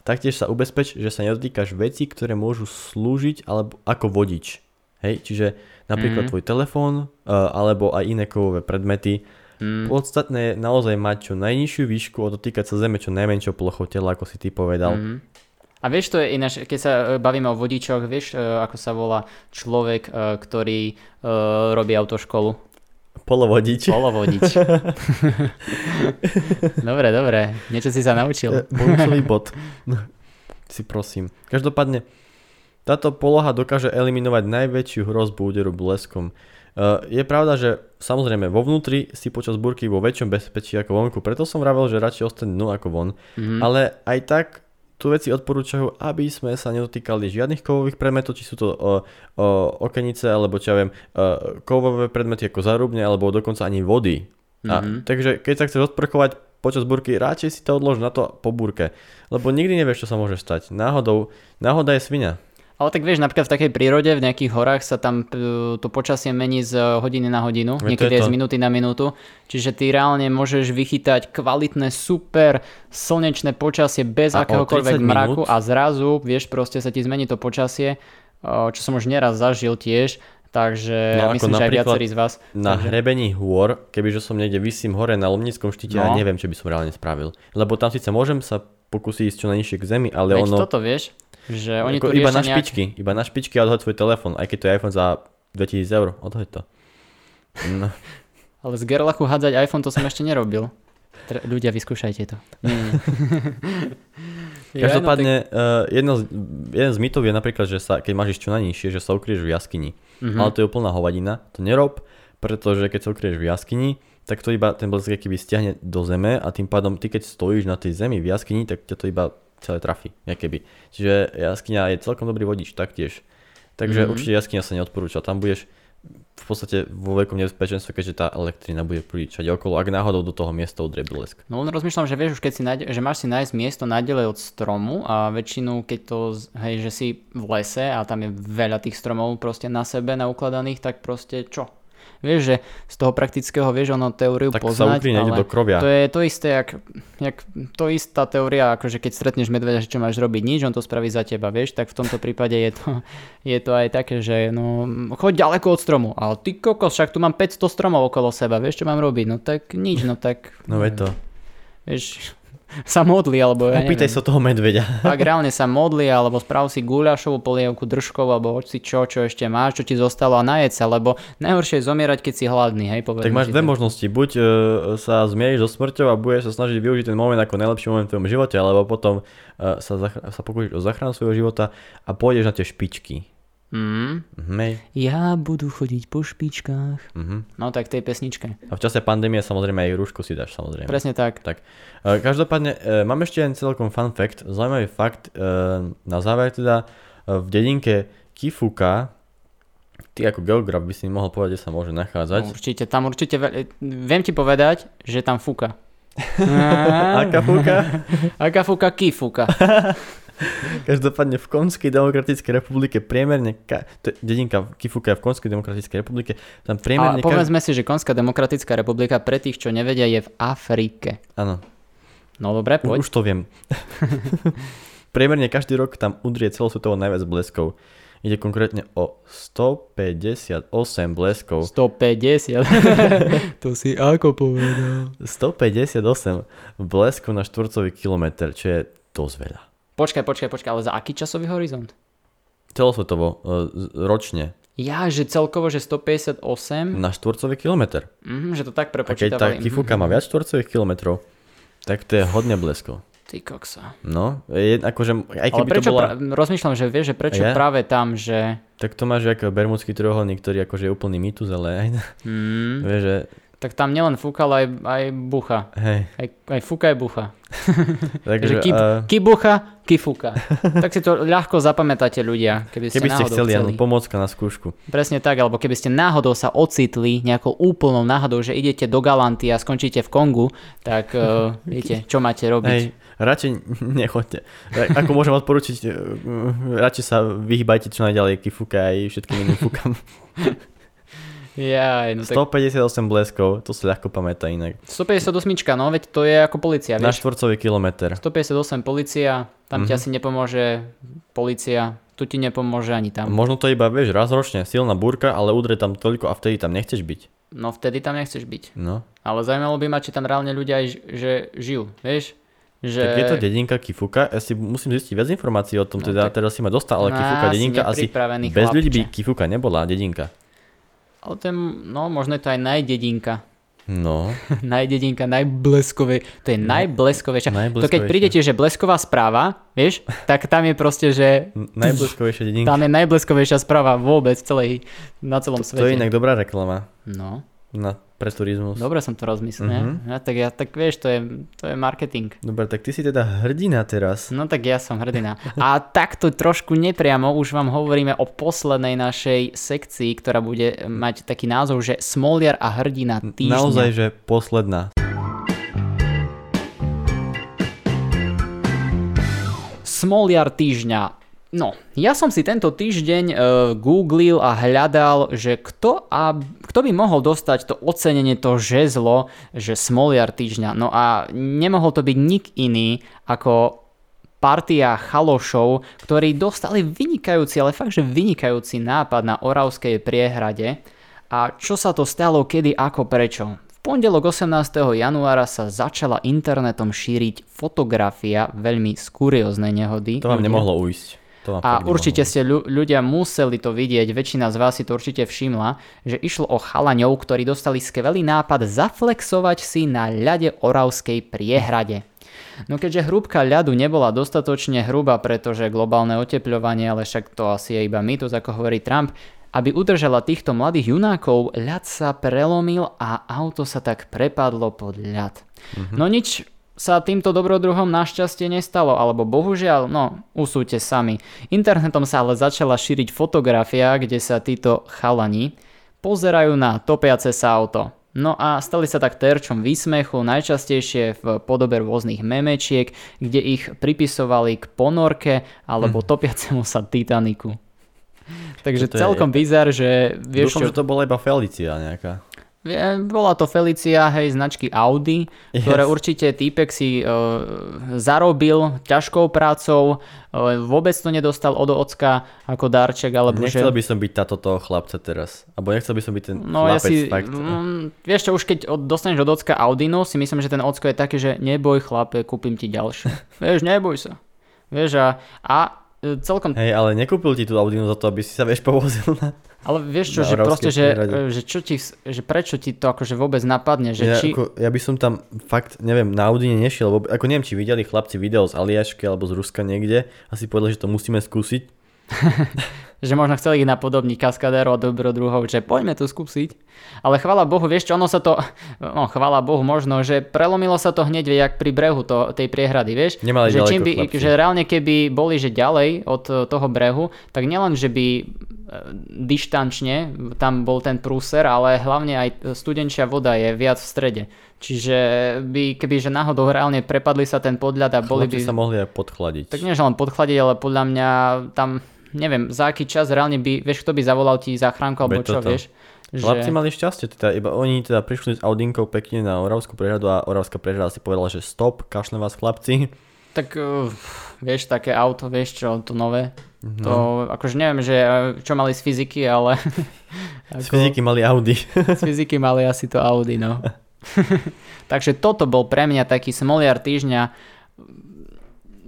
Taktiež sa ubezpeč, že sa nedotýkaš vecí, ktoré môžu slúžiť alebo ako vodič. Hej, čiže napríklad tvoj telefón alebo aj iné kovové predmety. Podstatné je naozaj mať čo najnižšiu výšku a dotýkať sa zeme čo najmenšou plochou tela, ako si ty povedal. A vieš, to je ináč, keď sa bavíme o vodičoch, vieš, ako sa volá človek, ktorý robí autoškolu? Polovodič. Polovodič. Dobre, niečo si sa naučil. Bonusový bod. Si prosím. Každopádne, táto poloha dokáže eliminovať najväčšiu hrozbu úderu bleskom. Je pravda, že samozrejme vo vnútri si počas búrky vo väčšom bezpečí ako vonku, preto som vravel, že radšej ostaň dnu ako von. Ale aj tak tu veci odporúčajú, aby sme sa nedotýkali žiadnych kovových predmetov, či sú to okenice alebo čo ja viem, kovové predmety ako zárubne alebo dokonca ani vody. A, takže keď sa chceš odprchovať počas búrky, radšej si to odlož na to po búrke, lebo nikdy nevieš, čo sa môže stať. Náhoda je svinia. Ale tak vieš, napríklad v takej prírode, v nejakých horách sa tam to počasie mení z hodiny na hodinu, niekedy aj z minúty na minútu. Čiže ty reálne môžeš vychytať kvalitné, super slnečné počasie bez akéhokoľvek mraku a zrazu, vieš, proste sa ti zmení to počasie, čo som už nieraz zažil tiež. Takže no, myslím, že aj viacerí z vás. Na hrebení hôr, kebyže som niekde vysím hore na Lomnickom štíte, ja neviem, čo by som reálne spravil. Lebo tam síce môžem sa pokúsiť ísť čo najnižšie k zemi, ale veď ono... toto vieš, že oni to iba na špičky, iba na špičky a odhoď svoj telefón, aj keď to je iPhone za 2000 €, odhoď to. No. Ale z gerlachu hádzať iPhone, to som ešte nerobil. Ľudia, vyskúšajte to. Každopádne, jeden z mýtov je napríklad, že sa, keď máš ísť čo najnižšie, že sa ukrieš v jaskyni. Ale to je úplná hovadina, to nerob, pretože keď sa ukrieš v jaskyni, tak to iba ten blesk keby stiahne do zeme a tým pádom ty keď stojíš na tej zemi v jaskyni, tak ťa to iba celé trafí, jakoby. Čiže jaskyňa je celkom dobrý vodič taktiež. Takže určite jaskyňa sa neodporúča, tam budeš v podstate vo veľkom nebezpečenstve, keďže tá elektrina bude prúdičať okolo, ak náhodou do toho miesta udrie blesk. No len rozmýšľam, že vieš už keď si že máš si nájsť miesto na dielej od stromu a väčšinu keď to, hej, že si v lese a tam je veľa tých stromov proste na sebe naukladaných, tak proste čo? Vieš, že z toho praktického vieš ono teóriu tak poznať, ale do to je to isté, jak to istá teória, akože keď stretneš medveďa, čo máš robiť, nič, on to spraví za teba, vieš, tak v tomto prípade je to aj také, že no, choď ďaleko od stromu, ale ty kokos, však tu mám 500 stromov okolo seba, vieš, čo mám robiť, no tak nič, no tak... No je to. Vieš, sa modli, alebo ja neviem. Opýtaj sa toho medveďa. Tak reálne sa modli, alebo sprav si guľašovú polievku, držkovú, alebo hoď si čo ešte máš, čo ti zostalo a najed sa, lebo najhoršie je zomierať, keď si hladný, hej, povedz. Tak máš dve možnosti, buď sa zmieríš so smrťou a budeš sa snažiť využiť ten moment ako najlepší moment v tvojom živote, alebo potom sa pokúsiš o záchranu svojho života a pôjdeš na tie špičky. Ja budu chodiť po špičkách. No tak tej pesničke. A v čase pandémie samozrejme aj rúšku si dáš samozrejme. Presne tak. Každopádne mám ešte aj celkom fun fact. Zaujímavý fakt na záver teda v dedinke Kifuka. Ty ako geograf by si mohol povedať, kde sa môže nachádzať. No, určite, tam určite viem ti povedať, že tam fúka. Aká fúka? Aká fúka, Kifuka. Každopádne v Konskej demokratickej republike priemerne, dedinka Kifuka je v Konskej demokratickej republike, tam priemerne... A povedzme si, že Konská demokratická republika pre tých, čo nevedia, je v Afrike. Áno. No dobre, poď. Už to viem. Priemerne každý rok tam udrie celosvetovo najviac bleskov. Ide konkrétne o 158 bleskov. 150? To si ako povedal? 158 bleskov na štvorcový kilometr, čo je dosť veľa. Počkaj, ale za aký časový horizont? Celosvetovo, ročne. Ja, že celkovo, že 158... Na štvorcový kilometr. Že to tak prepočítavali. A keď tá Kifuka má viac štvorcových kilometrov, tak to je hodne bleskov. Ty koksa. No, akože... Aj keby ale prečo, to bola... rozmýšľam, že vieš, že prečo práve tam, že... Tak to máš ako Bermudský trojuholník, ktorý akože je úplný mýtus, ale aj... Vieš, že... Tak tam nielen fúka, ale aj bucha. Hej. Aj fúka, aj bucha. Takže kibucha, kifúka. Tak si to ľahko zapamätáte ľudia, keby ste chceli pomôcka na skúšku. Presne tak, alebo keby ste náhodou sa ocitli nejakou úplnou náhodou, že idete do Galanty a skončíte v Kongu, tak viete, čo máte robiť. Hej, radšej nechoďte. Ako môžem odporučiť, radšej sa vyhýbajte čo najďalej kifúka aj všetkým iným fúkam. Ja, no 158 tak... bleskov, to sa ľahko pamätá inak. 158, no veď to je ako policia, vieš? Na štvorcový kilometr. 158 policia, tam ti asi nepomôže policia, tu ti nepomôže ani tam. Možno to iba, vieš, raz ročne, silná búrka, ale udrie tam toľko a vtedy tam nechceš byť. No vtedy tam nechceš byť. No. Ale zaujímalo by ma, či tam reálne ľudia aj že žijú, vieš? Že... Tak je to dedinka Kifuka, ja si musím zistiť viac informácií o tom, no, teda tak... teraz si ma dostal, ale Kifuka dedinka asi bez ľudí by Kifuka nebola dedinka. Ale to je, no, možno je to aj najdedinka. No. Najdedinka, najbleskovej. To je najbleskovejšia. To keď prídete, že blesková správa, vieš, tak tam je proste, že... Najbleskovejšia dedinka. Tam je najbleskovejšia správa vôbec celej, na celom svete. To je inak dobrá reklama. No. Pre turizmus. Dobre som to rozmyslel. Ja, tak vieš, to je marketing. Dobre, tak ty si teda hrdina teraz. No tak ja som hrdina. A takto trošku nepriamo už vám hovoríme o poslednej našej sekcii, ktorá bude mať taký názov, že Smoliar a hrdina týždňa. Naozaj, že posledná. Smoliar týždňa. No, ja som si tento týždeň googlil a hľadal, že kto by mohol dostať to ocenenie, to žezlo, že Smoliar týždňa. No a nemohol to byť nik iný ako partia chalošov, ktorí dostali vynikajúci, ale fakt, že vynikajúci nápad na Oravskej priehrade. A čo sa to stalo, kedy, ako, prečo? Pondelok 18. januára sa začala internetom šíriť fotografia veľmi skúrióznej nehody. To vám nemohlo ujsť. A určite ste ľudia museli to vidieť, väčšina z vás si to určite všimla, že išlo o chalaňov, ktorí dostali skvelý nápad zaflexovať si na ľade Oravskej priehrade. No keďže hrúbka ľadu nebola dostatočne hrubá, pretože globálne otepľovanie, ale však to asi je iba mýtus, ako hovorí Trump, aby udržala týchto mladých junákov, ľad sa prelomil a auto sa tak prepadlo pod ľad. No nič... sa týmto dobrodruhom našťastie nestalo, alebo bohužiaľ, no, usúďte sami. Internetom sa ale začala šíriť fotografia, kde sa títo chalani pozerajú na topiace sa auto. No a stali sa tak terčom výsmechu, najčastejšie v podobe rôznych memečiek, kde ich pripisovali k ponorke alebo topiacemu sa Titaniku. Takže celkom bizar, že... Vieš, dúfam, že to bola iba Felicia nejaká. Bola to Felicia, hej, značky Audi, ktoré určite týpek si zarobil ťažkou prácou, vôbec to nedostal od ocka ako darček, alebo nechcel by som byť táto toho chlapca teraz, alebo nechcel by som byť ten chlapec. Vieš čo, už keď dostaneš od ocka Audinu, si myslím, že ten ocko je taký, že neboj chlape, kúpim ti ďalšie. Vieš, neboj sa. Vieš, a celkom... Hej, ale nekúpil ti tú Audinu za to, aby si sa, vieš, povozil na... Ale vieš čo, že proste, že, čo ti, že prečo ti to akože vôbec napadne? Že ja by som tam fakt, neviem, na Audine nešiel, ako neviem, či videli chlapci video z Aliašky alebo z Ruska niekde, asi povedali, že to musíme skúsiť. Že možno chceli ísť napodobniť kaskadérov a dobrodruhov, že poďme to skúsiť. Ale chvála Bohu, vieš čo, ono sa to, no chvála Bohu možno, že prelomilo sa to hneď, jak pri brehu tej priehrady, vieš. Nemali že, čím by, že reálne keby boli že ďalej od toho brehu, tak nielen, že by dištančne tam bol ten prúser, ale hlavne aj studenčia voda je viac v strede. Čiže by, kebyže náhodou reálne prepadli sa ten podľad a boli by... Chlapci sa mohli aj podchladiť. Tak nie, že len podchladiť, ale podľa mňa tam... Neviem, za aký čas reálne by, vieš, kto by zavolal ti záchranku alebo čo, vieš. Chlapci mali šťastie, teda, iba oni teda prišli s Audinkou pekne na Oravskú prehradu a Oravská prehrada si povedala, že stop, kašle vás chlapci. Tak vieš, také auto, vieš čo, to nové. No. To akože neviem, že čo mali z fyziky, ale... Z fyziky mali Audi. Z fyziky mali asi to Audi, no. Takže toto bol pre mňa taký smoliar týždňa.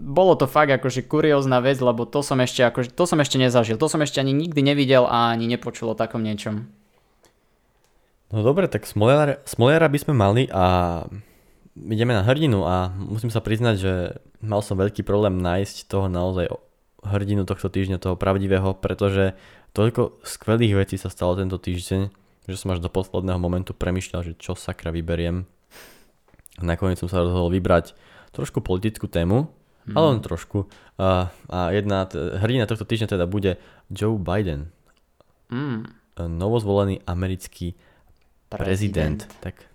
Bolo to fakt akože kuriózna vec, lebo to som ešte nezažil. To som ešte ani nikdy nevidel a ani nepočul o takom niečom. No dobre, tak smoliara by sme mali a ideme na hrdinu a musím sa priznať, že mal som veľký problém nájsť toho naozaj hrdinu tohto týždňa, toho pravdivého, pretože toľko skvelých vecí sa stalo tento týždeň, že som až do posledného momentu premýšľal, že čo sakra vyberiem. Nakoniec som sa rozhodol vybrať trošku politickú tému, ale len trošku. A jedna hrdina tohto týždňa teda bude Joe Biden. Novozvolený americký prezident. Tak.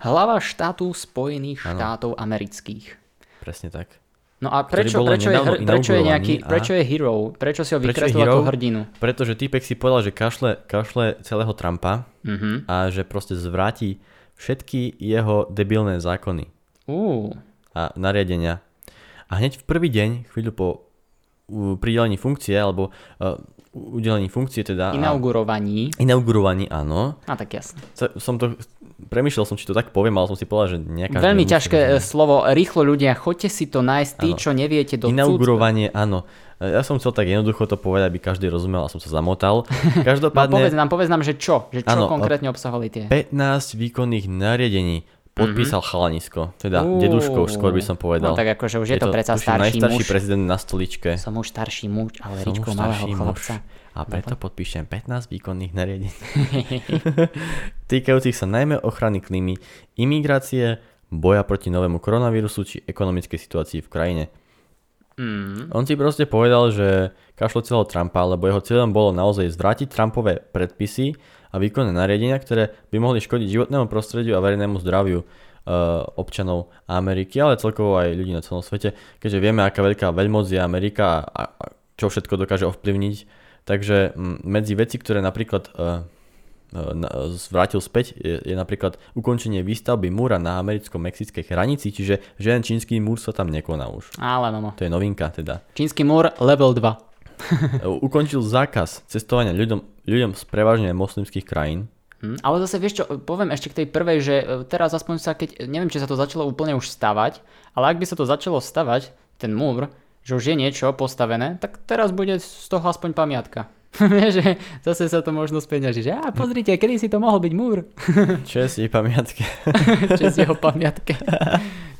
Hlava štátu Spojených štátov amerických. Presne tak. No a prečo je hero? Prečo si ho vykreslila tú hrdinu? Pretože týpek si povedal, že kašle celého Trumpa a že proste zvráti všetky jeho debilné zákony a nariadenia. A hneď v prvý deň, chvíľu po pridelení funkcie, alebo udelení funkcie teda... Inaugurovaní, áno. A tak jasne. Premýšľal som, či to tak poviem, ale som si povedal, že nejaká... Veľmi ťažké slovo, rýchlo ľudia, choďte si to nájsť, tí, čo neviete do Inaugurovanie, cudzka. Áno. Ja som chcel tak jednoducho to povedať, aby každý rozumel a som sa zamotal. Každopádne... No, povedz nám, že čo? Že čo konkrétne obsahovali tie? 15 výkonných nariadení. Podpísal chalanisko, teda deduško, skôr by som povedal. No tak akože už je to predsa starší muž. Je to najstarší prezident na stoličke. Som už starší muž, ale Ričko malého chlapca. A preto podpíšem 15 výkonných nariadení. Týkajúcich sa najmä ochrany klímy, imigrácie, boja proti novému koronavírusu či ekonomickej situácii v krajine. On si proste povedal, že kašlo celého Trumpa, lebo jeho cieľom bolo naozaj zvrátiť Trumpové predpisy a výkonné nariadenia, ktoré by mohli škodiť životnému prostrediu a verejnému zdraviu občanov Ameriky, ale celkovo aj ľudí na celom svete, keďže vieme, aká veľká veľmoc je Amerika a čo všetko dokáže ovplyvniť. Takže medzi veci, ktoré napríklad zvrátil späť, je napríklad ukončenie výstavby múra na americko-mexickej hranici, čiže žiaden čínsky múr sa tam nekoná už. Ale no. To je novinka teda. Čínsky múr level 2. Ukončil zákaz cestovania ľuďom z prevažne moslimských krajín. Ale zase vieš čo, poviem ešte k tej prvej, že teraz aspoň sa keď, neviem či sa to začalo úplne už stavať, ale ak by sa to začalo stavať, ten múr, že už je niečo postavené, tak teraz bude z toho aspoň pamiatka. Že zase sa to možno speňaží, že pozrite, kedy si to mohol byť múr. Čest jej pamiatke. Čest jeho pamiatke.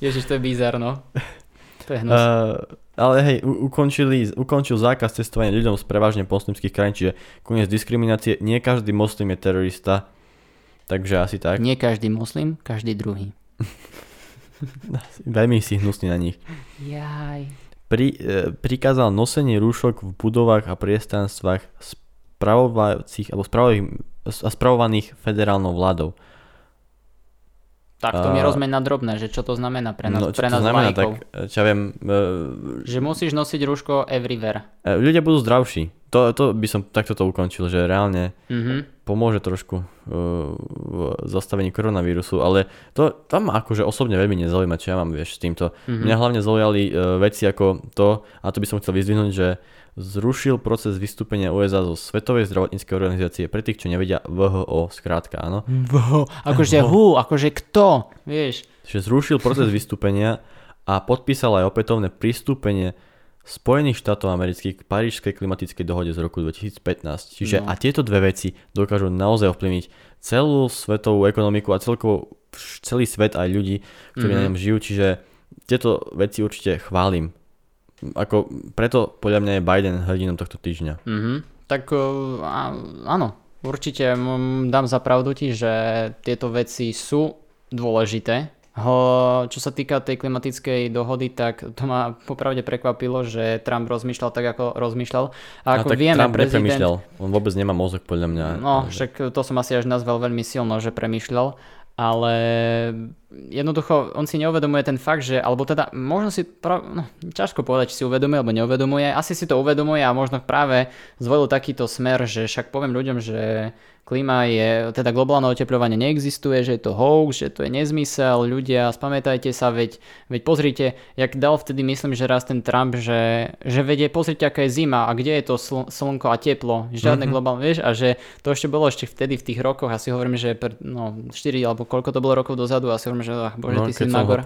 Ježiš, to je bizarno. To je hnus. Ale hej, ukončil zákaz cestovania ľuďom z prevažne moslimských krajín, čiže koniec diskriminácie, nie každý moslim je terorista, takže asi tak. Nie každý moslim, každý druhý. Veľmi si hnusný na nich. Jaj. Prikázal nosenie rúšok v budovách a priestranstvách spravovaných federálnou vládou. Tak to mi rozmeň na drobné, že čo to znamená pre nás, no, pre nás vajíkov. Ja viem, že musíš nosiť rúško everywhere. Ľudia budú zdravší. To by som takto to ukončil, že reálne pomôže trošku v zastavení koronavírusu, ale to ma akože osobne veľmi nezaujíma, čo ja mám, vieš, s týmto. Mňa hlavne zaujali veci ako to, a to by som chcel vyzdvihnúť, že zrušil proces vystúpenia USA zo Svetovej zdravotníckej organizácie pre tých, čo nevedia, WHO, skrátka, áno. WHO, akože WHO, akože kto, vieš. Že zrušil proces vystúpenia a podpísal aj opätovné pristúpenie Spojených štátov amerických k Parížskej klimatickej dohode z roku 2015. Čiže a tieto dve veci dokážu naozaj ovplyvniť celú svetovú ekonomiku a celkovo celý svet aj ľudí, ktorí na ňom žijú. Čiže tieto veci určite chválim. Ako, preto podľa mňa je Biden hrdinom tohto týždňa. Mm-hmm. Tak áno, určite dám za pravdu ti, že tieto veci sú dôležité. Čo sa týka tej klimatickej dohody, tak to ma popravde prekvapilo, že Trump rozmýšľal tak, ako rozmýšľal. A ako vieme, Trump nepremýšľal, on vôbec nemá mozog podľa mňa. No, však to som asi až nazval veľmi silno, že premýšľal. Ale jednoducho on si neuvedomuje ten fakt, že, alebo teda možno si, ťažko povedať, či si uvedomuje alebo neuvedomuje, asi si to uvedomuje a možno práve zvolil takýto smer, že však poviem ľuďom, že klíma je, teda globálne otepľovanie neexistuje, že je to hoax, že to je nezmysel, ľudia, spamätajte sa, veď pozrite, jak dal vtedy, myslím, že raz ten Trump, že vedie, pozrite, aká je zima a kde je to slnko a teplo, žiadne globálne, vieš, a že to ešte bolo ešte vtedy v tých rokoch, asi hovorím, že 4 alebo koľko to bolo rokov dozadu, asi hovorím, že bože, ty si nagor.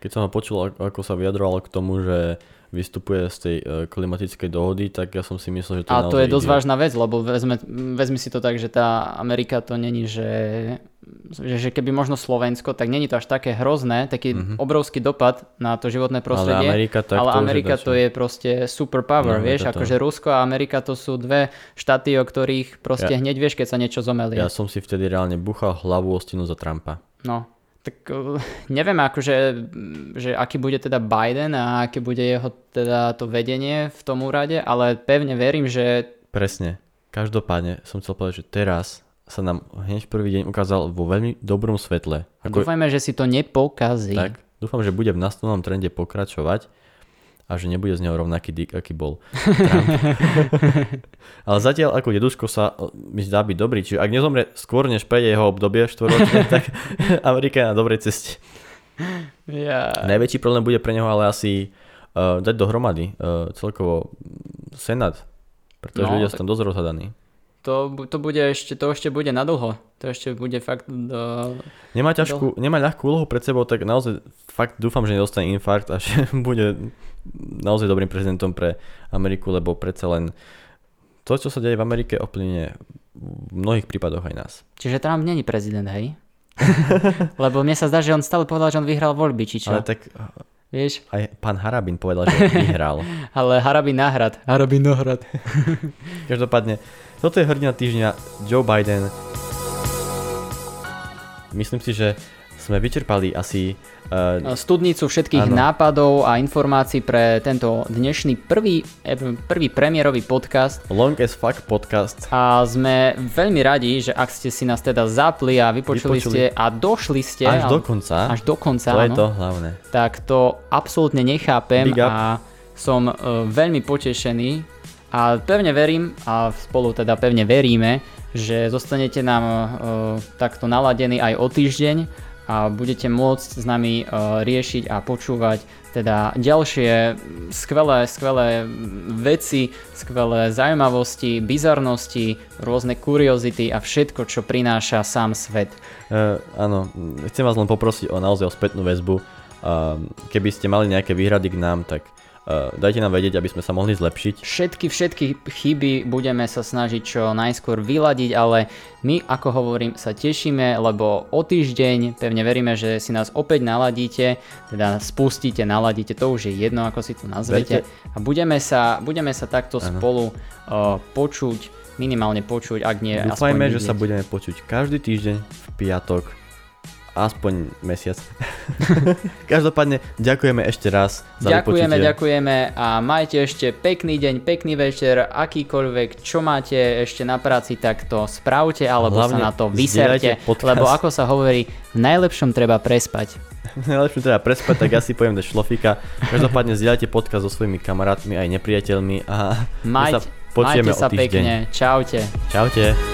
Keď som ho počul, ako sa vyjadroval k tomu, že vystupuje z tej klimatickej dohody, tak ja som si myslel, že to je naozaj... A to je dosť vážna vec, lebo vezmi si to tak, že tá Amerika to není, že keby možno Slovensko, tak není to až také hrozné, taký obrovský dopad na to životné prostredie, ale Amerika to je proste superpower, vieš, akože Rusko a Amerika to sú dve štáty, o ktorých proste hneď vieš, keď sa niečo zomelie. Ja som si vtedy reálne buchal hlavu o stenu za Trumpa. No. Tak neviem akože, že aký bude teda Biden a aké bude jeho teda to vedenie v tom úrade, ale pevne verím, že... Presne. Každopádne som chcel povedať, že teraz sa nám hneď prvý deň ukázal vo veľmi dobrom svetle. Ako... Dúfajme, že si to nepokazí. Tak, dúfam, že bude v nastavnom trende pokračovať a že nebude z neho rovnaký dick, aký bol Trump. Ale zatiaľ ako deduško sa mi zdá byť dobrý, čiže ak nezomre skôr, než prejde jeho obdobie 4-ročné, tak Amerika je na dobrej ceste. Yeah. Najväčší problém bude pre neho ale asi dať dohromady celkovo Senát, pretože ľudia sú tam dosť rozhadaní. To ešte bude nadlho. To ešte bude fakt... Nemá ľahkú úlohu pred sebou, tak naozaj fakt dúfam, že nedostane infarkt a že bude naozaj dobrým prezidentom pre Ameriku, lebo predsa len to, čo sa deje v Amerike, ovplyvne v mnohých prípadoch aj nás. Čiže Trump není prezident, hej? Lebo mne sa zdá, že on stále povedal, že on vyhral voľby, či čo? Ale tak... Vieš? Aj pán Harabin povedal, že vyhral. Ale Harabin náhrad. Každopádne, toto je hrdina týždňa, Joe Biden. Myslím si, že sme vyčerpali asi... studnicu všetkých nápadov a informácií pre tento dnešný prvý premiérový podcast. Long as fuck podcast. A sme veľmi radi, že ak ste si nás teda zapli a vypočuli ste a došli ste... Až do konca. To je to hlavné. Tak to absolútne nechápem a som veľmi potešený. A pevne verím, a spolu teda pevne veríme, že zostanete nám takto naladení aj o týždeň a budete môcť s nami riešiť a počúvať teda ďalšie skvelé veci, skvelé zaujímavosti, bizarnosti, rôzne kuriozity a všetko, čo prináša sám svet. Áno, chcem vás len poprosiť naozaj o spätnú väzbu. Keby ste mali nejaké výhrady k nám, tak dajte nám vedieť, aby sme sa mohli zlepšiť. Všetky chyby budeme sa snažiť čo najskôr vyladiť, ale my, ako hovorím, sa tešíme, lebo o týždeň pevne veríme, že si nás opäť naladíte, teda spustíte, naladíte, to už je jedno, ako si to nazvete. A budeme sa takto spolu minimálne počuť, ak nie. Dúfajme, že sa budeme počuť každý týždeň v piatok, aspoň mesiac. Každopádne ďakujeme ešte raz za vypočutie. Ďakujeme a majte ešte pekný deň, pekný večer, akýkoľvek, čo máte ešte na práci, tak to spravte, alebo hlavne sa na to vyserte, lebo ako sa hovorí, v najlepšom treba prespať. Tak ja si poviem do šlofika. Každopádne zdieľajte podcast so svojimi kamarátmi aj nepriateľmi a my sa počujeme o týždeň. Majte sa pekne, čaute.